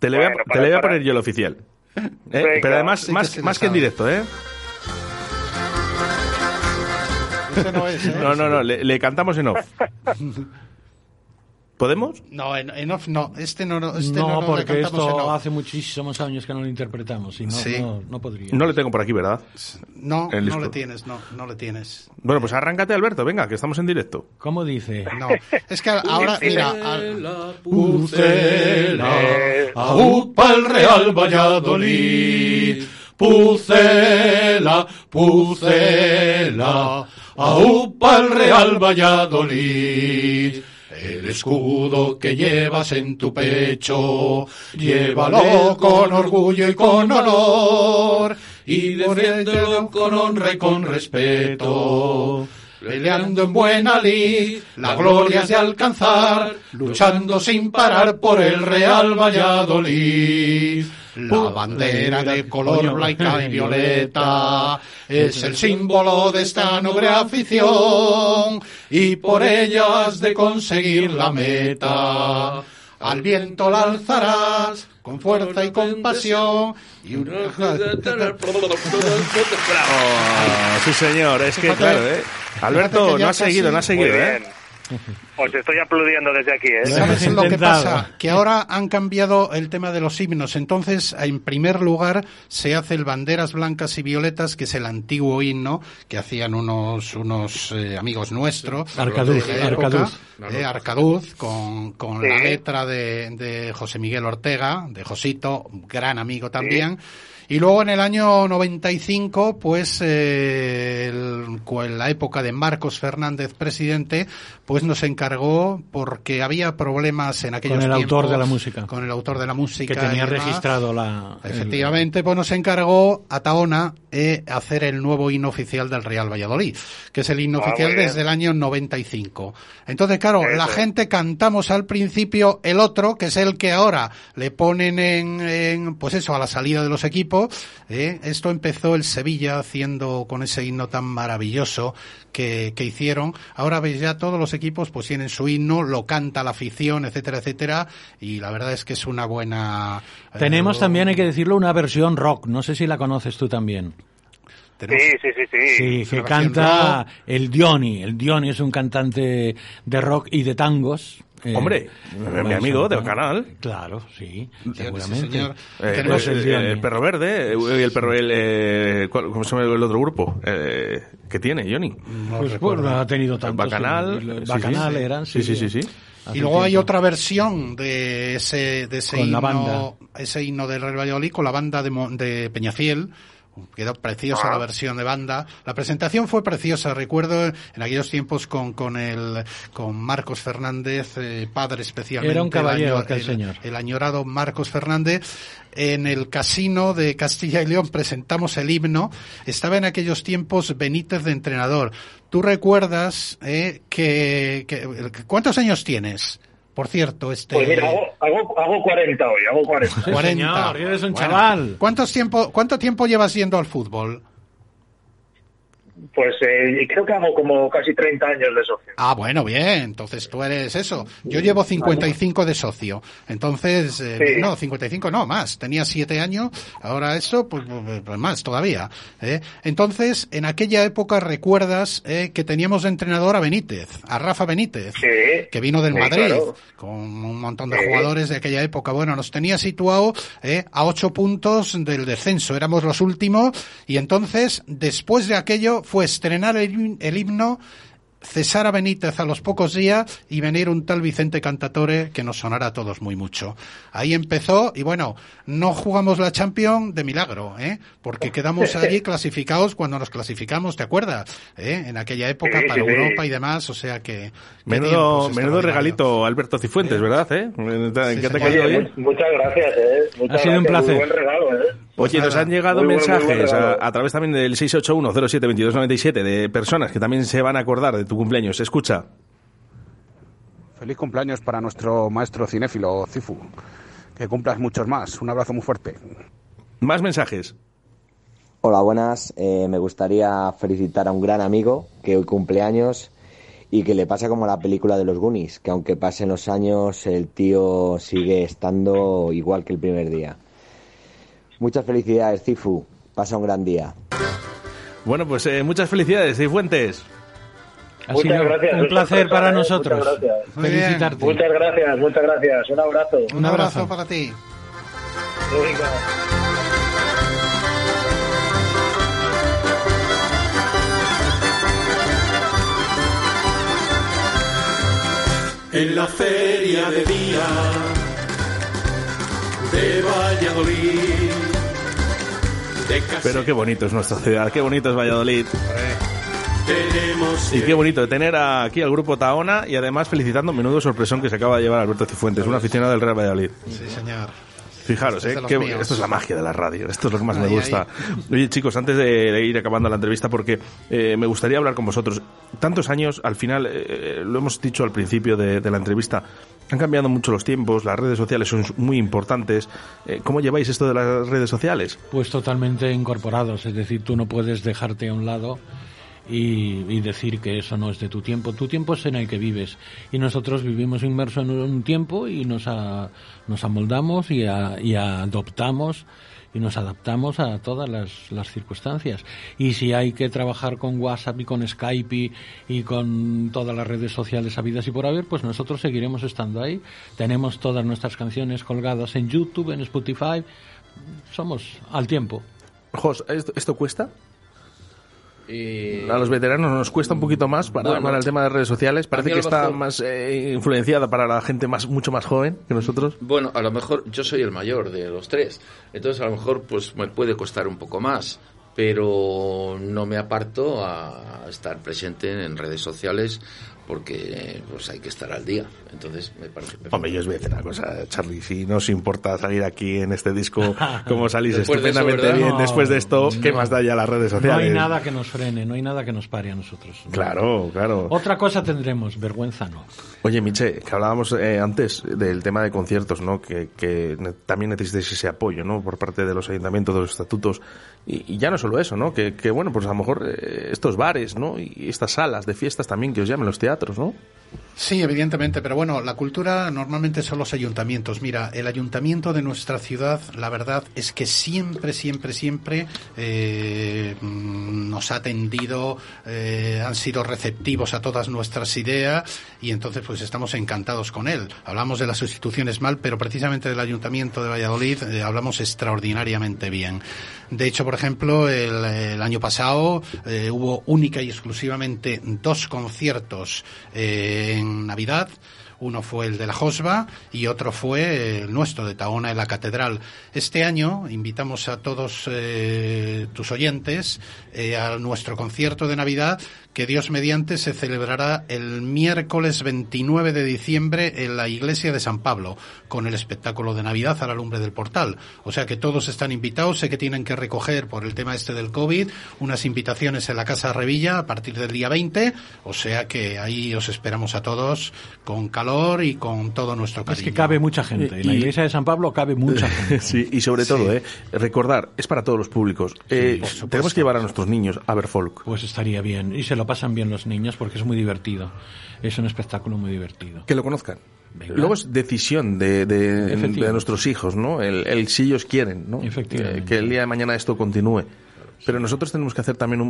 Te le voy a, bueno, para, te le voy a poner yo el oficial. ¿Eh? Venga, pero además, sí más, que, más que en directo, ¿eh? Ese no es, ¿eh? No, no, no, le, le cantamos en off. ¿Podemos? No, en, en off no. Este no, este no, no porque le cantamos esto en off. Hace muchísimos años que no lo interpretamos y no, sí. no, no podría. No le tengo por aquí, ¿verdad? No, el no le tienes, no, no le tienes. Bueno, pues arráncate, Alberto, venga, que estamos en directo. ¿Cómo dice? No, es que ahora, mira... Pucela, aupa el Real Valladolid. Pucela, Pucela, aupa el Real Valladolid. El escudo que llevas en tu pecho, llévalo con orgullo y con honor, y defiéndelo con honra y con respeto. Peleando en buena lid, la gloria es de alcanzar, luchando sin parar por el Real Valladolid. La bandera de color blanca y violeta es el símbolo de esta noble afición y por ella has de conseguir la meta. Al viento la alzarás con fuerza y con pasión y un... Oh, sí señor, es que claro, ¿eh? Alberto, no ha seguido, no ha seguido, ¿eh? Os estoy aplaudiendo desde aquí, ¿eh? ¿Sabes lo que pasa? Que ahora han cambiado el tema de los himnos. Entonces, en primer lugar, se hace el Banderas Blancas y Violetas, que es el antiguo himno que hacían unos unos eh, amigos nuestros. Arcaduz, de época, Arcaduz. Eh, Arcaduz, con, con sí. la letra de, de José Miguel Ortega, de Josito, gran amigo también. Sí. Y luego en el año noventa y cinco, pues eh, el, Franco, en la época de Marcos Fernández presidente, pues nos encargó porque había problemas en aquellos tiempos. Con el tiempos, autor de la música. Con el autor de la música. Que tenía registrado la... Efectivamente, el... pues nos encargó a Tahona eh, hacer el nuevo himno oficial del Real Valladolid, que es el himno ah, oficial desde el año noventa y cinco. Entonces, claro, Eso. la gente cantamos al principio el otro, que es el que ahora le ponen en, en pues eso, a la salida de los equipos. Eh. Esto empezó el Sevilla haciendo con ese himno tan maravilloso que, que hicieron. Ahora veis ya todos los equipos pues tienen su himno, lo canta la afición, etcétera, etcétera, y la verdad es que es una buena... Tenemos eh, también, hay que decirlo, una versión rock, no sé si la conoces tú también. Sí, sí, sí, sí. Sí, que canta el Dioni. El Dioni es un cantante de rock y de tangos. Eh, Hombre, eh, mi amigo del canal. Claro, sí, seguramente. Sí, señor. Eh, pues, el, el, el perro verde, el perro, el, eh, ¿cómo se llama el otro grupo? Eh, ¿Qué tiene, Johnny? No pues bueno, ha tenido tantos. Bacanal. Bacanal eran, sí, sí, sí. sí, sí. Y luego hay otra versión de ese, de ese himno, la banda. ese himno del Real Valladolid con la banda de, de Peñafiel. Quedó preciosa la versión de banda. La presentación fue preciosa. Recuerdo en aquellos tiempos con con el con Marcos Fernández, eh, padre especialmente. Era un caballero, el, año, el señor. El, el añorado Marcos Fernández. En el casino de Castilla y León presentamos el himno. Estaba en aquellos tiempos Benítez de entrenador. ¿Tú recuerdas eh, que, que... ¿Cuántos años tienes? Por cierto, este... Pues mira, hago, hago, hago cuarenta hoy, hago cuarenta. cuarenta. Señor, eres un bueno, chaval. ¿Cuántos tiempo, ¿Cuánto tiempo llevas yendo al fútbol? Pues eh, creo que hago como casi treinta años de socio. Ah, bueno, bien, entonces tú eres eso. Yo llevo cincuenta y cinco de socio, entonces, eh, sí. no, cincuenta y cinco no, más. Tenía siete años, ahora eso, pues, pues más todavía. ¿eh? Entonces, en aquella época recuerdas eh, que teníamos de entrenador a Benítez, a Rafa Benítez, sí. que vino del sí, Madrid, claro. con un montón de sí. jugadores de aquella época. Bueno, nos tenía situado eh, a ocho puntos del descenso, éramos los últimos, y entonces, después de aquello... fue estrenar el, el himno, cesar a Benítez a los pocos días y venir un tal Vicente Cantatore que nos sonara a todos muy mucho. Ahí empezó y bueno, no jugamos la Champions de milagro, ¿eh? Porque quedamos allí clasificados cuando nos clasificamos, ¿te acuerdas? ¿Eh? En aquella época sí, para sí, Europa sí. y demás, o sea que... Menudo, menudo regalito Alberto Cifuentes, eh, ¿verdad? ¿Eh? ¿En sí, qué te cayó bien? Muchas gracias, ¿eh? Muchas ha sido gracias, un placer. Muy buen regalo, ¿eh? Pues Oye, nada. nos han llegado muy mensajes buen, buen, a, a través también del seis ocho uno cero siete dos dos nueve siete de personas que también se van a acordar de tu cumpleaños. Escucha. Feliz cumpleaños para nuestro maestro cinéfilo, Cifu. Que cumplas muchos más. Un abrazo muy fuerte. Más mensajes. Hola, buenas. Eh, me gustaría felicitar a un gran amigo que hoy cumpleaños y que le pasa como la película de los Goonies, que aunque pasen los años, el tío sigue estando igual que el primer día. Muchas felicidades, Cifu. Pasa un gran día. Bueno, pues eh, muchas felicidades, Cifuentes. Ha muchas sido gracias. Un placer para eh, nosotros. Muchas gracias. Felicitarte. Muchas gracias, muchas gracias. Un abrazo. Un, un abrazo. abrazo para ti. En la feria de día de Valladolid. Pero qué bonito es nuestra ciudad, qué bonito es Valladolid. Y qué bonito tener aquí al grupo Tahona y además felicitando menudo sorpresón que se acaba de llevar Alberto Cifuentes, un aficionado del Real Valladolid. Sí, señor. Fijaros, eh, que, esto es la magia de la radio, esto es lo que más ahí, me gusta. Ahí. Oye, chicos, antes de ir acabando la entrevista, porque eh, me gustaría hablar con vosotros. Tantos años, al final, eh, lo hemos dicho al principio de, de la entrevista, han cambiado mucho los tiempos, las redes sociales son muy importantes. Eh, ¿Cómo lleváis esto de las redes sociales? Pues totalmente incorporados, es decir, tú no puedes dejarte a un lado y, y decir que eso no es de tu tiempo. Tu tiempo es en el que vives y nosotros vivimos inmersos en un tiempo y nos a, nos amoldamos y, a, y adoptamos y nos adaptamos a todas las, las circunstancias. Y si hay que trabajar con WhatsApp y con Skype y, y con todas las redes sociales habidas y por haber, pues nosotros seguiremos estando ahí. Tenemos todas nuestras canciones colgadas en YouTube, en Spotify. Somos al tiempo. Jos, ¿esto, esto cuesta? Eh, a los veteranos nos cuesta un poquito más para, bueno, para el tema de redes sociales. Parece que está mejor, más eh, influenciada para la gente más mucho más joven que nosotros. Bueno, a lo mejor yo soy el mayor de los tres, entonces a lo mejor pues me puede costar un poco más. pero no me aparto a estar presente en redes sociales porque pues hay que estar al día. Entonces me parece perfecto. Hombre, yo os voy a decir una cosa, Charly, si no os importa salir aquí en este disco como salís estupendamente de eso, bien no, después de esto, no, ¿qué más da ya las redes sociales? No hay nada que nos frene, no hay nada que nos pare a nosotros, ¿no? Claro, claro. Otra cosa tendremos, vergüenza no. Oye, Miche, que hablábamos eh, antes del tema de conciertos, ¿no? Que, que también necesitáis ese apoyo, ¿no? Por parte de los ayuntamientos, de los estatutos, y, y ya no solo eso, ¿no? Que, que bueno, pues a lo mejor eh, estos bares, ¿no? Y estas salas de fiestas también, que os llamen los teatros, ¿no? Sí, evidentemente, pero bueno, la cultura normalmente son los ayuntamientos. Mira, el ayuntamiento de nuestra ciudad, la verdad es que siempre, siempre, siempre eh, nos ha atendido, eh, han sido receptivos a todas nuestras ideas y entonces pues estamos encantados con él. Hablamos de las instituciones mal, pero precisamente del ayuntamiento de Valladolid eh, hablamos extraordinariamente bien. De hecho, por ejemplo, el, el año pasado eh, hubo única y exclusivamente dos conciertos eh, en Navidad. Uno fue el de la Josba y otro fue el nuestro, de Tahona, en la Catedral. Este año invitamos a todos eh, tus oyentes eh, a nuestro concierto de Navidad, que Dios mediante se celebrará el miércoles veintinueve de diciembre en la iglesia de San Pablo, con el espectáculo de Navidad a la lumbre del portal. O sea que todos están invitados. Sé que tienen que recoger, por el tema este del COVID, unas invitaciones en la Casa Revilla a partir del día veinte, o sea que ahí os esperamos a todos con calor y con todo nuestro cariño. Es que cabe mucha gente, en la iglesia de San Pablo cabe mucha gente. Sí, y sobre todo, sí. eh, recordar, es para todos los públicos. Eh, sí, supuesto, tenemos que llevar a nuestros niños a ver folk. Pues estaría bien, y se lo lo pasan bien los niños porque es muy divertido, es un espectáculo muy divertido. Que lo conozcan. Venga. Luego es decisión de, de, de nuestros hijos, ¿no? El, el si ellos quieren, ¿no? Efectivamente. Que el día de mañana esto continúe. Pero nosotros tenemos que hacer también un,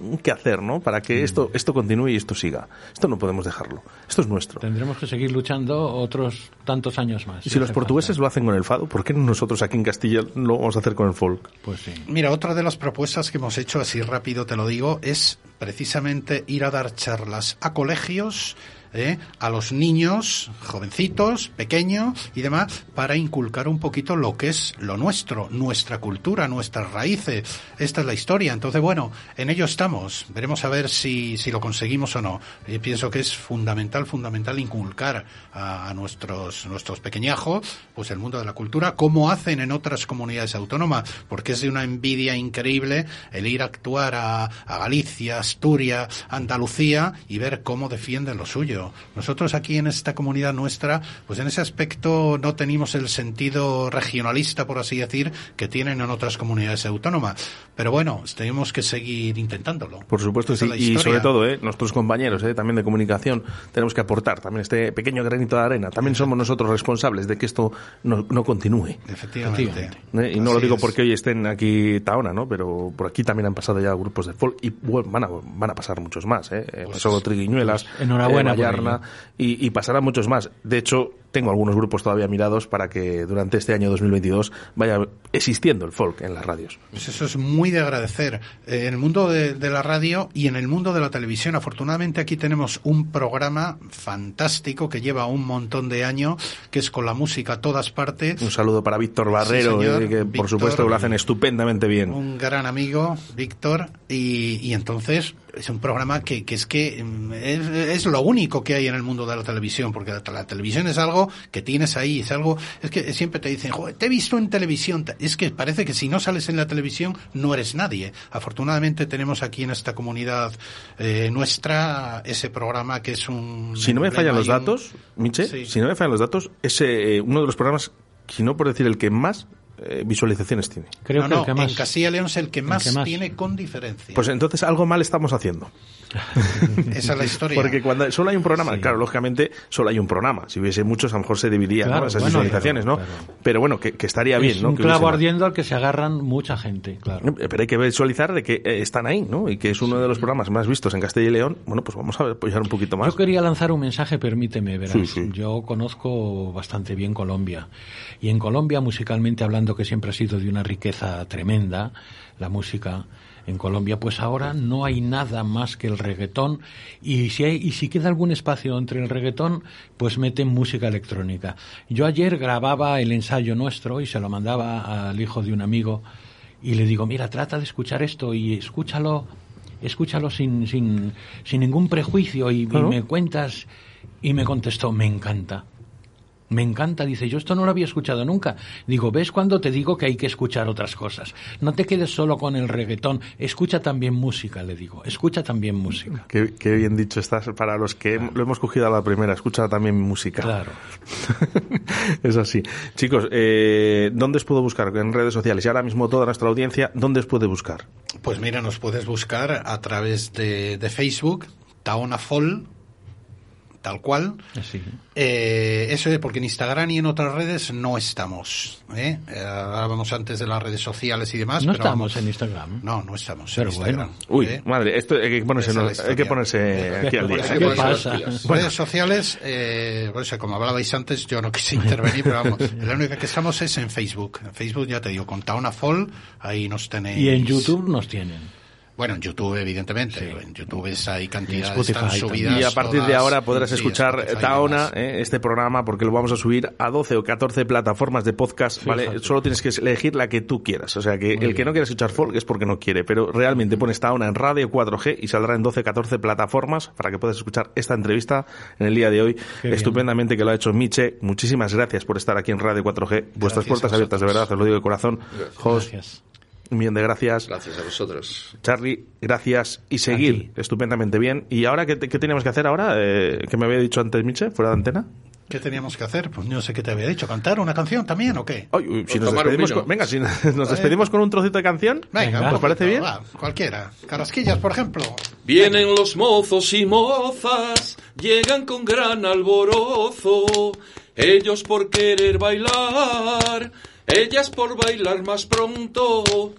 un, un quehacer, ¿no? Para que esto, esto continúe y esto siga. Esto no podemos dejarlo. Esto es nuestro. Tendremos que seguir luchando otros tantos años más. Y si los portugueses lo hacen con el fado, ¿por qué nosotros aquí en Castilla lo vamos a hacer con el folk? Pues sí. Mira, otra de las propuestas que hemos hecho, así rápido te lo digo, es precisamente ir a dar charlas a colegios, ¿eh? A los niños, jovencitos, pequeños y demás, para inculcar un poquito lo que es lo nuestro, nuestra cultura, nuestras raíces. Esta es la historia. Entonces, bueno, en ello estamos. Veremos a ver si, si lo conseguimos o no. Yo pienso que es fundamental, fundamental inculcar a, a nuestros, nuestros pequeñajos pues el mundo de la cultura, como hacen en otras comunidades autónomas, porque es de una envidia increíble el ir a actuar a, a Galicia, Asturias, Andalucía y ver cómo defienden lo suyo. Nosotros aquí en esta comunidad nuestra, pues en ese aspecto no tenemos el sentido regionalista, por así decir, que tienen en otras comunidades autónomas. Pero bueno, tenemos que seguir intentándolo. Por supuesto, sí, y sobre todo, ¿eh? Nuestros compañeros ¿eh? también de comunicación, tenemos que aportar también este pequeño granito de arena. También somos nosotros responsables de que esto no, no continúe. Efectivamente. ¿Eh? Y no así lo digo es. Porque hoy estén aquí Tahona, ¿no? Pero por aquí también han pasado ya grupos de folk y bueno, van, a, van a pasar muchos más. ¿eh? Pues, Pasó Triguiñuelas. Pues, enhorabuena. Eh, Y, y pasará muchos más. De hecho, tengo algunos grupos todavía mirados para que durante este año dos mil veintidós vaya existiendo el folk en las radios. Pues eso es muy de agradecer. En el mundo de, de la radio y en el mundo de la televisión, afortunadamente aquí tenemos un programa fantástico que lleva un montón de años, que es Con la música a todas partes. Un saludo para Víctor Barrero, sí, eh, que Víctor, por supuesto lo hacen estupendamente bien. Un gran amigo, Víctor, y, y entonces es un programa que, que es que es, es lo único que hay en el mundo de la televisión, porque la, la televisión es algo que tienes ahí, es algo, es que siempre te dicen, joder, te he visto en televisión, es que parece que si no sales en la televisión no eres nadie. Afortunadamente tenemos aquí en esta comunidad eh, nuestra ese programa que es un... Si no me fallan los datos, un... Miche, sí. si no me fallan los datos, es eh, uno de los programas, si no por decir el que más... visualizaciones tiene. Creo no, que no, el que más. En Castilla y León es el que, el más, que más tiene con diferencia. Pues entonces algo mal estamos haciendo. Esa es la historia. Porque cuando solo hay un programa, sí. Claro, lógicamente solo hay un programa. Si hubiese muchos, a lo mejor se dividían, claro, ¿no? Esas bueno, visualizaciones, claro, ¿no? Claro. Pero bueno, que, que estaría es bien, ¿no? Un que clavo ardiendo al que se agarran mucha gente, claro. Pero hay que visualizar de que están ahí, ¿no? Y que es uno sí. de los programas más vistos en Castilla y León. Bueno, pues vamos a apoyar un poquito más. Yo quería lanzar un mensaje, permíteme, verás. Sí, sí. Yo conozco bastante bien Colombia. Y en Colombia, musicalmente hablando, que siempre ha sido de una riqueza tremenda la música en Colombia, pues ahora no hay nada más que el reggaetón, y si hay, y si queda algún espacio entre el reggaetón, pues meten música electrónica. Yo ayer grababa el ensayo nuestro y se lo mandaba al hijo de un amigo y le digo, mira, trata de escuchar esto y escúchalo, escúchalo sin, sin, sin ningún prejuicio y, claro. y me cuentas. Y me contestó, me encanta. Me encanta, dice, yo esto no lo había escuchado nunca. Digo, ¿ves cuando te digo que hay que escuchar otras cosas? No te quedes solo con el reggaetón, escucha también música, le digo, escucha también música. Qué, qué bien dicho estás, para los que claro. lo hemos cogido a la primera, escucha también música. Claro. Es así. Chicos, eh, ¿dónde os puedo buscar? En redes sociales, y ahora mismo toda nuestra audiencia, ¿dónde os puede buscar? Pues mira, nos puedes buscar a través de, de Facebook, Tahona Fall, tal cual, sí. eh, eso es porque en Instagram y en otras redes no estamos, ¿eh? Eh, hablábamos antes de las redes sociales y demás, no pero estamos vamos, en Instagram, no, no estamos pero en Instagram, bueno. uy, ¿eh? Madre, esto hay que ponerse, no, hay que ponerse aquí al día, ¿qué pasa? Bueno. Redes sociales, eh, bueno, como hablabais antes, yo no quise intervenir, pero vamos, la única que estamos es en Facebook, en Facebook ya te digo, con Tahona Fall, ahí nos tenéis, y en YouTube nos tienen. Bueno, en YouTube, evidentemente. Sí. En YouTube hay cantidades Spotify, tan subidas. Y a partir todas, de ahora podrás sí, escuchar Spotify Tahona, eh, este programa, porque lo vamos a subir a doce o catorce plataformas de podcast, ¿vale? Fíjate. Solo tienes que elegir la que tú quieras. O sea, que Muy el bien. que no quiera escuchar folk es porque no quiere, pero realmente pones Tahona en Radio cuatro G y saldrá en doce o catorce plataformas para que puedas escuchar esta entrevista en el día de hoy. Qué estupendamente bien. Que lo ha hecho Miche. Muchísimas gracias por estar aquí en Radio cuatro G. Gracias. Vuestras puertas abiertas, de verdad, os lo digo de corazón. Gracias. Jos, gracias. Un millón de gracias. Gracias a vosotros. Charlie, gracias y seguir Aquí. estupendamente bien. ¿Y ahora qué, qué teníamos que hacer ahora? Eh, ¿Qué me había dicho antes, Miche, fuera de antena? ¿Qué teníamos que hacer? Pues no sé qué te había dicho. ¿Cantar una canción también o qué? Ay, uy, si nos despedimos con, venga, si nos despedimos con un trocito de canción. Venga, ¿os parece bien? Va, cualquiera. Carrasquillas, por ejemplo. Vienen los mozos y mozas, llegan con gran alborozo. Ellos por querer bailar, ellas por bailar más pronto.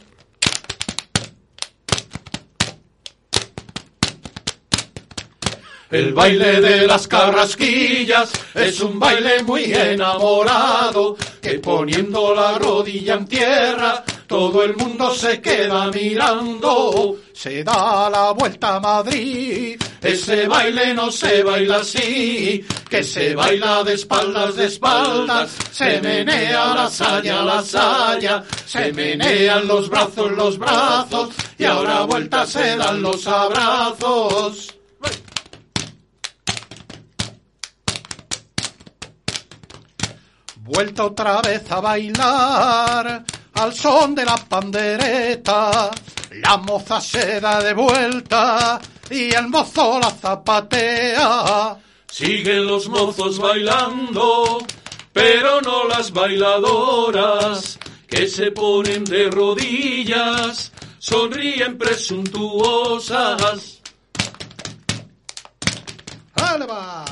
El baile de las carrasquillas es un baile muy enamorado, que poniendo la rodilla en tierra, todo el mundo se queda mirando. Se da la vuelta a Madrid, ese baile no se baila así, que se baila de espaldas, de espaldas, se menea la saya, la saya, se menean los brazos, los brazos, y ahora vuelta se dan los abrazos. Vuelta otra vez a bailar, al son de la pandereta, la moza se da de vuelta y el mozo la zapatea. Siguen los mozos bailando, pero no las bailadoras, que se ponen de rodillas, sonríen presuntuosas. ¡Ale va!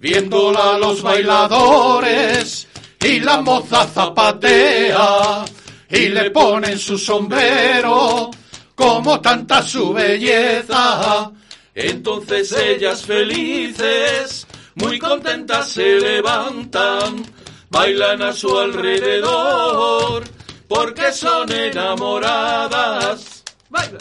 Viéndola los bailadores y la moza zapatea y le ponen su sombrero como tanta su belleza. Entonces ellas felices, muy contentas se levantan, bailan a su alrededor porque son enamoradas. ¡Bailan!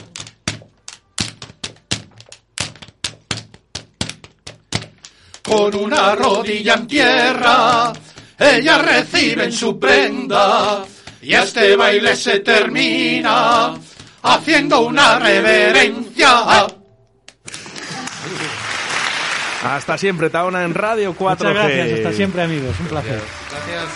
Con una rodilla en tierra, ellas reciben su prenda, y este baile se termina haciendo una reverencia. Hasta siempre, Tahona en Radio cuatro G. Muchas gracias, hasta siempre, amigos, un placer. Gracias.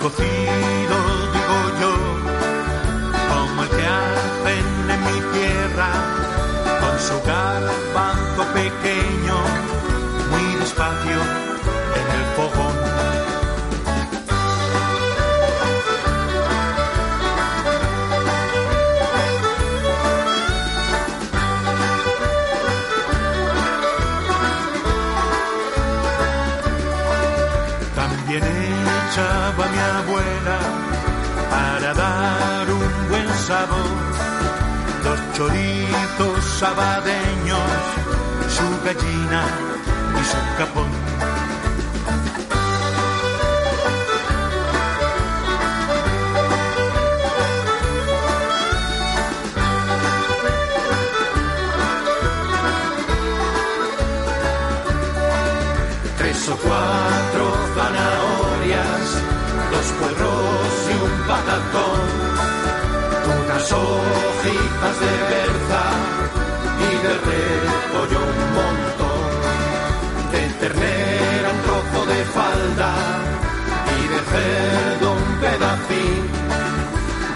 Cocido, digo yo, como el que hacen en mi tierra, con su garbanzo pequeño, muy despacio en el fogón. Echaba mi abuela para dar un buen sabor dos choritos sabadeños, su gallina y su capón. Tres o cuatro zanahorias, dos puerros y un patatón, unas hojitas de berza y de repollo un montón, de ternera un trozo de falda y de cerdo un pedacín,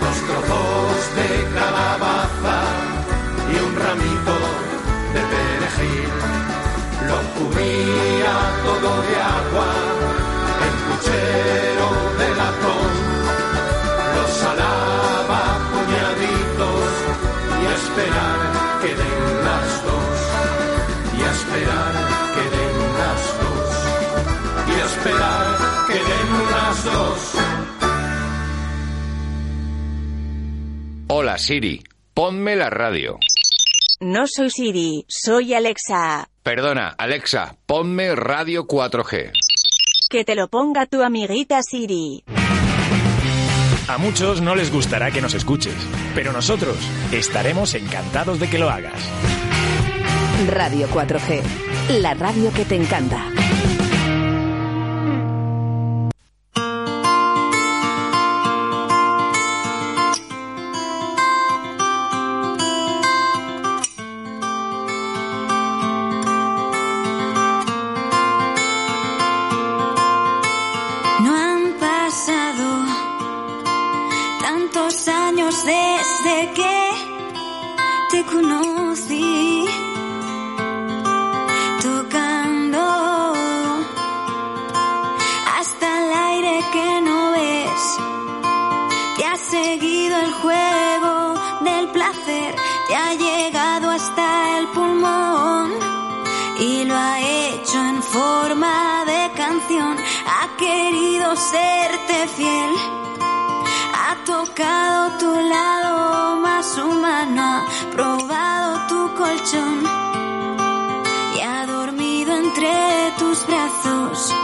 dos trozos de calabaza y un ramito de perejil. Lo cubría todo de agua el puchero de latón, lo salaba y a esperar que den las dos, y a esperar que den las dos, y a esperar que den las dos. Hola Siri, ponme la radio. No soy Siri, soy Alexa. Perdona, Alexa, ponme Radio cuatro G. Que te lo ponga tu amiguita Siri. A muchos no les gustará que nos escuches, pero nosotros estaremos encantados de que lo hagas. Radio cuatro G, la radio que te encanta. Desde que te conocí, tocando hasta el aire que no ves, te ha seguido el juego del placer, te ha llegado hasta el pulmón y lo ha hecho en forma de canción, ha querido serte fiel. Ha tocado tu lado más humano, ha probado tu colchón y ha dormido entre tus brazos.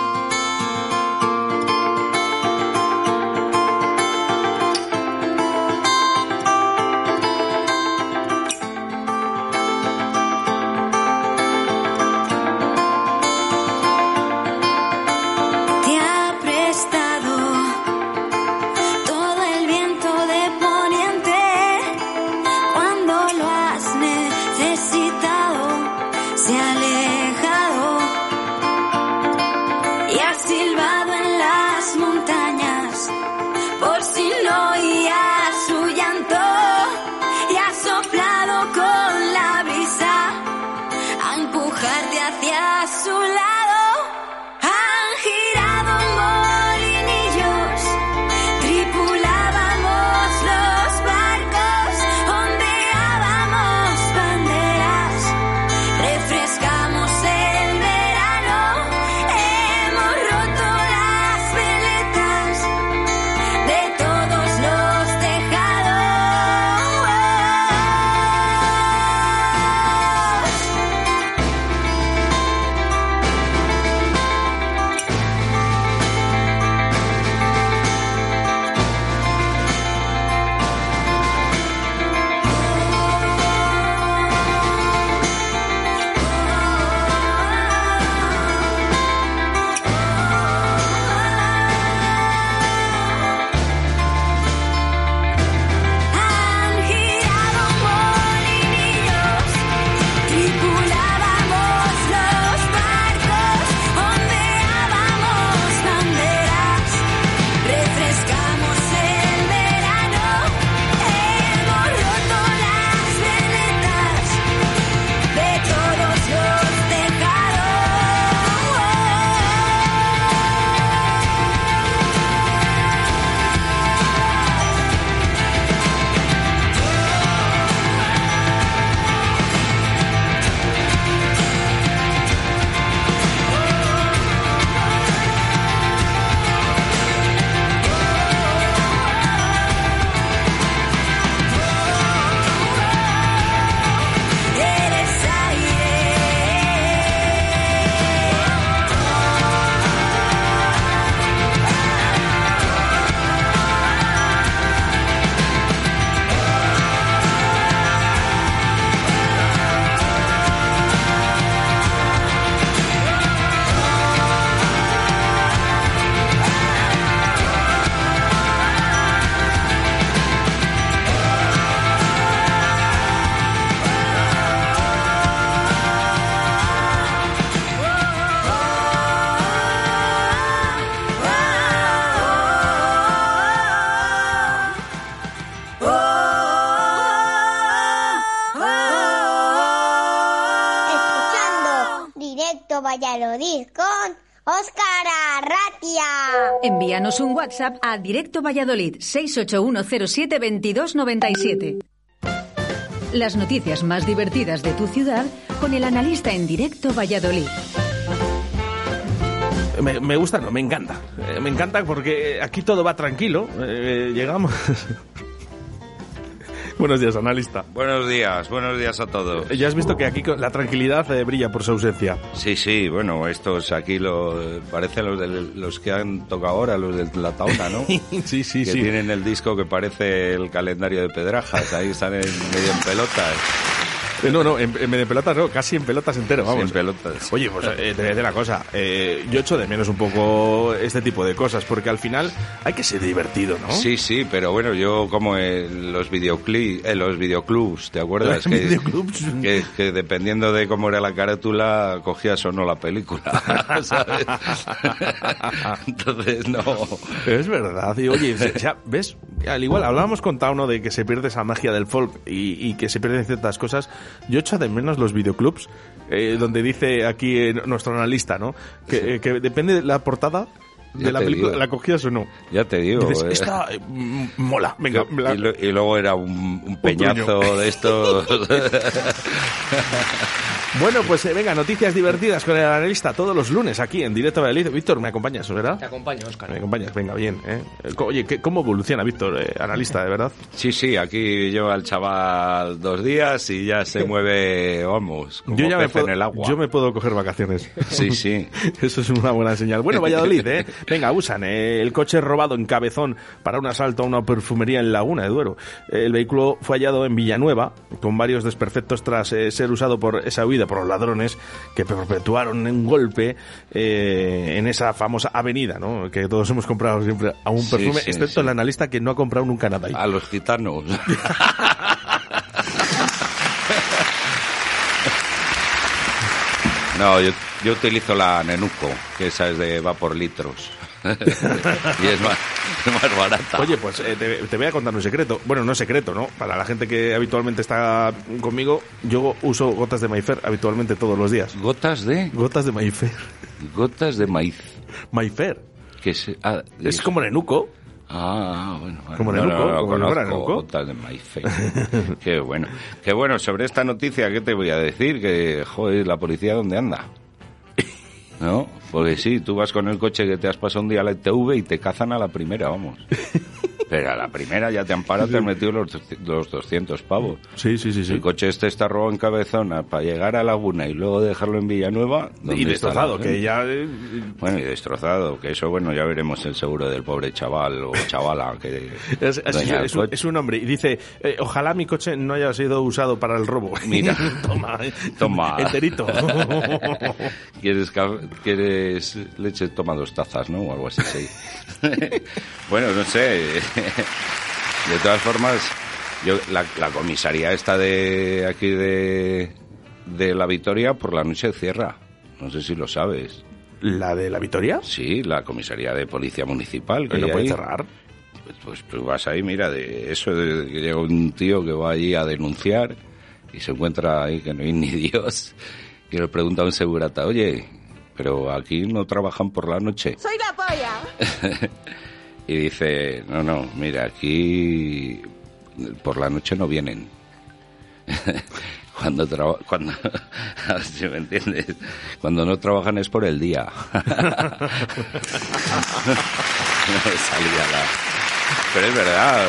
Valladolid con Óscar Arratia. Envíanos un WhatsApp a Directo Valladolid seis ocho uno cero siete veintidós noventa y siete. Las noticias más divertidas de tu ciudad con el analista en Directo Valladolid. Me, me gusta, no, me encanta. Eh, me encanta porque aquí todo va tranquilo. Eh, llegamos. Buenos días, analista. Buenos días, buenos días a todos. Ya has visto que aquí la tranquilidad eh, brilla por su ausencia. Sí, sí, bueno, estos aquí lo, parecen los, de, los que han tocado ahora, los de la Tahona, ¿no? sí, sí, que sí. Tienen el disco que parece el calendario de Pedrajas, ahí están en, medio en pelotas. No, no, en, en, en pelotas no, casi en pelotas entero, vamos. Sí, en pelotas. Oye, pues eh, te voy a decir una cosa, eh, yo echo de menos un poco este tipo de cosas, porque al final hay que ser divertido, ¿no? Sí, sí, pero bueno, yo como en los videoclubs, eh, los videoclubs, ¿te acuerdas? Que, videoclubs. Que, que dependiendo de cómo era la carátula, cogías o no la película, ¿sabes? Entonces, no. Es verdad, y oye, o sea, ¿ves? Al igual, hablábamos con Tauno de que se pierde esa magia del folk y, y que se pierden ciertas cosas. Yo echo de menos los videoclubs, eh, donde dice aquí eh, nuestro analista, ¿no? Que, sí. eh, que depende de la portada de ya la película, digo. ¿La cogías o no? Ya te digo. Dices, eh. esta mola, venga. Yo, la... y, lo, y luego era un, un peñazo un de estos. Bueno, pues eh, venga, noticias divertidas con el analista todos los lunes aquí en Directo Valladolid. Víctor, ¿me acompañas, verdad? Te acompaño, Óscar. Me acompañas, venga, bien. ¿eh? Oye, ¿cómo evoluciona Víctor, eh, analista, de verdad? Sí, sí, aquí lleva al chaval dos días y ya se mueve, vamos, como yo ya pez me puedo, en el agua. Yo me puedo coger vacaciones. Sí, sí. Eso es una buena señal. Bueno, Valladolid, ¿eh? Venga, usan eh, el coche robado en Cabezón para un asalto a una perfumería en Laguna de Duero. El vehículo fue hallado en Villanueva con varios desperfectos tras eh, ser usado por esa huida por los ladrones que perpetuaron un golpe eh, en esa famosa avenida, ¿no? Que todos hemos comprado siempre a un perfume, sí, sí, excepto sí. El analista que no ha comprado nunca nada ahí. A los gitanos. No, yo, yo utilizo la Nenuco, que esa es de va por litros. Y es más, más barata. Oye, pues eh, te, te voy a contar un secreto. Bueno, no es secreto, ¿no? Para la gente que habitualmente está conmigo, yo uso gotas de Mayfair habitualmente todos los días. ¿Gotas de? Gotas de Mayfair. Gotas de maíz. Mayfair. Que es, ah, es, es como Nenuco. Ah, bueno, bueno. Como Nenuco, no, no, no, como conozco Nenuco. Gotas de Mayfair. Qué bueno. Qué bueno, sobre esta noticia, ¿qué te voy a decir? Que, joder, la policía, ¿dónde anda? ¿No? Porque sí, tú vas con el coche que te has pasado un día a la I T V y te cazan a la primera, vamos. Pero a la primera ya te han parado, te han metido los, los doscientos pavos. Sí, sí, sí, sí. El coche este está robado en Cabezona para llegar a Laguna y luego dejarlo en Villanueva. Y destrozado, que ya... Bueno, y destrozado, que eso, bueno, ya veremos el seguro del pobre chaval o chavala que... Es, es, es, un, es un hombre y dice, eh, ojalá mi coche no haya sido usado para el robo. Mira, toma, toma. Enterito. ¿Quieres café? ¿Quieres leche? Toma dos tazas, ¿no? O algo así, sí. Bueno, no sé. De todas formas, yo la, la comisaría esta de aquí de, de La Vitoria por la noche cierra. No sé si lo sabes. ¿La de La Vitoria? Sí, la comisaría de policía municipal. ¿Que no puede cerrar? Pues, pues, pues vas ahí, mira, de eso, de que llega un tío que va allí a denunciar y se encuentra ahí que no hay ni Dios y le pregunta a un segurata, oye, pero aquí no trabajan por la noche. ¡Soy la polla! Y dice, no, no, mira, aquí por la noche no vienen. Cuando traba, cuando, a ver si me entiendes, cuando no trabajan es por el día. No salía la... Pero es verdad,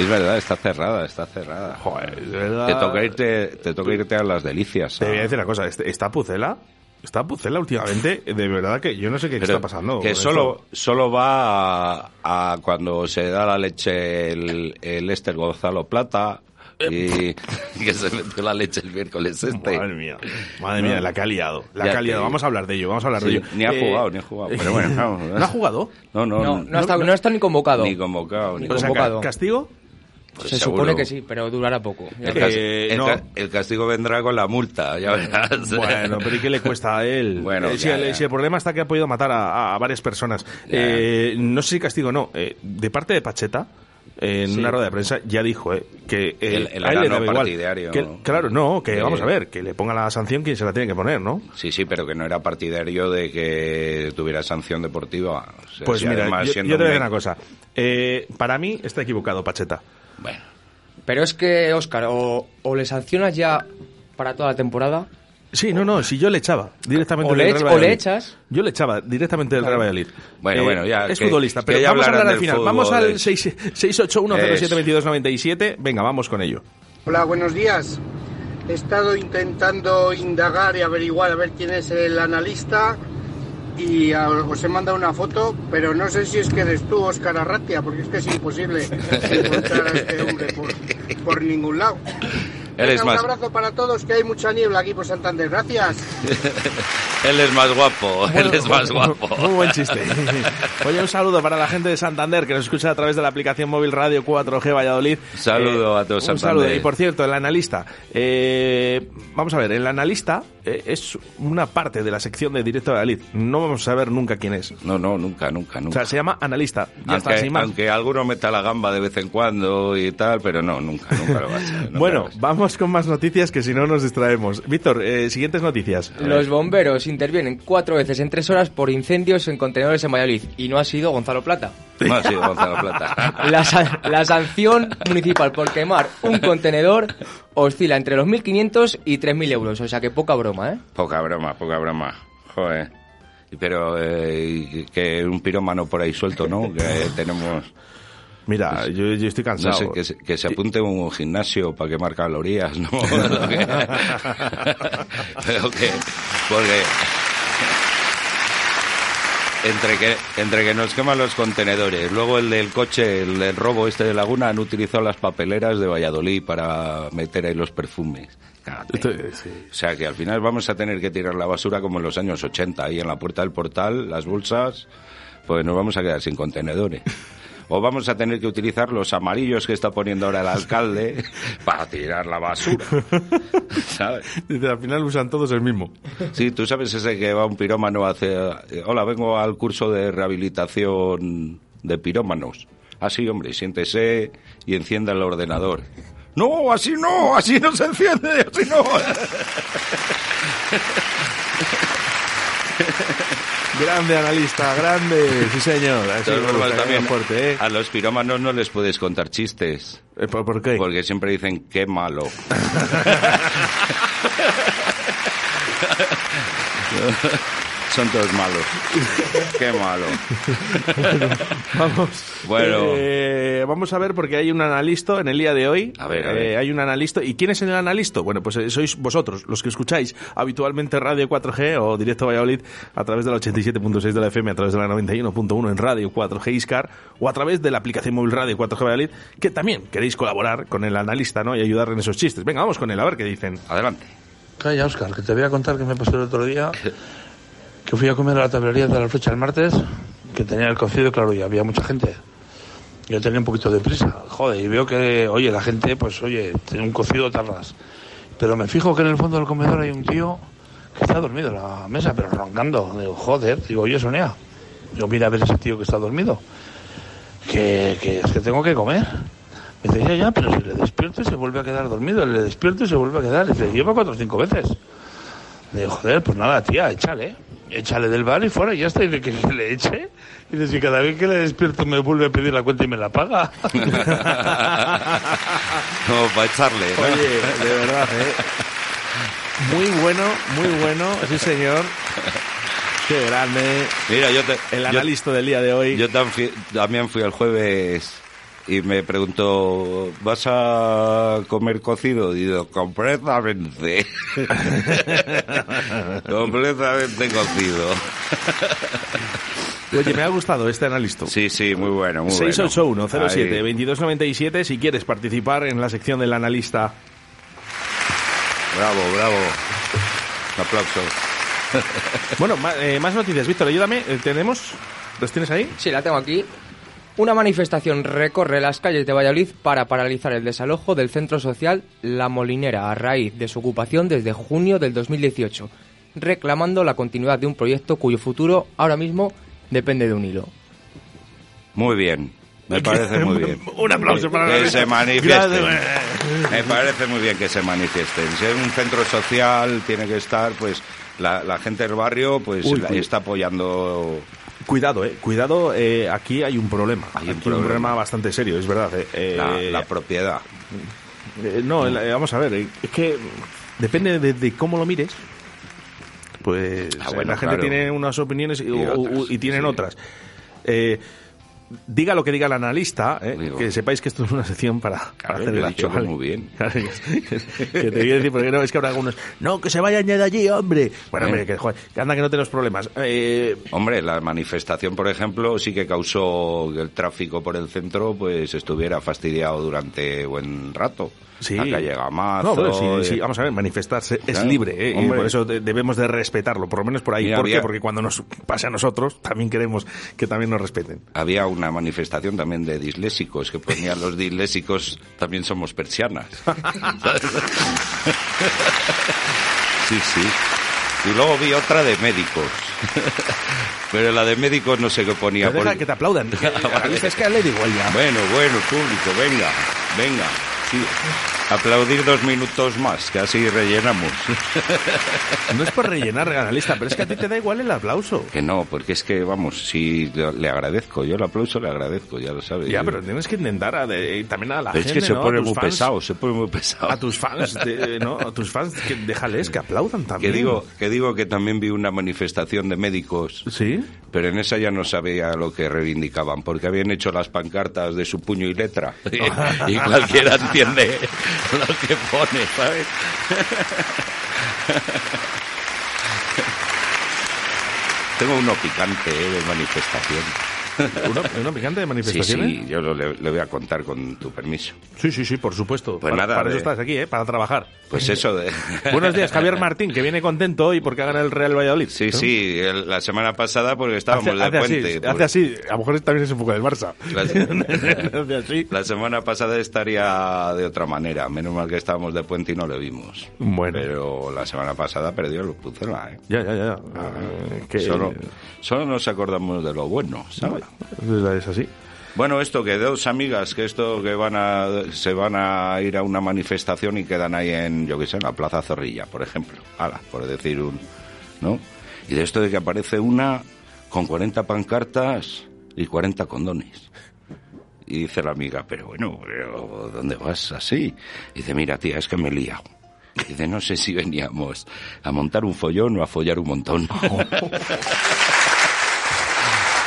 es verdad, está cerrada, está cerrada. Joder, es verdad. Te toca irte, te toca irte a las delicias. Te voy a decir una cosa, ¿está Pucela? Está Pucela últimamente, de verdad que yo no sé qué pero está pasando. Que solo, solo va a, a cuando se da la leche el, el Ester Gonzalo Plata y que se mete la leche el miércoles este. Madre mía, madre mía, la que ha liado, la que ha liado. Vamos a hablar de ello, vamos a hablar sí, de ello. Ni ha jugado, eh, ni ha jugado, pero bueno. No, no, ¿no ha jugado? No, no, no. No, no, está, no, no está ni convocado. Ni convocado, ni convocado. O sea, ¿castigo? Pues se seguro. Supone que sí, pero durará poco. El, cas- eh, el, no. ca- el castigo vendrá con la multa, ya verás. Bueno, pero ¿y qué le cuesta a él? Bueno, eh, ya, si, ya. El, si el problema está que ha podido matar a, a varias personas. Eh, no sé si castigo o no. Eh, de parte de Pacheta, en sí. una rueda de prensa ya dijo eh, que eh, el, el a él le daba igual. Que, claro, no, que eh, vamos a ver, que le ponga la sanción quien se la tiene que poner, ¿no? Sí, sí, pero que no era partidario de que tuviera sanción deportiva. O sea, pues si mira, yo, yo te voy a decir una cosa. Eh, para mí está equivocado Pacheta. Bueno. Pero es que, Óscar, o, o le sancionas ya para toda la temporada... Sí, no, no, si yo le echaba directamente o del Real Valladolid. O le echas. Yo le echaba directamente del claro. Real Valladolid. Bueno, eh, bueno, ya. Es que, futbolista, pero ya vamos a hablar al final. Vamos de... al seis ocho uno cero siete dos dos nueve siete. Venga, vamos con ello. Hola, buenos días. He estado intentando indagar y averiguar a ver quién es el analista y os he mandado una foto, pero no sé si es que eres tú, Óscar Arratia, porque es que es imposible encontrar a este hombre por, por ningún lado. Él Venga, es más... Un abrazo para todos, que hay mucha niebla aquí por Santander. Gracias. Él es más guapo, bueno, él es más guapo. Muy buen chiste. Oye, un saludo para la gente de Santander que nos escucha a través de la aplicación móvil Radio cuatro G Valladolid. Saludo eh, a todos, un Santander. Saludo. Y por cierto, el analista. Eh, vamos a ver, el analista eh, es una parte de la sección de Directo Valladolid. No vamos a saber nunca quién es. No, no, nunca, nunca, nunca. O sea, se llama analista. Ya aunque, está, aunque alguno meta la gamba de vez en cuando y tal, pero no, nunca, nunca lo va a ser. No bueno, vamos. Con más noticias que si no nos distraemos. Víctor, eh, siguientes noticias. Los bomberos intervienen cuatro veces en tres horas por incendios en contenedores en Valladolid y no ha sido Gonzalo Plata. No ha sido Gonzalo Plata. La, san- la sanción municipal por quemar un contenedor oscila entre los mil quinientos y tres mil euros. O sea que poca broma, ¿eh? Poca broma, poca broma. Joder. Pero eh, que un pirómano por ahí suelto, ¿no? Que tenemos... Mira, pues, yo, yo estoy cansado. No sé, que, se, que se apunte a un gimnasio para quemar calorías, ¿no? Pero que... Porque... Entre que, entre que nos queman los contenedores, luego el del coche, el del robo este de Laguna, han utilizado las papeleras de Valladolid para meter ahí los perfumes. Cállate. Sí. O sea que al final vamos a tener que tirar la basura como en los años ochenta, ahí en la puerta del portal, las bolsas, pues nos vamos a quedar sin contenedores. O vamos a tener que utilizar los amarillos que está poniendo ahora el alcalde para tirar la basura, ¿sabes? Dice, al final usan todos el mismo. Sí, tú sabes ese que va un pirómano a hacer... Hola, vengo al curso de rehabilitación de pirómanos. Ah, sí, hombre, siéntese y encienda el ordenador. ¡No, así no! ¡Así no se enciende! ¡Así no! Grande analista, grande, sí señor. Eso es también fuerte, ¿eh? A los pirómanos no les puedes contar chistes. ¿Por qué? Porque siempre dicen qué malo. Son todos malos. Qué malo. Bueno, vamos. Bueno. Eh, vamos a ver porque hay un analista en el día de hoy. A ver, a ver. Eh, hay un analista. ¿Y quién es el analista? Bueno, pues eh, sois vosotros, los que escucháis habitualmente Radio cuatro G o Directo Valladolid a través de la ochenta y siete punto seis de la F M, a través de la noventa y uno punto uno en Radio cuatro G Iscar o a través de la aplicación móvil Radio cuatro G Valladolid, que también queréis colaborar con el analista, ¿no? Y ayudarle en esos chistes. Venga, vamos con él, a ver qué dicen. Adelante. Calla, Óscar, que te voy a contar que me pasó el otro día... que fui a comer a la tablería de la flecha el martes, que tenía el cocido, claro, y había mucha gente. Yo tenía un poquito de prisa, joder, y veo que, oye, la gente, pues, oye, tiene un cocido tardas. Pero me fijo que en el fondo del comedor hay un tío que está dormido en la mesa, pero roncando. Digo, joder, digo, oye, Sonia, yo mira a ver ese tío que está dormido, que, que es que tengo que comer. Me dice, ya, ya, pero si le despierto y se vuelve a quedar dormido, le despierto y se vuelve a quedar. Le dice, lleva cuatro o cinco veces. Le digo, joder, pues nada, tía, échale. Échale del bar y fuera, y ya está. Y que le eche. Y dice, si cada vez que le despierto me vuelve a pedir la cuenta y me la paga. No, para echarle, ¿no? Oye, de verdad, ¿eh? Muy bueno, muy bueno, sí señor. Qué grande. Mira, yo te, el analista yo, del día de hoy. Yo también fui el jueves... Y me preguntó, ¿vas a comer cocido? Y digo, completamente. Completamente cocido. Oye, me ha gustado este analista. Sí, sí, muy bueno, muy bueno. seis ocho uno cero siete dos dos nueve siete, si quieres participar en la sección del analista. Bravo, bravo. Un aplauso. Bueno, más, eh, más noticias. Víctor, ayúdame. ¿Tenemos? ¿Los tienes ahí? Sí, la tengo aquí. Una manifestación recorre las calles de Valladolid para paralizar el desalojo del centro social La Molinera a raíz de su ocupación desde junio del dos mil dieciocho, reclamando la continuidad de un proyecto cuyo futuro ahora mismo depende de un hilo. Muy bien. Me parece muy bien. Un aplauso para que la se manifiesten. Gracias. Me parece muy bien que se manifiesten. Si hay un centro social, tiene que estar, pues, la, la gente del barrio, pues, uy, la, está apoyando. Cuidado, eh, cuidado, eh, aquí hay un problema. Hay un, aquí problema. un problema bastante serio, es verdad. Eh, eh, la, la propiedad. Eh, no, eh, vamos a ver, eh, es que depende de, de cómo lo mires. Pues ah, bueno, la gente claro. tiene unas opiniones y, y, u, otras, y tienen sí. otras. Eh, diga lo que diga el analista, eh, que sepáis que esto es una sección para, para hacer el dicho muy bien. Claro, que, que te voy a decir, porque no, es que habrá algunos, no, que se vayan ya de allí, hombre. Bueno, hombre, que, joder, que anda que no tenemos problemas. Eh, hombre, la manifestación, por ejemplo, sí que causó que el tráfico por el centro pues estuviera fastidiado durante buen rato. Sí. La calle Gamazo, no, bueno, sí, eh. sí, vamos a ver, manifestarse es claro, libre, ¿eh? Y por eso debemos de respetarlo, por lo menos por ahí. Mira, ¿por había... qué? Porque cuando nos pase a nosotros también queremos que también nos respeten. Había una manifestación también de disléxicos, que ponían los disléxicos también somos persianas. Sí, sí. Y luego vi otra de médicos. Pero la de médicos no sé qué ponía. Deja por... que te aplaudan. Es que le digo ya. Bueno, bueno, público, venga, venga. Sí. Aplaudir dos minutos más, que así rellenamos. No es por rellenar, analista, pero es que a ti te da igual el aplauso. Que no, porque es que, vamos, si le agradezco, yo el aplauso le agradezco, ya lo sabes. Ya, yo. Pero tienes que intentar a de, también a la pero gente, es que se ¿no? pone muy fans, pesado, se pone muy pesado. A tus fans, te, ¿no? A tus fans, que déjales que aplaudan también. Que digo, que digo que también vi una manifestación de médicos. ¿Sí? Pero en esa ya no sabía lo que reivindicaban, porque habían hecho las pancartas de su puño y letra. Y cualquiera entiende... lo que pone, ¿sabes? Tengo uno picante, ¿eh? De manifestación. ¿Uno, uno picante de manifestaciones? Sí, sí, yo lo, le, le voy a contar con tu permiso. Sí, sí, sí, por supuesto. Pues para nada, para de... eso estás aquí, ¿eh? Para trabajar. Pues eso de... Buenos días, Javier Martín, que viene contento hoy porque ha ganado el Real Valladolid. Sí, ¿no? Sí, el, la semana pasada porque estábamos hace, de hace puente. Así, por... Hace así, a lo mejor también es un poco del Barça. La, así. La semana pasada estaría de otra manera, menos mal que estábamos de puente y no lo vimos. Bueno. Pero la semana pasada perdió el Pucela, ¿eh? Ya, ya, ya. Ah, que... solo, solo nos acordamos de lo bueno, ¿sabes? Es así. Bueno, esto que dos amigas que esto que van a se van a ir a una manifestación y quedan ahí en, yo qué sé, en la Plaza Zorrilla, por ejemplo, ala, por decir un, ¿no? Y de esto de que aparece una con cuarenta pancartas y cuarenta condones. Y dice la amiga, pero bueno, pero ¿dónde vas así? Y dice, mira tía, es que me he liado. Y dice, no sé si veníamos a montar un follón o a follar un montón.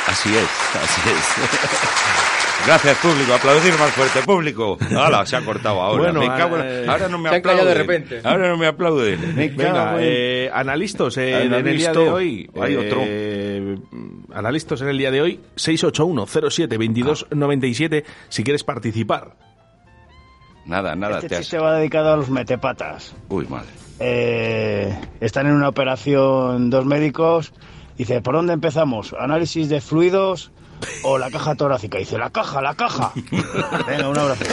Así es, así es. Gracias, público. Aplaudir más fuerte, público. Hala, se ha cortado ahora. Bueno, me cago en... ahora no me aplauden. De repente. Ahora no me aplauden. Me Venga, eh, analistas eh, en el día de hoy. Hay eh, otro. Eh, analistas en el día de hoy, seis ocho uno cero siete veintidós noventa y siete, si quieres participar. Nada, nada. Este te chiste has... va dedicado a los metepatas. Uy, madre. Eh, están en una operación dos médicos... Dice, ¿por dónde empezamos? ¿Análisis de fluidos o la caja torácica? Dice, la caja, la caja. Venga, un abrazo.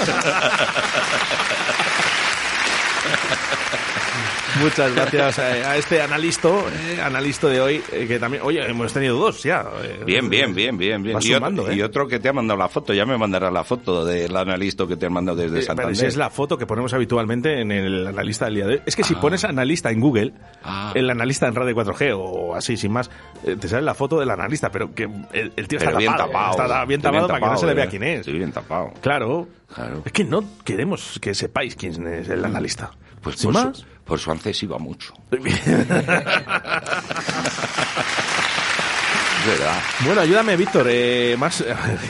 Muchas gracias a, a este analista, eh, analista de hoy, eh, que también... Oye, hemos tenido dos ya. Eh, bien, bien, bien, bien, bien. Y, sumando, otro, eh. y otro que te ha mandado la foto, ya me mandará la foto del analista que te han mandado desde eh, Santander. Esa es la foto que ponemos habitualmente en el analista del día de hoy. Es que ah. si pones analista en Google, ah. el analista en Radio cuatro G o así, sin más, eh, te sale la foto del analista, pero que el, el tío pero está bien tapado. tapado está bien tapado, bien tapado para tapado, que no se le vea quién es. Estoy bien tapado. Claro. Claro. Es que no queremos que sepáis quién es el analista. Pues sin por más... Su, por su ancés iba mucho. ¿Verdad? Bueno, ayúdame, Víctor. Eh, más...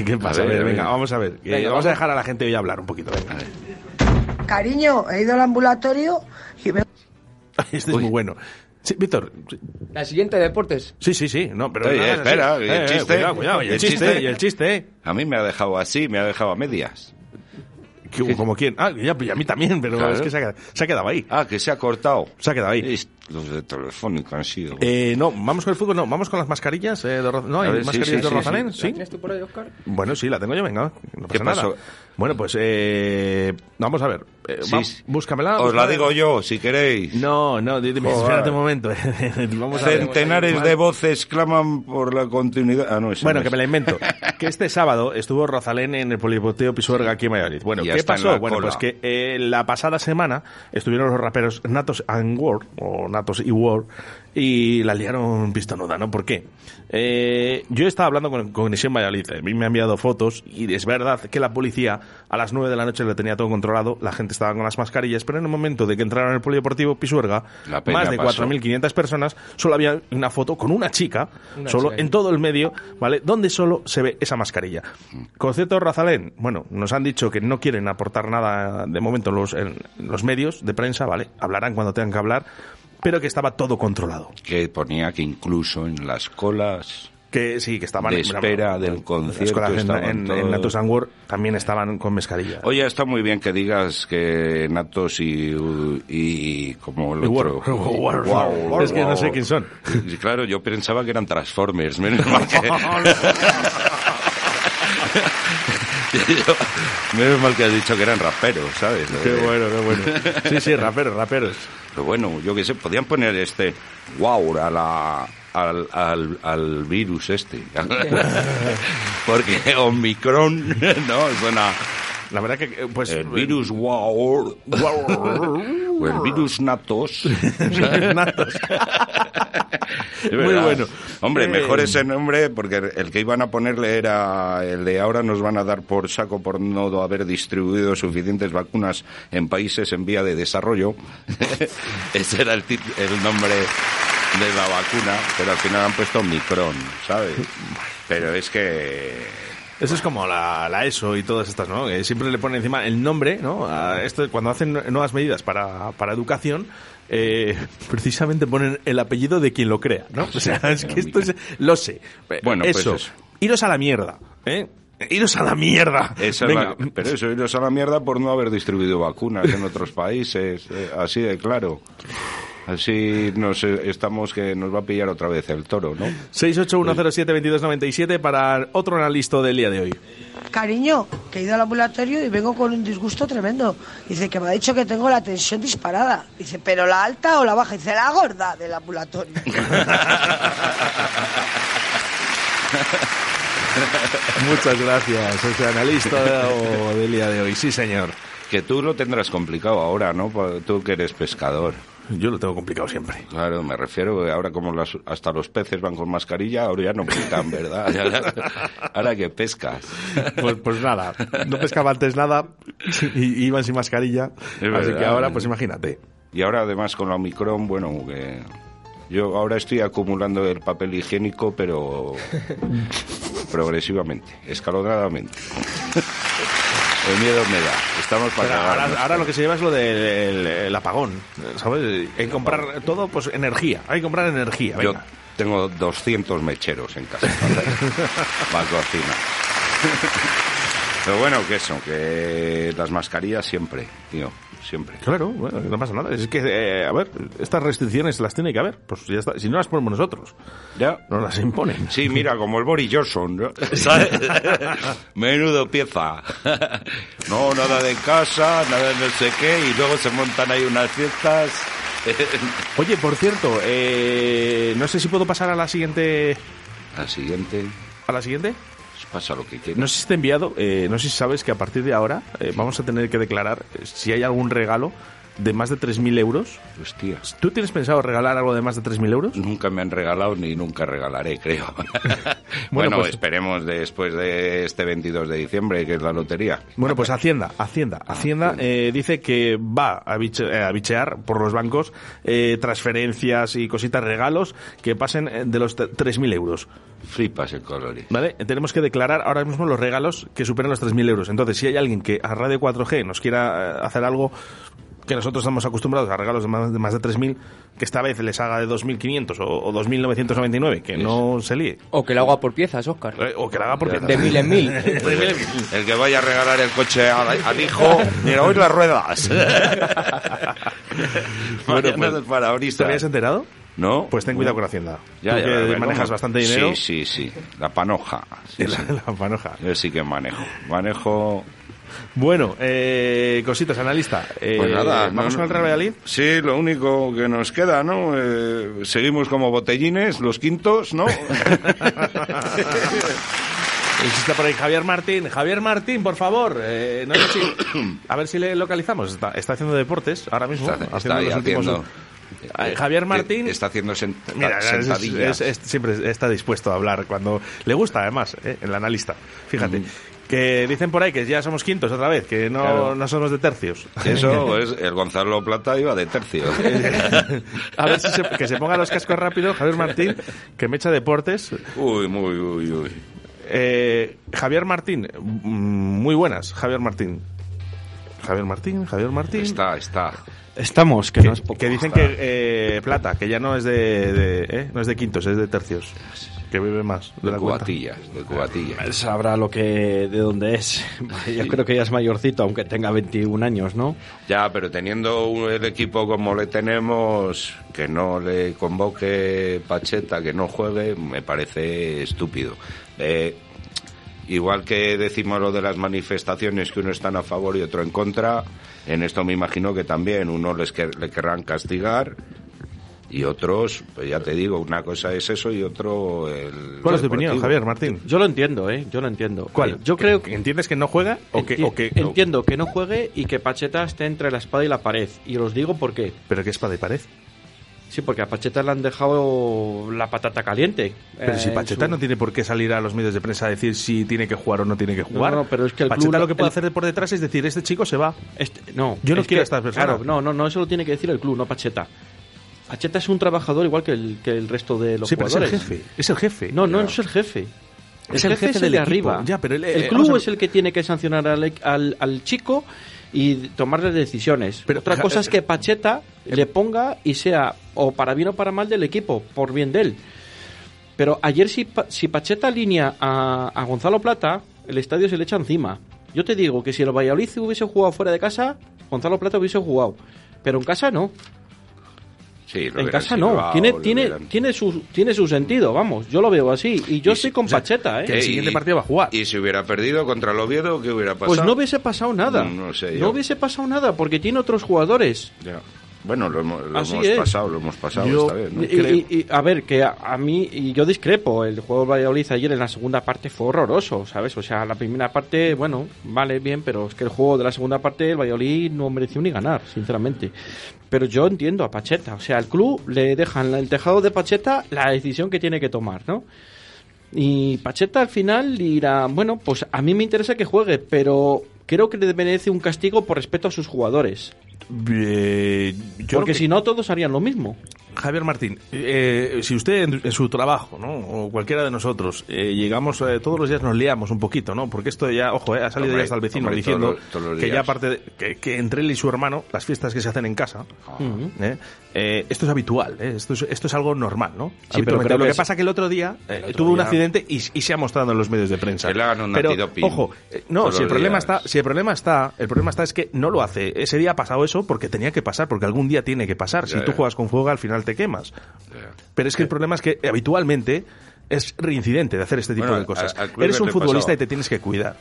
¿Qué pasa? A ver, a ver, venga, vamos a ver. Venga, eh, vamos a dejar a la gente hoy hablar un poquito. Venga. A ver. Cariño, he ido al ambulatorio y me... Este es Uy. muy bueno. Sí, Víctor. La siguiente de deportes. Sí, sí, sí. No, pero... Oye, nada, espera, sí. y el chiste... Eh, cuidado, cuidado, y el, el chiste, chiste, y el chiste, ¿eh? A mí me ha dejado así, me ha dejado a medias. Que, como quién, ah, ya, a mí también, pero claro. es que se ha, se ha quedado ahí. Ah, que se ha cortado. Se ha quedado ahí. Es, los de Telefónica han sido. Eh, no, vamos con el fútbol, no, vamos con las mascarillas. Eh, de, no, hay ver, mascarillas sí, sí, de sí, Rosalén, sí. ¿Sí? ¿La tienes tú por ahí, Óscar? Bueno, sí, la tengo yo, venga, no pasa ¿Qué pasó? nada. Bueno, pues eh, vamos a ver. Eh, sí, va, búscamela. Os la digo yo, si queréis. No, no, dime, espérate un momento. Vamos a Centenares ver. de voces claman por la continuidad. Ah, no, bueno, no que me la invento. Que este sábado estuvo Rosalén en el Polideportivo Pisuerga aquí en Valladolid. Bueno, ya ¿qué pasó? Bueno, cola. pues que eh, la pasada semana estuvieron los raperos Natos and Word, o Natos y Word, y la liaron pistonuda, ¿no? ¿Por qué? Eh, yo estaba hablando con Conexión Valladolid, a mí me han enviado fotos, y es verdad que la policía a las nueve de la noche lo tenía todo controlado, la gente estaba con las mascarillas, pero en el momento de que entraron en el Polideportivo Pisuerga, más de cuatro mil quinientas personas, solo había una foto con una chica, una solo chica en todo el medio, ¿vale? Donde solo se ve esa mascarilla. Concierto de Rosalén, bueno, nos han dicho que no quieren aportar nada de momento los, en, los medios de prensa, ¿vale? Hablarán cuando tengan que hablar, pero que estaba todo controlado. Que ponía que incluso en las colas... Que sí, que estaban... De espera en, del en, concierto. En, en, en Natos and Word también estaban con mascarilla. Oye, está muy bien que digas que Natos y... y, y como el otro... Word, Word, Word, Word, Word, es que no sé quién son. Claro, yo pensaba que eran Transformers. Menos mal que... Yo, menos mal que has dicho que eran raperos, ¿sabes? Qué bueno, qué bueno. Sí, sí, raperos, raperos. Pero bueno, yo qué sé, podían poner este wow a la, al, al, al virus este. Porque Omicron, ¿no? Suena... La verdad que, pues... El virus wow. O el virus Natos. Natos. Muy bueno. Hombre, eh... mejor ese nombre, porque el que iban a ponerle era el de ahora nos van a dar por saco por no haber distribuido suficientes vacunas en países en vía de desarrollo. Ese era el, tit- el nombre de la vacuna, pero al final han puesto Omicron, ¿sabes? Pero es que... Eso es como la, la ESO y todas estas, ¿no? Que siempre le ponen encima el nombre, ¿no? A esto, cuando hacen nuevas medidas para, para educación, eh, precisamente ponen el apellido de quien lo crea, ¿no? O sea, es que esto es... Lo sé. Bueno, eso, pues eso. Iros a la mierda, ¿eh? Iros a la mierda. Esa la, pero eso, iros a la mierda por no haber distribuido vacunas en otros países, eh, así de claro. Así nos estamos que nos va a pillar otra vez el toro, ¿no? seis ocho uno cero siete veintidós noventa y siete para otro analista del día de hoy. Cariño, que he ido al ambulatorio y vengo con un disgusto tremendo. Dice que me ha dicho que tengo la tensión disparada. Dice, ¿pero la alta o la baja? Dice, la gorda del ambulatorio. Muchas gracias, ese analista del día de hoy. Sí, señor. Que tú lo tendrás complicado ahora, ¿no? Tú que eres pescador. Yo lo tengo complicado siempre. Claro, me refiero, ahora como las, hasta los peces van con mascarilla, ahora ya no pescan, ¿verdad? Ahora, ahora que pescas. Pues, pues nada, no pescaba antes nada y iban sin mascarilla, es así que ahora, pues imagínate. Y ahora además con la Omicron, bueno, que yo ahora estoy acumulando el papel higiénico, pero progresivamente, escalonadamente. El miedo me da. Estamos para ahora, ahora lo que se lleva es lo del el apagón, ¿sabes? Hay que comprar todo, pues energía. Hay que comprar energía. Venga. Yo tengo doscientos mecheros en casa. Para cocina. Pero bueno, que eso, que las mascarillas siempre, tío, siempre. Claro, bueno, no pasa nada. Es que, eh, a ver, estas restricciones las tiene que haber. Pues ya está. Si no las ponemos nosotros, ya nos las imponen. Sí, mira, como el Boris Johnson, ¿no? ¿Sabes? Menudo pieza. No, nada de casa, nada de no sé qué, y luego se montan ahí unas fiestas. Oye, por cierto, eh, no sé si puedo pasar a la siguiente... ¿A la siguiente? ¿A la siguiente? Pasa lo que quieras. No sé si te he enviado, eh, no sé si sabes que a partir de ahora eh, vamos a tener que declarar si hay algún regalo de más de tres mil euros. Hostia. ¿Tú tienes pensado regalar algo de más de tres mil euros? Nunca me han regalado ni nunca regalaré, creo. bueno, bueno pues, esperemos después de este veintidós de diciembre, que es la lotería. Bueno, pues Hacienda, Hacienda. Hacienda, Hacienda. Eh, dice que va a, biche, eh, a bichear por los bancos eh, transferencias y cositas, regalos que pasen de los tres mil euros. Flipas el color. Vale, tenemos que declarar ahora mismo los regalos que superen los tres mil euros. Entonces, si hay alguien que a Radio cuatro G nos quiera hacer algo que nosotros estamos acostumbrados a regalos de más de, más de tres mil, que esta vez les haga de dos mil quinientos o, o dos mil novecientos noventa y nueve, que yes. No se líe. O que lo haga por piezas, Óscar. Eh, o que lo haga por piezas. De mil en mil. El que vaya a regalar el coche al hijo, mira, hoy las ruedas. Bueno, bueno, pues, ¿te habías enterado? No. Pues ten cuidado con la Hacienda. Ya, Tú ya, que ver, manejas no, bastante dinero. Sí, sí, sí. La panoja. Sí, la, sí. la panoja. Yo sí que manejo. Manejo... Bueno, eh, cositas, analista. Eh, pues nada. ¿Vamos no, al Real Valladolid? Sí, lo único que nos queda, ¿no? Eh, seguimos como botellines, los quintos, ¿no? Existe por ahí Javier Martín. Javier Martín, por favor. Eh, no sé si, a ver si le localizamos. Está, está haciendo deportes ahora mismo. Está, está haciendo los últimos... Haciendo... Javier Martín está haciendo sent- mira, sentadillas. Es, es, es, siempre está dispuesto a hablar cuando le gusta, además, ¿eh? El analista. Fíjate, mm. que dicen por ahí que ya somos quintos otra vez, que no, claro. no somos de tercios. Eso es, el Gonzalo Plata iba de tercios. A ver si se, que se ponga los cascos rápido, Javier Martín, que me echa deportes. Uy, muy, uy, uy. Eh, Javier Martín, muy buenas, Javier Martín. Javier Martín, Javier Martín. Está, está. Estamos, que, que no es poco. Que dicen está. que eh, Plata, que ya no es de, de eh, no es de quintos, es de tercios. Que vive más. De, de cubatillas, de cubatillas. Él sabrá lo que, de dónde es. Yo sí. creo que ya es mayorcito, aunque tenga veintiún años, ¿no? Ya, pero teniendo un, el equipo como le tenemos, que no le convoque Pacheta, que no juegue, me parece estúpido. Eh, igual que decimos lo de las manifestaciones, que uno están a favor y otro en contra, en esto me imagino que también unos les que, le querrán castigar y otros, pues ya te digo, una cosa es eso y otro el... ¿Cuál es tu opinión, Javier Martín? Yo lo entiendo, ¿eh? Yo lo entiendo. ¿Cuál? Yo creo que... ¿Entiendes que no juega o que...? Enti- o que no. Entiendo que no juegue y que Pacheta esté entre la espada y la pared, y os digo por qué. ¿Pero qué espada y pared? Sí, porque a Pacheta le han dejado la patata caliente. Pero eh, si Pacheta su... no tiene por qué salir a los medios de prensa a decir si tiene que jugar o no tiene que jugar. No, no, pero es que el Pacheta club, lo que puede el... hacer por detrás es decir, este chico se va. Este, no, Yo no es quiero que, a estas personas. Claro, no, no, no, eso lo tiene que decir el club, no Pacheta. Pacheta es un trabajador igual que el, que el resto de los sí, jugadores. Sí, pero es el jefe. Es el jefe. No, no, no es el jefe. El es el jefe, jefe del de arriba. Ya, pero el, el club es el que tiene que sancionar al, al, al chico y tomarle decisiones. Pero otra cosa es que Pacheta le ponga y sea o para bien o para mal del equipo, por bien de él. Pero ayer si, si Pacheta alinea a, a Gonzalo Plata, el estadio se le echa encima. Yo te digo que si el Valladolid hubiese jugado fuera de casa, Gonzalo Plata hubiese jugado, pero en casa no. Sí, en casa no, va, tiene tiene tiene su tiene su sentido, vamos, yo lo veo así y yo estoy si, con o sea, Pacheta, ¿eh? Que el siguiente y, partido va a jugar. Y si hubiera perdido contra el Oviedo, ¿qué hubiera pasado? Pues no hubiese pasado nada. No, no, sé yo. no hubiese pasado nada porque tiene otros jugadores. Ya. Bueno, lo, lo hemos es. pasado, lo hemos pasado yo, esta vez, ¿no? y, y, y a ver, que a, a mí y yo discrepo, el juego de Valladolid ayer en la segunda parte fue horroroso, ¿sabes? O sea, la primera parte, bueno, vale, bien, pero es que el juego de la segunda parte el Valladolid no mereció ni ganar, sinceramente. Pero yo entiendo a Pacheta, o sea, al club le dejan en el tejado de Pacheta la decisión que tiene que tomar, ¿no? Y Pacheta al final dirá, bueno, pues a mí me interesa que juegue, pero creo que le merece un castigo por respeto a sus jugadores. Eh, yo Porque que... si no, todos harían lo mismo. Javier Martín, eh, si usted en, en su trabajo, ¿no? O cualquiera de nosotros, eh, llegamos, eh, todos los días nos liamos un poquito, ¿no? Porque esto ya, ojo, eh, ha salido hombre, ya hasta el vecino hombre, diciendo todo, todo que ya aparte, de, que, que entre él y su hermano, las fiestas que se hacen en casa, uh-huh. eh, eh, esto es habitual, eh, esto, es, esto es algo normal, ¿no? Sí, pero lo que es... pasa que el otro día el otro tuvo día... un accidente y, y se ha mostrado en los medios de prensa. Que le hagan un pero, ojo, eh, no, si el problema días. está, si el problema está, el problema está es que no lo hace. Ese día ha pasado eso porque tenía que pasar, porque algún día tiene que pasar. Si yeah. tú juegas con fuego, al final te quemas. Yeah. Pero es que el problema es que habitualmente es reincidente de hacer este tipo bueno, de cosas. Al, al Eres un futbolista pasó. y te tienes que cuidar.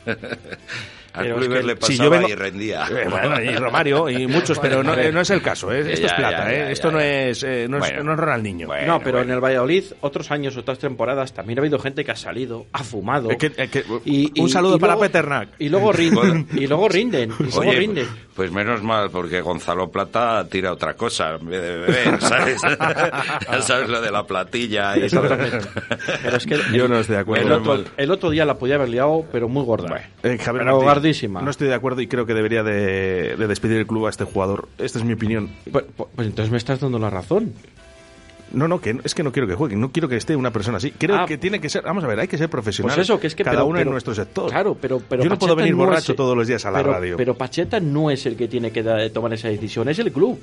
Al pero club es que le pasaba si yo vengo... y rendía. Eh, bueno, y Romario y muchos, pero no, eh, no es el caso. Eh. Esto ya, es plata, ya, ya, eh. esto ya, ya. no es eh, no es, bueno. no es Ronaldinho. Bueno, no, pero bueno. en el Valladolid, otros años, otras temporadas, también ha habido gente que ha salido, ha fumado. Eh, que, eh, que, y, un y, saludo y para luego, Peternak. Y luego rinden. y luego rinden. Y luego Oye, rinden. Pues menos mal, porque Gonzalo Plata tira otra cosa en vez de beber, ¿sabes? Ya sabes lo de la platilla. Y... Pero es que yo no estoy de acuerdo. El otro, el otro día la podía haber liado, pero muy gorda. Bueno, eh, Javier, pero gordísima. No estoy de acuerdo y creo que debería de, de despedir el club a este jugador. Esta es mi opinión. Pues, pues entonces me estás dando la razón. No, no, que es que no quiero que juegue, no quiero que esté una persona así. Creo ah, que tiene que ser, vamos a ver, hay que ser profesional. Pues eso, que es que cada pero, uno pero, en nuestro sector. Claro, pero, pero yo no Pacheta puedo venir no borracho el, todos los días a la pero, radio. Pero Pacheta no es el que tiene que da, tomar esa decisión, es el club.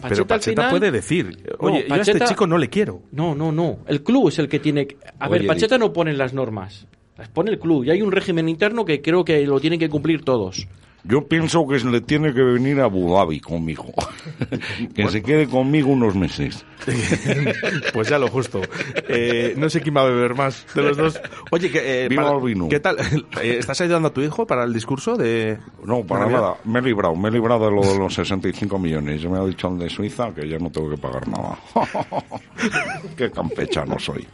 Pacheta pero Pacheta final, puede decir, oye, no, Pacheta, yo a este chico no le quiero. No, no, no. El club es el que tiene que... A oye, ver, Pacheta no pone las normas. Las pone el club. Y hay un régimen interno que creo que lo tienen que cumplir todos. Yo pienso que le tiene que venir a Abu Dhabi conmigo, que bueno, se quede conmigo unos meses. Pues ya lo justo. Eh, no sé quién va a beber más de los dos. Oye, que, eh, viva para, el vino. ¿Qué tal? ¿Estás ayudando a tu hijo para el discurso de...? No, para Navidad? Nada. Me he librado, me he librado de lo de los sesenta y cinco millones. Yo me ha dicho el de Suiza que ya no tengo que pagar nada. Qué campechano soy.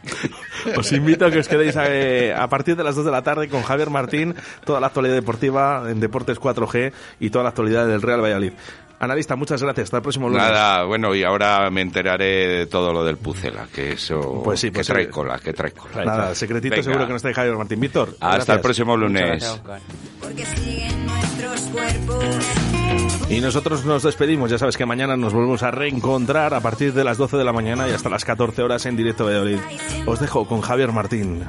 Os invito a que os quedéis a, eh, a partir de las dos de la tarde con Javier Martín, toda la actualidad deportiva en Deportes cuatro. cuatro G y toda la actualidad del Real Valladolid. Analista, muchas gracias. Hasta el próximo lunes. Nada, bueno, y ahora me enteraré de todo lo del Pucela, que eso... Pues sí, pues que sí. trae cola, que trae cola. Nada, secretito. Venga, seguro que no está Javier Martín. Víctor, hasta gracias. El próximo lunes. Porque siguen nuestros cuerpos. Y nosotros nos despedimos. Ya sabes que mañana nos volvemos a reencontrar a partir de las doce de la mañana y hasta las catorce horas en directo Valladolid. Os dejo con Javier Martín.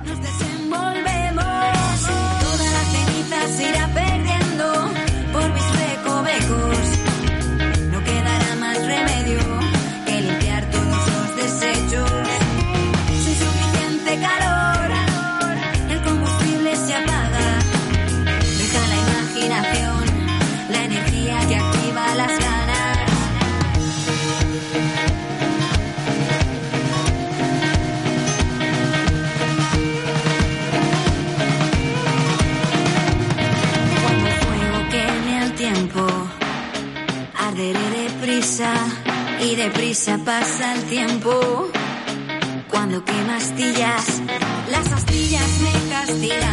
Y deprisa pasa el tiempo. Cuando quemas astillas, las astillas me castigan.